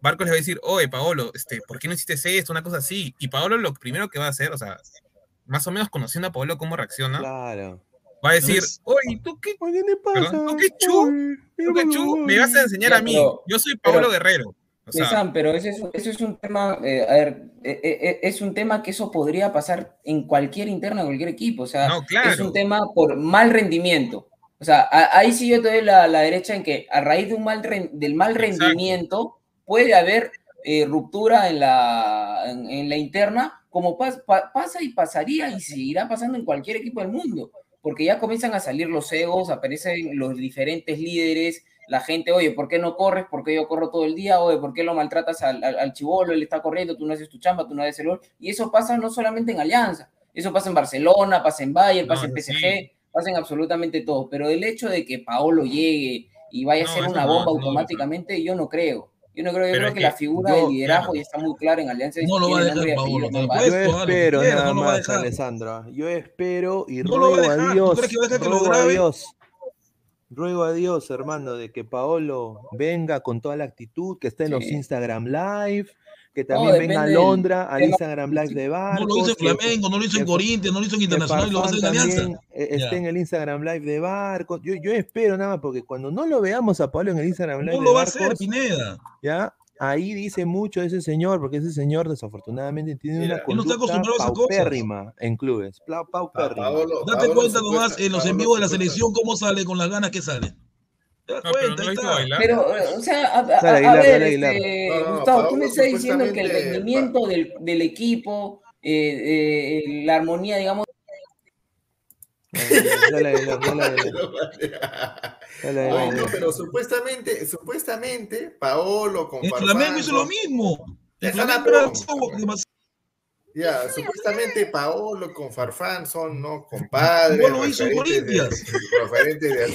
Barcos les va a decir, oye, Paolo, este, ¿por qué no hiciste esto? Una cosa así. Y Paolo lo primero que va a hacer, o sea, más o menos conociendo a Paolo cómo reacciona, claro. va a decir, oye, ¿tú qué? ¿Qué te pasa? ¿Tú qué chu? ¿Tú qué chu? Me vas a enseñar a mí. Yo soy Paolo pero... Guerrero. O sea, Sam, pero eso es, eso es un tema, eh, a ver, eh, eh, es un tema que eso podría pasar en cualquier interno de cualquier equipo, o sea, no, claro. es un tema por mal rendimiento, o sea, a, ahí sí yo te doy la, la derecha en que a raíz de un mal del mal Exacto. rendimiento puede haber eh, ruptura en la, en, en la interna, como pas, pa, pasa y pasaría y seguirá pasando en cualquier equipo del mundo, porque ya comienzan a salir los egos, aparecen los diferentes líderes. La gente, oye, ¿por qué no corres? ¿Por qué yo corro todo el día? Oye, ¿por qué lo maltratas al, al, al chibolo? Él está corriendo, tú no haces tu chamba, tú no haces el gol. Y eso pasa no solamente en Alianza, eso pasa en Barcelona, pasa en Bayern, no, pasa en P S G, sí. pasa en absolutamente todo. Pero el hecho de que Paolo llegue y vaya no, a ser una bomba no, automáticamente, no, no. yo no creo. Yo no creo, yo pero creo que, que la figura del liderazgo ya está muy clara en Alianza. No lo va a dejar, Paolo. No yo espero nada no lo más, dejar. Alessandra. Yo espero y no ruego lo a Dios, ruego a Dios. Ruego a Dios, hermano, de que Paolo venga con toda la actitud, que esté en sí. los Instagram Live, que también no, venga a Londra, del, al del, Instagram Live de Barcos. No lo hizo en Flamengo, no lo hizo en Corinthians, no lo hizo en Internacional, lo va a hacer en Alianza. Esté yeah. en el Instagram Live de Barcos. Yo, yo espero nada más, porque cuando no lo veamos a Paolo en el Instagram Live no de Barcos... No lo va Barcos, a hacer, Pineda. ¿Ya? Ahí dice mucho ese señor, porque ese señor desafortunadamente tiene Mira, una conducta no paupérrima en clubes. Paupérrima. Paolo, Date Paolo cuenta nomás en eh, los envíos de la selección cómo sale, con las ganas que sale. ¿Te das no, cuenta? Pero, no está. pero, o sea, a, a, a, a ver, este, no, no, Gustavo, Paolo, tú me estás diciendo que el rendimiento del, del equipo, eh, eh, la armonía, digamos... Dale, dale, dale, dale. No, no, pero supuestamente, supuestamente, Paolo con Farfán. El Flamengo hizo lo mismo. Es una broma. Ya, supuestamente Paolo con Farfán son, ¿no? Compadres. No lo hizo Corinthians. Referente de.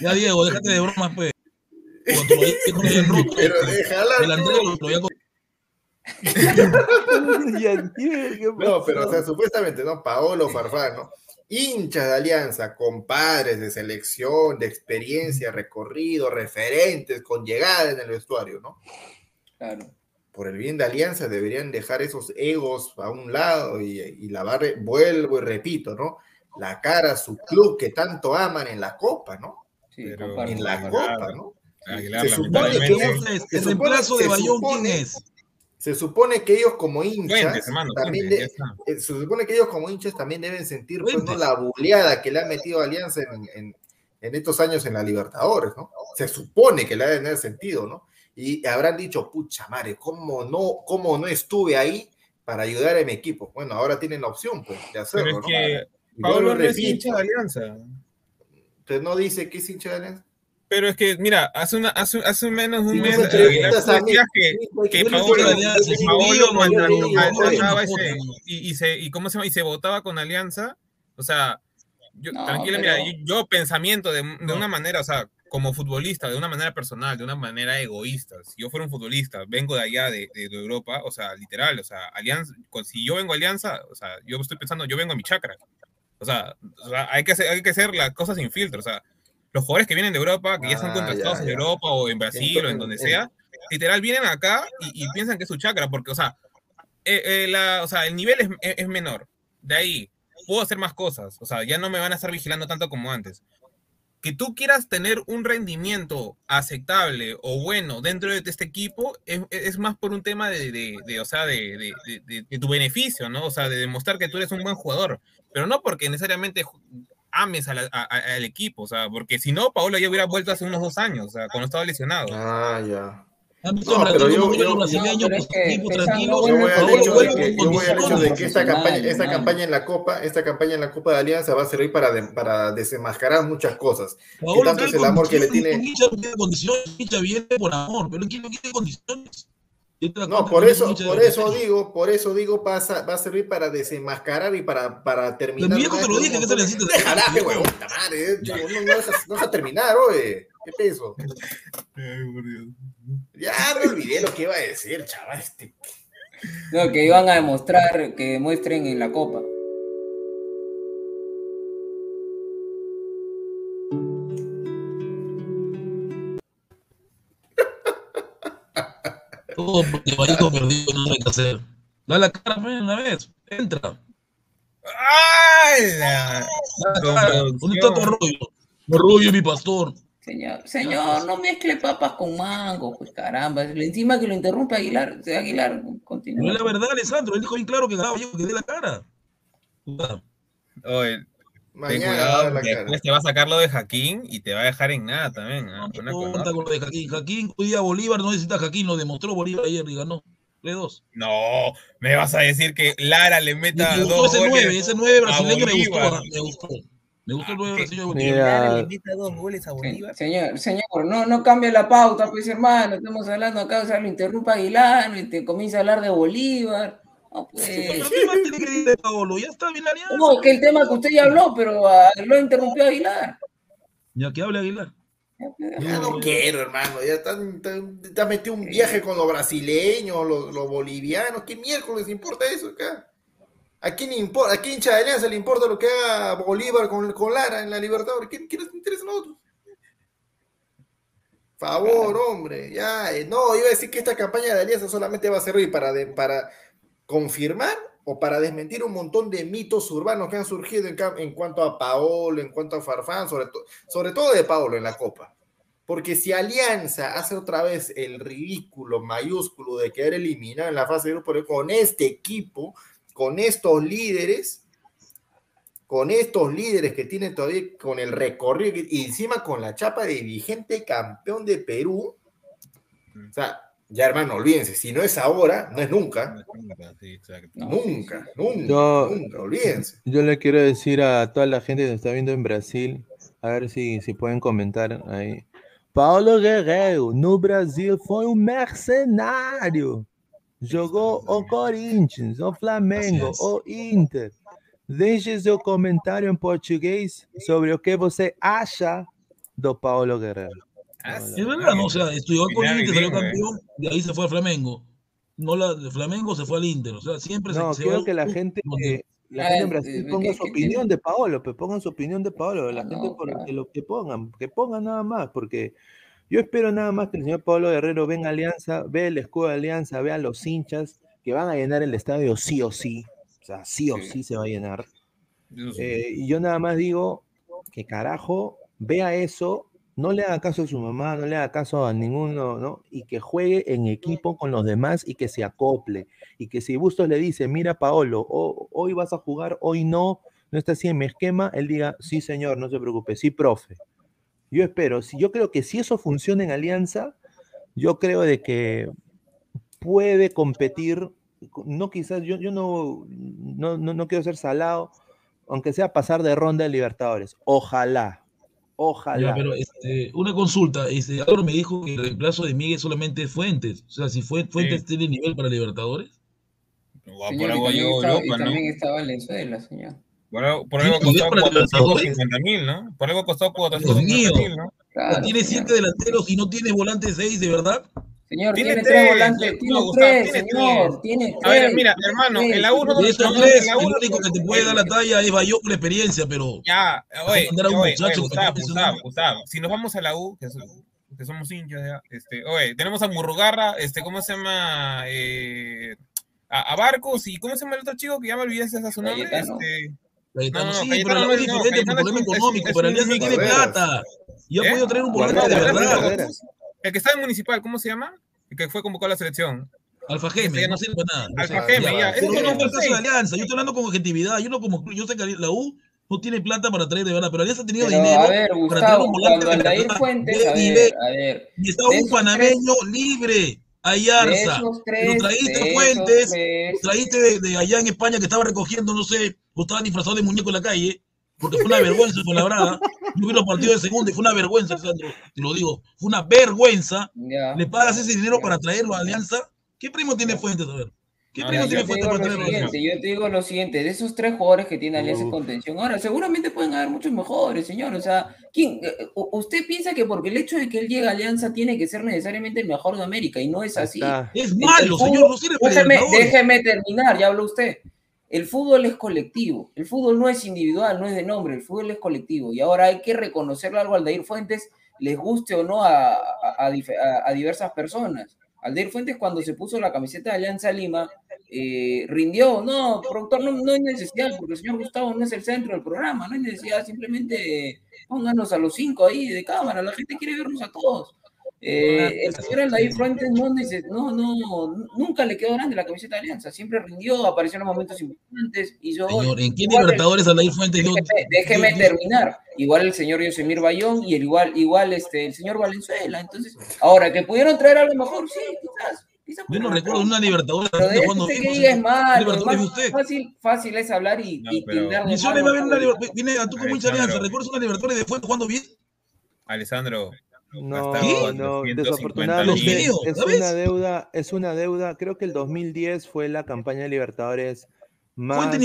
Ya, Diego, déjate de bromas, pues. Pero déjala. No, pero o sea, supuestamente, ¿no? Paolo Farfán, ¿no? Hinchas de Alianza, compadres de selección, de experiencia, recorrido, referentes, con llegada en el vestuario, ¿no? Claro. Por el bien de Alianza deberían dejar esos egos a un lado y, y lavar, vuelvo y repito, ¿no? La cara a su club que tanto aman en la Copa, ¿no? Sí, pero en la Copa, claro. ¿no? Aguilar, se supone que es, se el reemplazo de Bayón, ¿quién es? Se supone que ellos como hinchas Fuentes, hermano, también Fuentes, de, se supone que ellos como hinchas también deben sentir pues, ¿no? la buleada que le ha metido Alianza en, en, en estos años en la Libertadores, ¿no? Se supone que le deben haber sentido, ¿no? Y habrán dicho, pucha madre, ¿cómo no, cómo no estuve ahí para ayudar a mi equipo? Bueno, ahora tienen la opción, pues, de hacerlo, Pero es ¿no? Que Pablo no es hincha de Alianza. Entonces no dice que es hincha de Alianza. Pero es que, mira, hace, una, hace, hace menos un mes, que Paolo y se y cómo se llama y se votaba con Alianza, o sea, yo, no, tranquila, pero... mira, yo, yo pensamiento de, de no. una manera, o sea, como futbolista, de una manera personal, de una manera egoísta. Si yo fuera un futbolista, vengo de allá, de, de, de Europa, o sea, literal, o sea, Alianza, si yo vengo a Alianza, o sea, yo estoy pensando, yo vengo a mi chakra. O sea, o sea hay, que hacer, hay que hacer las cosas sin filtro, o sea, los jugadores que vienen de Europa, que ah, ya están contratados ya, ya. en Europa o en Brasil entonces, o en donde eh. sea, literal vienen acá y, y piensan que es su chakra, porque, o sea, eh, eh, la, o sea el nivel es, es, es menor. De ahí, puedo hacer más cosas, o sea, ya no me van a estar vigilando tanto como antes. Que tú quieras tener un rendimiento aceptable o bueno dentro de este equipo es, es más por un tema de, de, de, o sea, de, de, de, de, de tu beneficio, ¿no? O sea, de demostrar que tú eres un buen jugador, pero no porque necesariamente ames a la, a, a, al equipo, o sea, porque si no, Paolo ya hubiera vuelto hace unos dos años, o sea, cuando estaba lesionado. Ah, ya. No, pero yo, yo, yo, pero es que, yo voy al hecho de que, yo voy al hecho de que esta campaña, esta campaña en la Copa, esta campaña en la Copa de Alianza va a servir para, de, para desenmascarar muchas cosas. Que tanto es el amor que le tiene. Viene por amor, pero ¿quién no quiere condiciones? No, por eso, por eso digo, por eso digo, pasa, va a servir para desenmascarar y para, para terminar. Viejo te lo dije, que se necesita. Déjala, qué huevón, madre, no vas a terminar, oye. ¿Qué peso? Ay, por Dios. Ya me olvidé lo que iba a decir, chaval. Este. No, que iban a demostrar, que demuestren en la Copa. Todo porque Vallejo perdido, no hay que hacer. Da la cara, ven una vez, entra. ¡Ay! La... ¿Dónde está tu rollo? Tu rollo, mi pastor. Señor, señor, no mezcle papas con mango, pues caramba. Encima que lo interrumpe Aguilar, o sea, Aguilar continúa. No es la verdad, Alessandro, él dijo bien claro que graba yo, que dé la cara. Oye, ten cuidado, la después cara. Te va a sacar lo de Jaquín y te va a dejar en nada también. ¿Eh? No, no, no, con lo de Jaquín. Jaquín, hoy día Bolívar no necesita Jaquín, lo demostró Bolívar ayer y ganó. tres dos. No, me vas a decir que Lara le meta me dos ese goles. nueve, ese nueve brasileño me gustó, me gustó. Me gusta el nuevo diseño de Bolívar. Dos goles a Bolívar. Señor, señor, no, no cambie la pauta, pues hermano, estamos hablando acá, o sea, lo interrumpa Aguilar, te comienza a hablar de Bolívar. No, pues. Ya está bien aliado. No, que el tema que usted ya habló, pero uh, lo interrumpió Aguilar. Ya que hable Aguilar. Ya no quiero, hermano. Ya te has metido un viaje con los brasileños, los, los bolivianos. ¿Qué miércoles importa eso acá? ¿A quién importa? ¿A quién hincha de Alianza le importa lo que haga Bolívar con, con Lara en la Libertadores? ¿Quién, quién les interesa a nosotros? Favor, hombre. Ya, eh, no, iba a decir que esta campaña de Alianza solamente va a servir para, de, para confirmar o para desmentir un montón de mitos urbanos que han surgido en, en cuanto a Paolo, en cuanto a Farfán, sobre, to, sobre todo de Paolo en la Copa. Porque si Alianza hace otra vez el ridículo mayúsculo de quedar eliminado en la fase de grupo con este equipo... con estos líderes, con estos líderes que tienen todavía, con el recorrido, y encima con la chapa de vigente campeón de Perú, o sea, ya hermano, olvídense, si no es ahora, no es nunca, sí, nunca, nunca, yo, nunca, olvídense. Yo le quiero decir a toda la gente que nos está viendo en Brasil, a ver si, si pueden comentar ahí, Paulo Guerreiro, no Brasil, fue un mercenario. Jogou o Corinthians, o Flamengo, o Inter. Deixe seu comentário em português sobre o que você acha do Paulo Guerreiro. Ah, é verdade, não, o sea, estudió el Corinthians, salió campeão, de ahí se fue al Flamengo. No, la de Flamengo se fue al Inter, o sea, siempre se... No, se creo va... que la gente, eh, la gente en Brasil ponga su opinión de Paolo, pues pongan su opinión de Paolo, la gente por que lo que pongan, que pongan nada más, porque... Yo espero nada más que el señor Paolo Guerreiro venga a Alianza, vea el escudo de Alianza, vea los hinchas que van a llenar el estadio sí o sí. O sea, sí o sí se va a llenar. Eh, y yo nada más digo que carajo, vea eso, no le haga caso a su mamá, no le haga caso a ninguno, ¿no? Y que juegue en equipo con los demás y que se acople. Y que si Bustos le dice, mira Paolo, oh, hoy vas a jugar, hoy no, no está así en mi esquema, él diga, sí señor, no se preocupe, sí profe. Yo espero, si yo creo que si eso funciona en Alianza, yo creo de que puede competir, no quizás, yo, yo no, no, no, no quiero ser salado, aunque sea pasar de ronda de Libertadores, ojalá, Ojalá. Ya, pero este, una consulta, este, ahora me dijo que el reemplazo de Miguel solamente es Fuentes. O sea, si fue, Fuentes sí. tiene nivel para Libertadores. Señor, por algo llegó Europa, y también ¿no? está Valenzuela, señor. Por algo, por algo costó cuatrocientos cincuenta mil, ¿no? Por algo costó cuatrocientos cincuenta mil, ¿no? Claro, tiene señor. siete delanteros y no tiene volante seis, ¿de verdad? Señor, tiene, tiene tres volantes, tiene no, tres, Gustavo, señor, tiene tres. A ver, mira, hermano, en la uno... Tres, no, tres, el único que te puede dar la talla es Bayón con la experiencia, pero... Ya, oye, a un oye, oye Gustavo, Gustavo, Gustavo, si nos vamos a la U, que, que somos hinchas, ya, este, oye, tenemos a Murrugarra, este, ¿cómo se llama? Eh, a, a Barcos, y ¿cómo se llama el otro chico que ya me olvidé si es su nombre? Cayetano. Este... Cayetano, no, no, sí, pero no es diferente por problema económico, pero Alianza no tiene plata. Y ha podido traer un volante de verdad. El que está en Municipal, ¿cómo se llama? El que fue convocado a la selección. Alfa Geme, no sirve para nada. Alfa Geme, ya. Eso no fue el caso de Alianza. Yo estoy hablando con objetividad. Yo no como yo sé que la U no tiene plata para traer de verdad, pero Alianza ha tenido pero, dinero a ver, Gustavo, para traer un volante de Fuentes, a ver, a ver. Y está un panameño tres, libre, Ayarza. Tres, lo traíste a Fuentes, lo traíste de, de allá en España que estaba recogiendo, no sé, o estaba disfrazado de muñeco en la calle. Porque fue una vergüenza con la brada. Yo vi los partidos de segunda y fue una vergüenza, Alessandro. Te lo digo, fue una vergüenza. Yeah. Le pagas ese dinero yeah. para traerlo a Alianza. ¿Qué primo tiene Fuentes? A ver. ¿Qué primo tiene Fuentes para traerlo a Alianza? Yo te digo lo siguiente: de esos tres jugadores que tiene Alianza en contención, ahora seguramente pueden haber muchos mejores, señor. O sea, ¿quién, usted piensa que porque el hecho de que él llegue a Alianza tiene que ser necesariamente el mejor de América? Y no es así. Está. Es malo, Entonces, señor. No sirve para déjeme, déjeme terminar, ya habló usted. El fútbol es colectivo, el fútbol no es individual, no es de nombre, el fútbol es colectivo. Y ahora hay que reconocerle algo a Aldair Fuentes, les guste o no a, a, a, a diversas personas. Aldair Fuentes, cuando se puso la camiseta de Alianza Lima, eh, rindió. No, productor, no, no hay necesidad, porque el señor Gustavo no es el centro del programa, no hay necesidad, simplemente pónganos a los cinco ahí de cámara, la gente quiere vernos a todos. Eh, el señor Aldair Fuentes no, no, no, nunca le quedó grande la camiseta de Alianza, siempre rindió, apareció en los momentos importantes. Y yo, señor, ¿en qué Libertadores Aldair Fuentes? Déjeme, yo, déjeme yo, yo, terminar. Igual el señor Yosemir Bayón y el igual, igual este, el señor Valenzuela. Entonces, ahora que pudieron traer algo mejor, sí, quizás. quizás yo no recuerdo una Libertadores. Pero de cuando vimos, que es mal, más, fácil, fácil es hablar y pintar. No, yo le va a ver una Libertadores. Viene a tú como mucha Alianza. ¿Recuerdas una Libertadores de Fuentes jugando bien? Alessandro. No, ¿Qué? no, desafortunadamente es, es una deuda, es una deuda, creo que el dos mil diez fue la campaña de Libertadores más,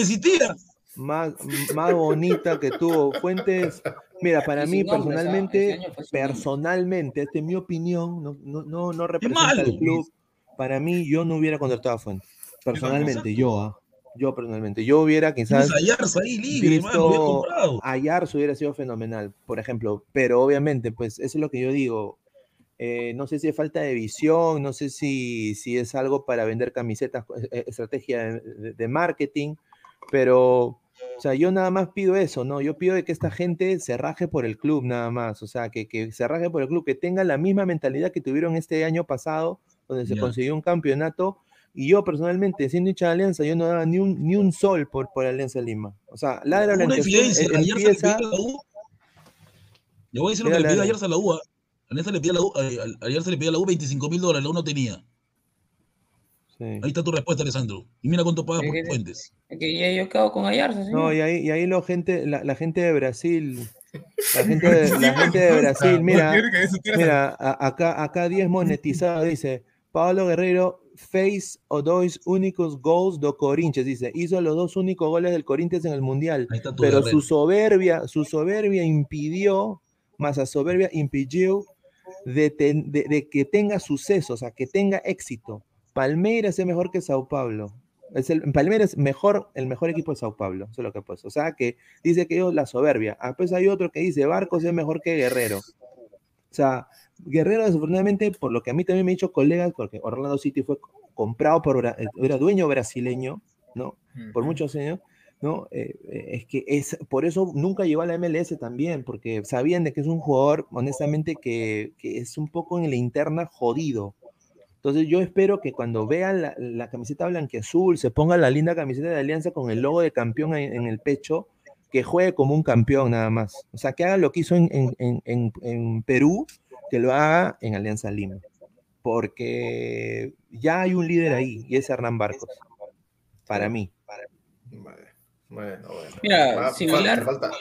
más, más bonita que tuvo Fuentes. Mira, para mí personalmente, personalmente, esta es mi opinión, no, no, no, no representa el club. Para mí, yo no hubiera contratado a Fuentes, personalmente, yo, ¿ah? Yo personalmente, yo hubiera quizás Ayarza ahí libre, visto, man, Ayarza hubiera sido fenomenal, por ejemplo, pero obviamente, pues eso es lo que yo digo, eh, no sé si es falta de visión, no sé si, si es algo para vender camisetas, estrategia de, de marketing, pero o sea, yo nada más pido eso, ¿no? Yo pido de que esta gente se raje por el club nada más, o sea, que, que se raje por el club, que tengan la misma mentalidad que tuvieron este año pasado, donde yeah. se consiguió un campeonato. Y yo personalmente, siendo hincha de Alianza, yo no daba ni un, ni un sol por, por Alianza Lima. O sea, ladra la infidencia. Alianza le pidió a la U. Le voy a decir lo que le pidió a Alianza a la U. Alianza le pidió a la U, Alianza le pidió a la U veinticinco mil dólares, la U no tenía. Sí. Ahí está tu respuesta, Alessandro. Y mira cuánto pagas por Fuentes. Es que yo quedo con Alianza, ¿sí? No, y ahí, y ahí lo gente, la, la gente de Brasil. La gente de, la gente de Brasil, mira, mira a, acá, acá diez monetizado, dice Pablo Guerrero. Fez o dos únicos goles do Corinthians, dice, hizo los dos únicos goles del Corinthians en el Mundial, pero su soberbia, su soberbia impidió, más a soberbia impidió de, ten, de, de que tenga suceso, o sea, que tenga éxito. Palmeiras es mejor que Sao Paulo, es el, Palmeiras es mejor, el mejor equipo de Sao Paulo, eso es lo que pues, o sea, que dice que ellos la soberbia. Después hay otro que dice, Barcos es mejor que Guerrero, o sea, Guerrero, desafortunadamente, por lo que a mí también me han dicho colegas, porque Orlando City fue comprado por, era dueño brasileño, ¿no? Por muchos años, ¿no? Eh, eh, es que es, por eso nunca llegó a la M L S también, porque sabían de que es un jugador, honestamente, que, que es un poco en la interna jodido. Entonces yo espero que cuando vean la, la camiseta blanquiazul, se ponga la linda camiseta de Alianza con el logo de campeón en, en el pecho, que juegue como un campeón nada más. O sea, que haga lo que hizo en, en, en, en, en Perú, que lo haga en Alianza Lima, porque ya hay un líder ahí, y es Hernán Barcos, para mí. Para mí. Bueno, bueno, bueno. Mira, Va, similar, falta, falta.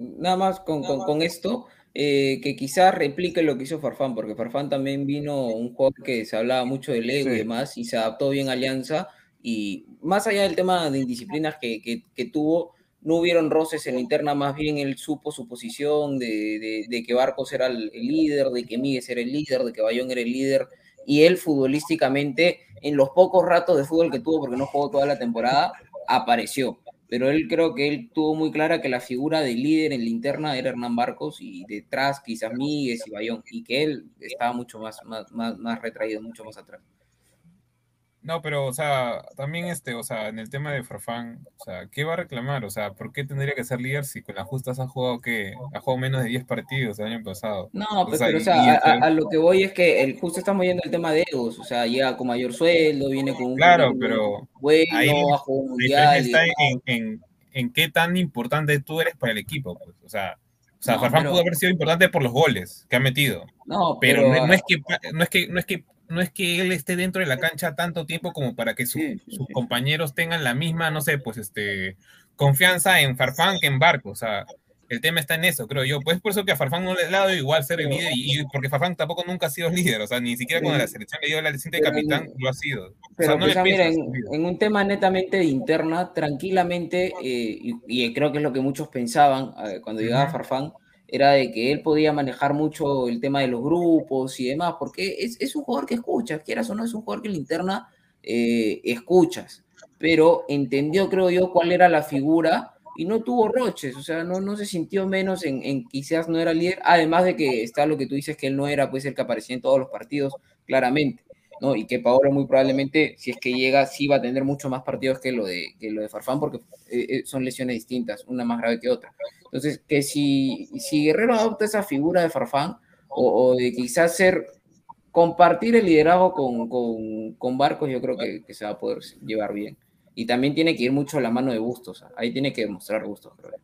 nada más con, con, con esto, eh, que quizás replique lo que hizo Farfán, porque Farfán también vino un jugador que se hablaba mucho del ego sí. y demás, y se adaptó bien a Alianza, y más allá del tema de indisciplinas que, que, que tuvo, no hubieron roces en la interna, más bien él supo su posición de, de, de que Barcos era el líder, de que Míguez era el líder, de que Bayón era el líder, y él futbolísticamente, en los pocos ratos de fútbol que tuvo, porque no jugó toda la temporada, apareció. Pero él creo que él tuvo muy clara que la figura de líder en la interna era Hernán Barcos, y detrás quizás Míguez y Bayón, y que él estaba mucho más, más, más, más retraído, mucho más atrás. No, pero, o sea, también este, o sea, en el tema de Farfán, o sea, ¿qué va a reclamar? O sea, ¿por qué tendría que ser líder si con las justas ha jugado, ¿qué? Ha jugado menos de diez partidos el año pasado? No, pues, o sea, pero, o sea, a, el... a lo que voy es que el, justo estamos viendo el tema de egos, o sea, llega con mayor sueldo, viene con un... Claro, pero... Bueno, ahí ha jugado un mundial... Está y, en, en, en qué tan importante tú eres para el equipo, pues, o sea... O sea, no, Farfán pero... pudo haber sido importante por los goles que ha metido. No, pero... pero no, no es que... No es que, no es que no es que él esté dentro de la cancha tanto tiempo como para que su, sí, sí, sí. sus compañeros tengan la misma, no sé, pues, este, confianza en Farfán que en Barco. O sea, el tema está en eso, creo yo. Pues por eso que a Farfán no le ha dado igual ser el líder, y, y porque Farfán tampoco nunca ha sido líder, o sea, ni siquiera cuando sí. la selección le dio la licencia de capitán en, lo ha sido. O pero sea, no quizá, le mira, en, en un tema netamente de interna, tranquilamente, eh, y, y creo que es lo que muchos pensaban eh, cuando llegaba uh-huh. Farfán, era de que él podía manejar mucho el tema de los grupos y demás, porque es, es un jugador que escuchas, quieras o no, es un jugador que en la interna eh, escuchas, pero entendió, creo yo, cuál era la figura y no tuvo roches, o sea, no, no se sintió menos en, en quizás no era líder, además de que está lo que tú dices, que él no era pues el que aparecía en todos los partidos, claramente, ¿no? Y que Paolo muy probablemente, si es que llega, sí va a tener mucho más partidos que lo de, que lo de Farfán, porque eh, son lesiones distintas, una más grave que otra. Entonces, que si, si Guerrero adopta esa figura de Farfán, o, o de quizás ser, compartir el liderazgo con, con, con Barcos, yo creo que, que se va a poder llevar bien. Y también tiene que ir mucho a la mano de Bustos, ahí tiene que demostrar Bustos, creo.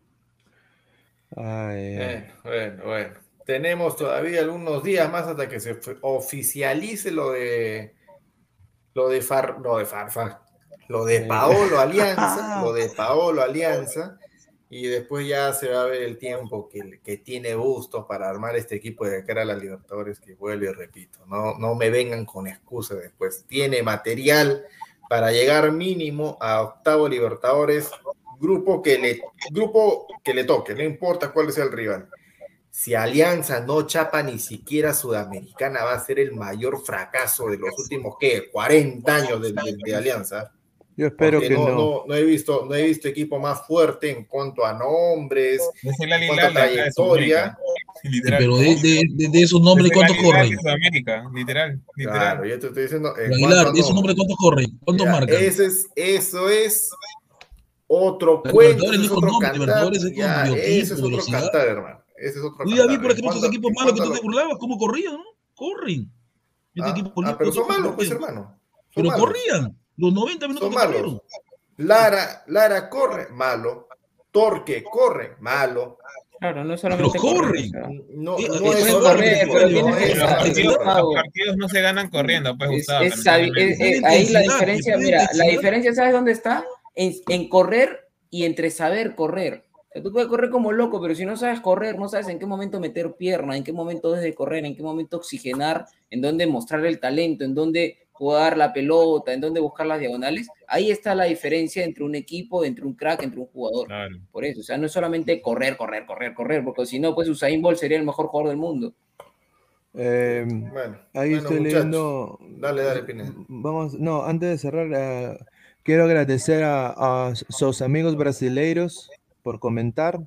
Ay, ay. Bueno, bueno, bueno. Tenemos todavía algunos días más hasta que se oficialice lo de lo de Far, no de Farfán, lo de Paolo Alianza, lo de Paolo Alianza, y después ya se va a ver el tiempo que, que tiene Bustos para armar este equipo de cara a la Libertadores, que vuelvo y repito, no, no me vengan con excusas después. Tiene material para llegar mínimo a octavo Libertadores, grupo que le, grupo que le toque, no importa cuál sea el rival. Si Alianza no chapa ni siquiera Sudamericana, va a ser el mayor fracaso de los últimos, ¿qué? cuarenta años de, de, de Alianza. Yo espero porque que no, no. no. No he visto, no he visto equipo más fuerte en cuanto a nombres, en cuanto a trayectoria. Sí, pero de, de, de, de esos nombres, ¿cuántos corren? De Sudamérica, literal, literal. Claro, yo te estoy diciendo. Eh, Aguilar, de esos nombres, ¿cuántos corren? ¿Cuántos ya, marcan? Ese es, eso es otro cuento. Es otro cantar, ya, eso es otro cantar, hermano. Ese es otro Uy, a mí, por ejemplo, esos equipos malos que tú te burlabas, ¿cómo corrían? ¿No? Corren. Este ah, equipo ah, pero son malos, pues, hermano. Son pero malos. Corrían. Los noventa minutos son malos. Lara, Lara corre, malo. Torque corre, malo. Claro, no solamente pero corren. corren. No, eh, no es correr, pero tienes que saber. Los partidos no se ganan corriendo, pues, Gustavo. Es, es, es, es, ahí la diferencia, mira, la diferencia, ¿sabes dónde está? En, en correr y entre saber correr. Tú puedes correr como loco, pero si no sabes correr, no sabes en qué momento meter pierna, en qué momento desde correr, en qué momento oxigenar, en dónde mostrar el talento, en dónde jugar la pelota, en dónde buscar las diagonales. Ahí está la diferencia entre un equipo, entre un crack, entre un jugador. Claro. Por eso, o sea, no es solamente correr, correr, correr, correr, porque si no, pues Usain Bolt sería el mejor jugador del mundo. Eh, bueno, ahí bueno, estoy leyendo... Dale, dale, Pineda. Vamos, no, antes de cerrar, uh, quiero agradecer a, a sus amigos brasileiros por comentar,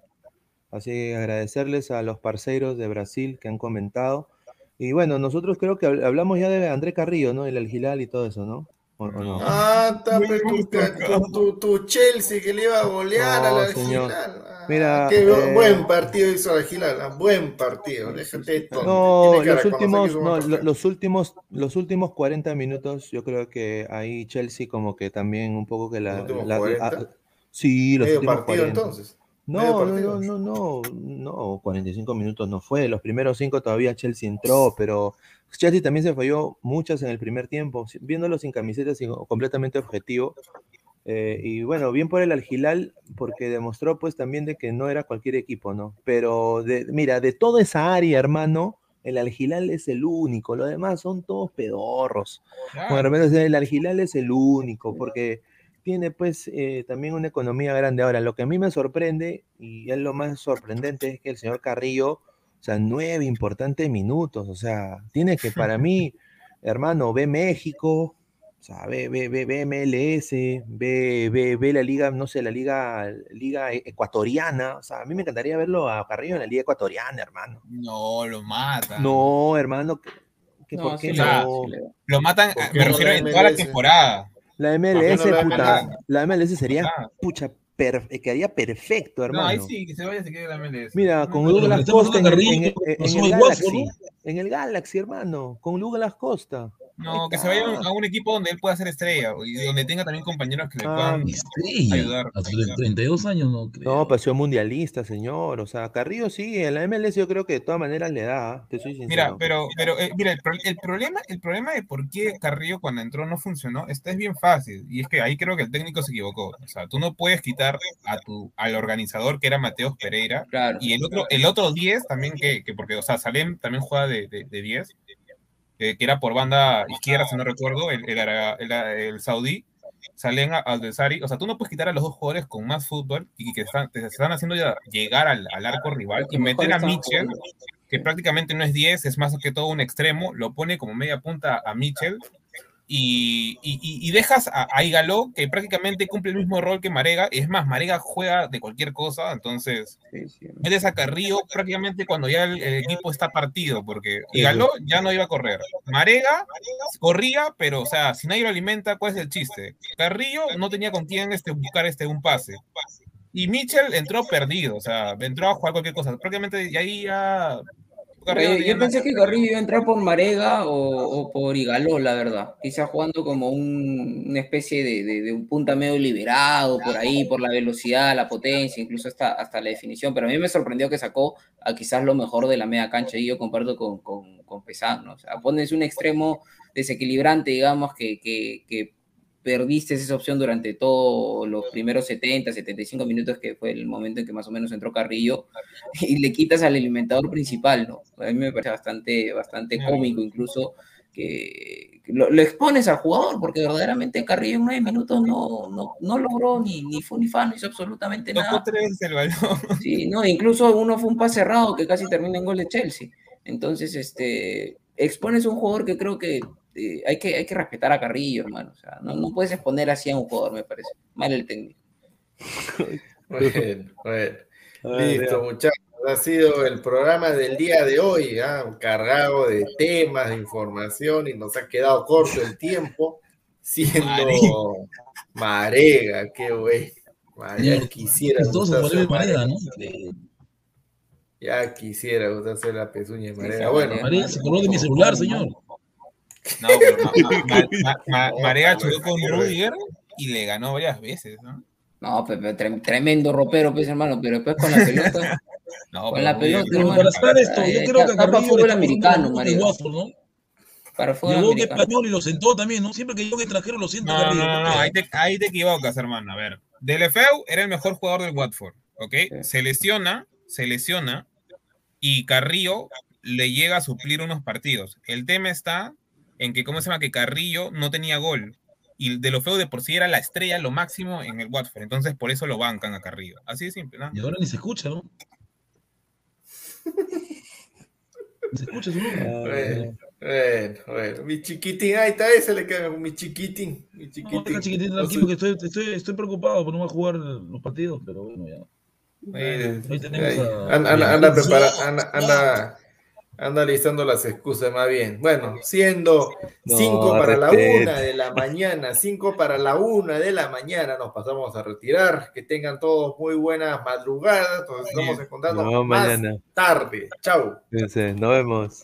así que agradecerles a los parceiros de Brasil que han comentado, y bueno, nosotros creo que hablamos ya de André Carrillo, ¿no? El Al Hilal y todo eso, ¿no? ¿O, o no? Ah, tape tu, tu, tu, tu Chelsea que le iba a golear no, al Al Hilal. Ah, mira, qué eh... buen partido hizo Al Hilal, buen partido, déjate esto. No, los últimos, no los, últimos, los últimos cuarenta minutos, yo creo que ahí Chelsea como que también un poco que la... Sí, los últimos partido, cuarenta. Entonces. No, no, no, no, no, cuarenta y cinco minutos no fue, los primeros cinco todavía Chelsea entró, pero Chelsea también se falló muchas en el primer tiempo, viéndolo sin camisetas, completamente objetivo, Eh, y bueno, bien por el Al Hilal, porque demostró pues también de que no era cualquier equipo, ¿no? Pero de, mira, de toda esa área, hermano, el Al Hilal es el único, los demás son todos pedorros. Bueno, al menos el Al Hilal es el único, porque tiene pues eh, también una economía grande. Ahora, lo que a mí me sorprende, y es lo más sorprendente, es que el señor Carrillo, o sea, nueve importantes minutos, o sea, tiene que, para mí, hermano, ve México, o sea, ve, ve, ve, ve M L S, ve, ve, ve la liga, no sé, la liga, liga ecuatoriana. O sea, a mí me encantaría verlo a Carrillo en la liga ecuatoriana, hermano. No, lo matan. No, hermano, que, que no, ¿por qué no? La, lo matan, me refiero en toda la temporada. La M L S, no, puta, no, la M L S sería, no, pucha, per, quedaría perfecto, hermano. No, ahí sí, que se vaya, se quede la M L S. Mira, no, con no, Douglas no, Costa en, en, en, en el Galaxy, en el Galaxy, hermano, con Douglas Costa. No, que se vaya a un equipo donde él pueda ser estrella y donde tenga también compañeros que le puedan ah, ayudar. A sus treinta y dos años no creo. No, pasó mundialista, señor. O sea, Carrillo sí, en la M L S yo creo que de todas maneras le da, te soy sincero. Mira, pero, pero eh, mira, el, pro, el problema, el problema de por qué Carrillo cuando entró no funcionó, esta es bien fácil. Y es que ahí creo que el técnico se equivocó. O sea, tú no puedes quitar a tu, al organizador que era Mateos Pereira. Claro, y el otro, el otro diez también que, que porque, o sea, Salem también juega de, de, de diez. Eh, que era por banda izquierda, si no recuerdo, el, el, el, el saudí, Salen Aldesari. O sea, tú no puedes quitar a los dos jugadores con más fútbol y que están, te están haciendo llegar al, al arco rival y meter a Mitchell, que prácticamente no es diez, es más que todo un extremo, lo pone como media punta a Mitchell y, y, y dejas a, a Igaló, que prácticamente cumple el mismo rol que Marega. Es más, Marega juega de cualquier cosa, entonces metes a Carrillo prácticamente cuando ya el, el equipo está partido, porque Igaló ya no iba a correr, Marega corría, pero o sea, si nadie lo alimenta, ¿cuál es el chiste? Carrillo no tenía con quién este, buscar este, un pase, y Mitchell entró perdido, o sea, entró a jugar cualquier cosa, prácticamente, y ahí ya... Yo, yo pensé que Carrillo iba a entrar por Marega o, o por Igaló, la verdad. Quizás jugando como un, una especie de, de, de un punta medio liberado por ahí, por la velocidad, la potencia, incluso hasta, hasta la definición. Pero a mí me sorprendió que sacó a quizás lo mejor de la media cancha y yo comparto con, con, con Pesán, ¿no? O sea, pones un extremo desequilibrante, digamos, que, que, que perdiste esa opción durante todos los primeros setenta, setenta y cinco minutos, que fue el momento en que más o menos entró Carrillo, y le quitas al alimentador principal, ¿no? A mí me parece bastante, bastante cómico, incluso, que lo, lo expones al jugador, porque verdaderamente Carrillo en nueve minutos no, no, no logró ni, ni fue ni fan, no hizo absolutamente nada. Tocó tres el balón. Sí, no, incluso uno fue un pase cerrado que casi termina en gol de Chelsea. Entonces, este, expones a un jugador que creo que Eh, hay, que, hay que respetar a Carrillo, hermano. O sea, no, no puedes exponer así a un jugador, me parece. Mal el técnico. Bueno, bueno. Listo, muchachos. Ha sido el programa del día de hoy, ¿eh? Cargado de temas, de información, y nos ha quedado corto el tiempo, siendo Marega. Marega, qué güey. Ya quisiera gustarse Marega, ¿no? Ya quisiera gustarse la pezuña de Marega. Bueno, Marega se coló de mi celular, señor. No, pero ma, ma, ma, ma, ma, Marega chocó con Rudiger y le ganó varias veces, ¿no? No, pero tremendo ropero, pues, hermano, pero después con la pelota. No, con la pelota, pero para estar esto, yo creo que para fútbol americano, Marega. Para fútbol americano. Llegó que español y lo sentó también, ¿no? Siempre que llegó que extranjero lo siento. No, no, no, no, ahí te, ahí te equivocas, hermano. A ver, Delefeu era el mejor jugador del Watford, ¿ok? Sí. Se lesiona, se lesiona, y Carrillo le llega a suplir unos partidos. El tema está en que, ¿cómo se llama?, que Carrillo no tenía gol, y de lo feo de por sí era la estrella, lo máximo en el Watford, entonces por eso lo bancan a Carrillo, así de simple, ¿no? Y ahora ni se escucha, ¿no? Ni se escucha su nombre. Bueno, bueno, bueno, mi chiquitín, ahí está, ese le queda, mi chiquitín, mi chiquitín. No, chiquitín tranquilo, que estoy, estoy, estoy preocupado por no va a jugar los partidos, pero bueno, ya. Ahí, ahí tenemos ahí. A... Anda, anda, anda preparada, anda... anda. Anda listando las excusas más bien. Bueno, siendo cinco no, para respeto. La una de la mañana, cinco para la una de la mañana, nos pasamos a retirar. Que tengan todos muy buenas madrugadas. Nos estamos encontrando no, más mañana. Tarde. Chau. Fíjense, nos vemos.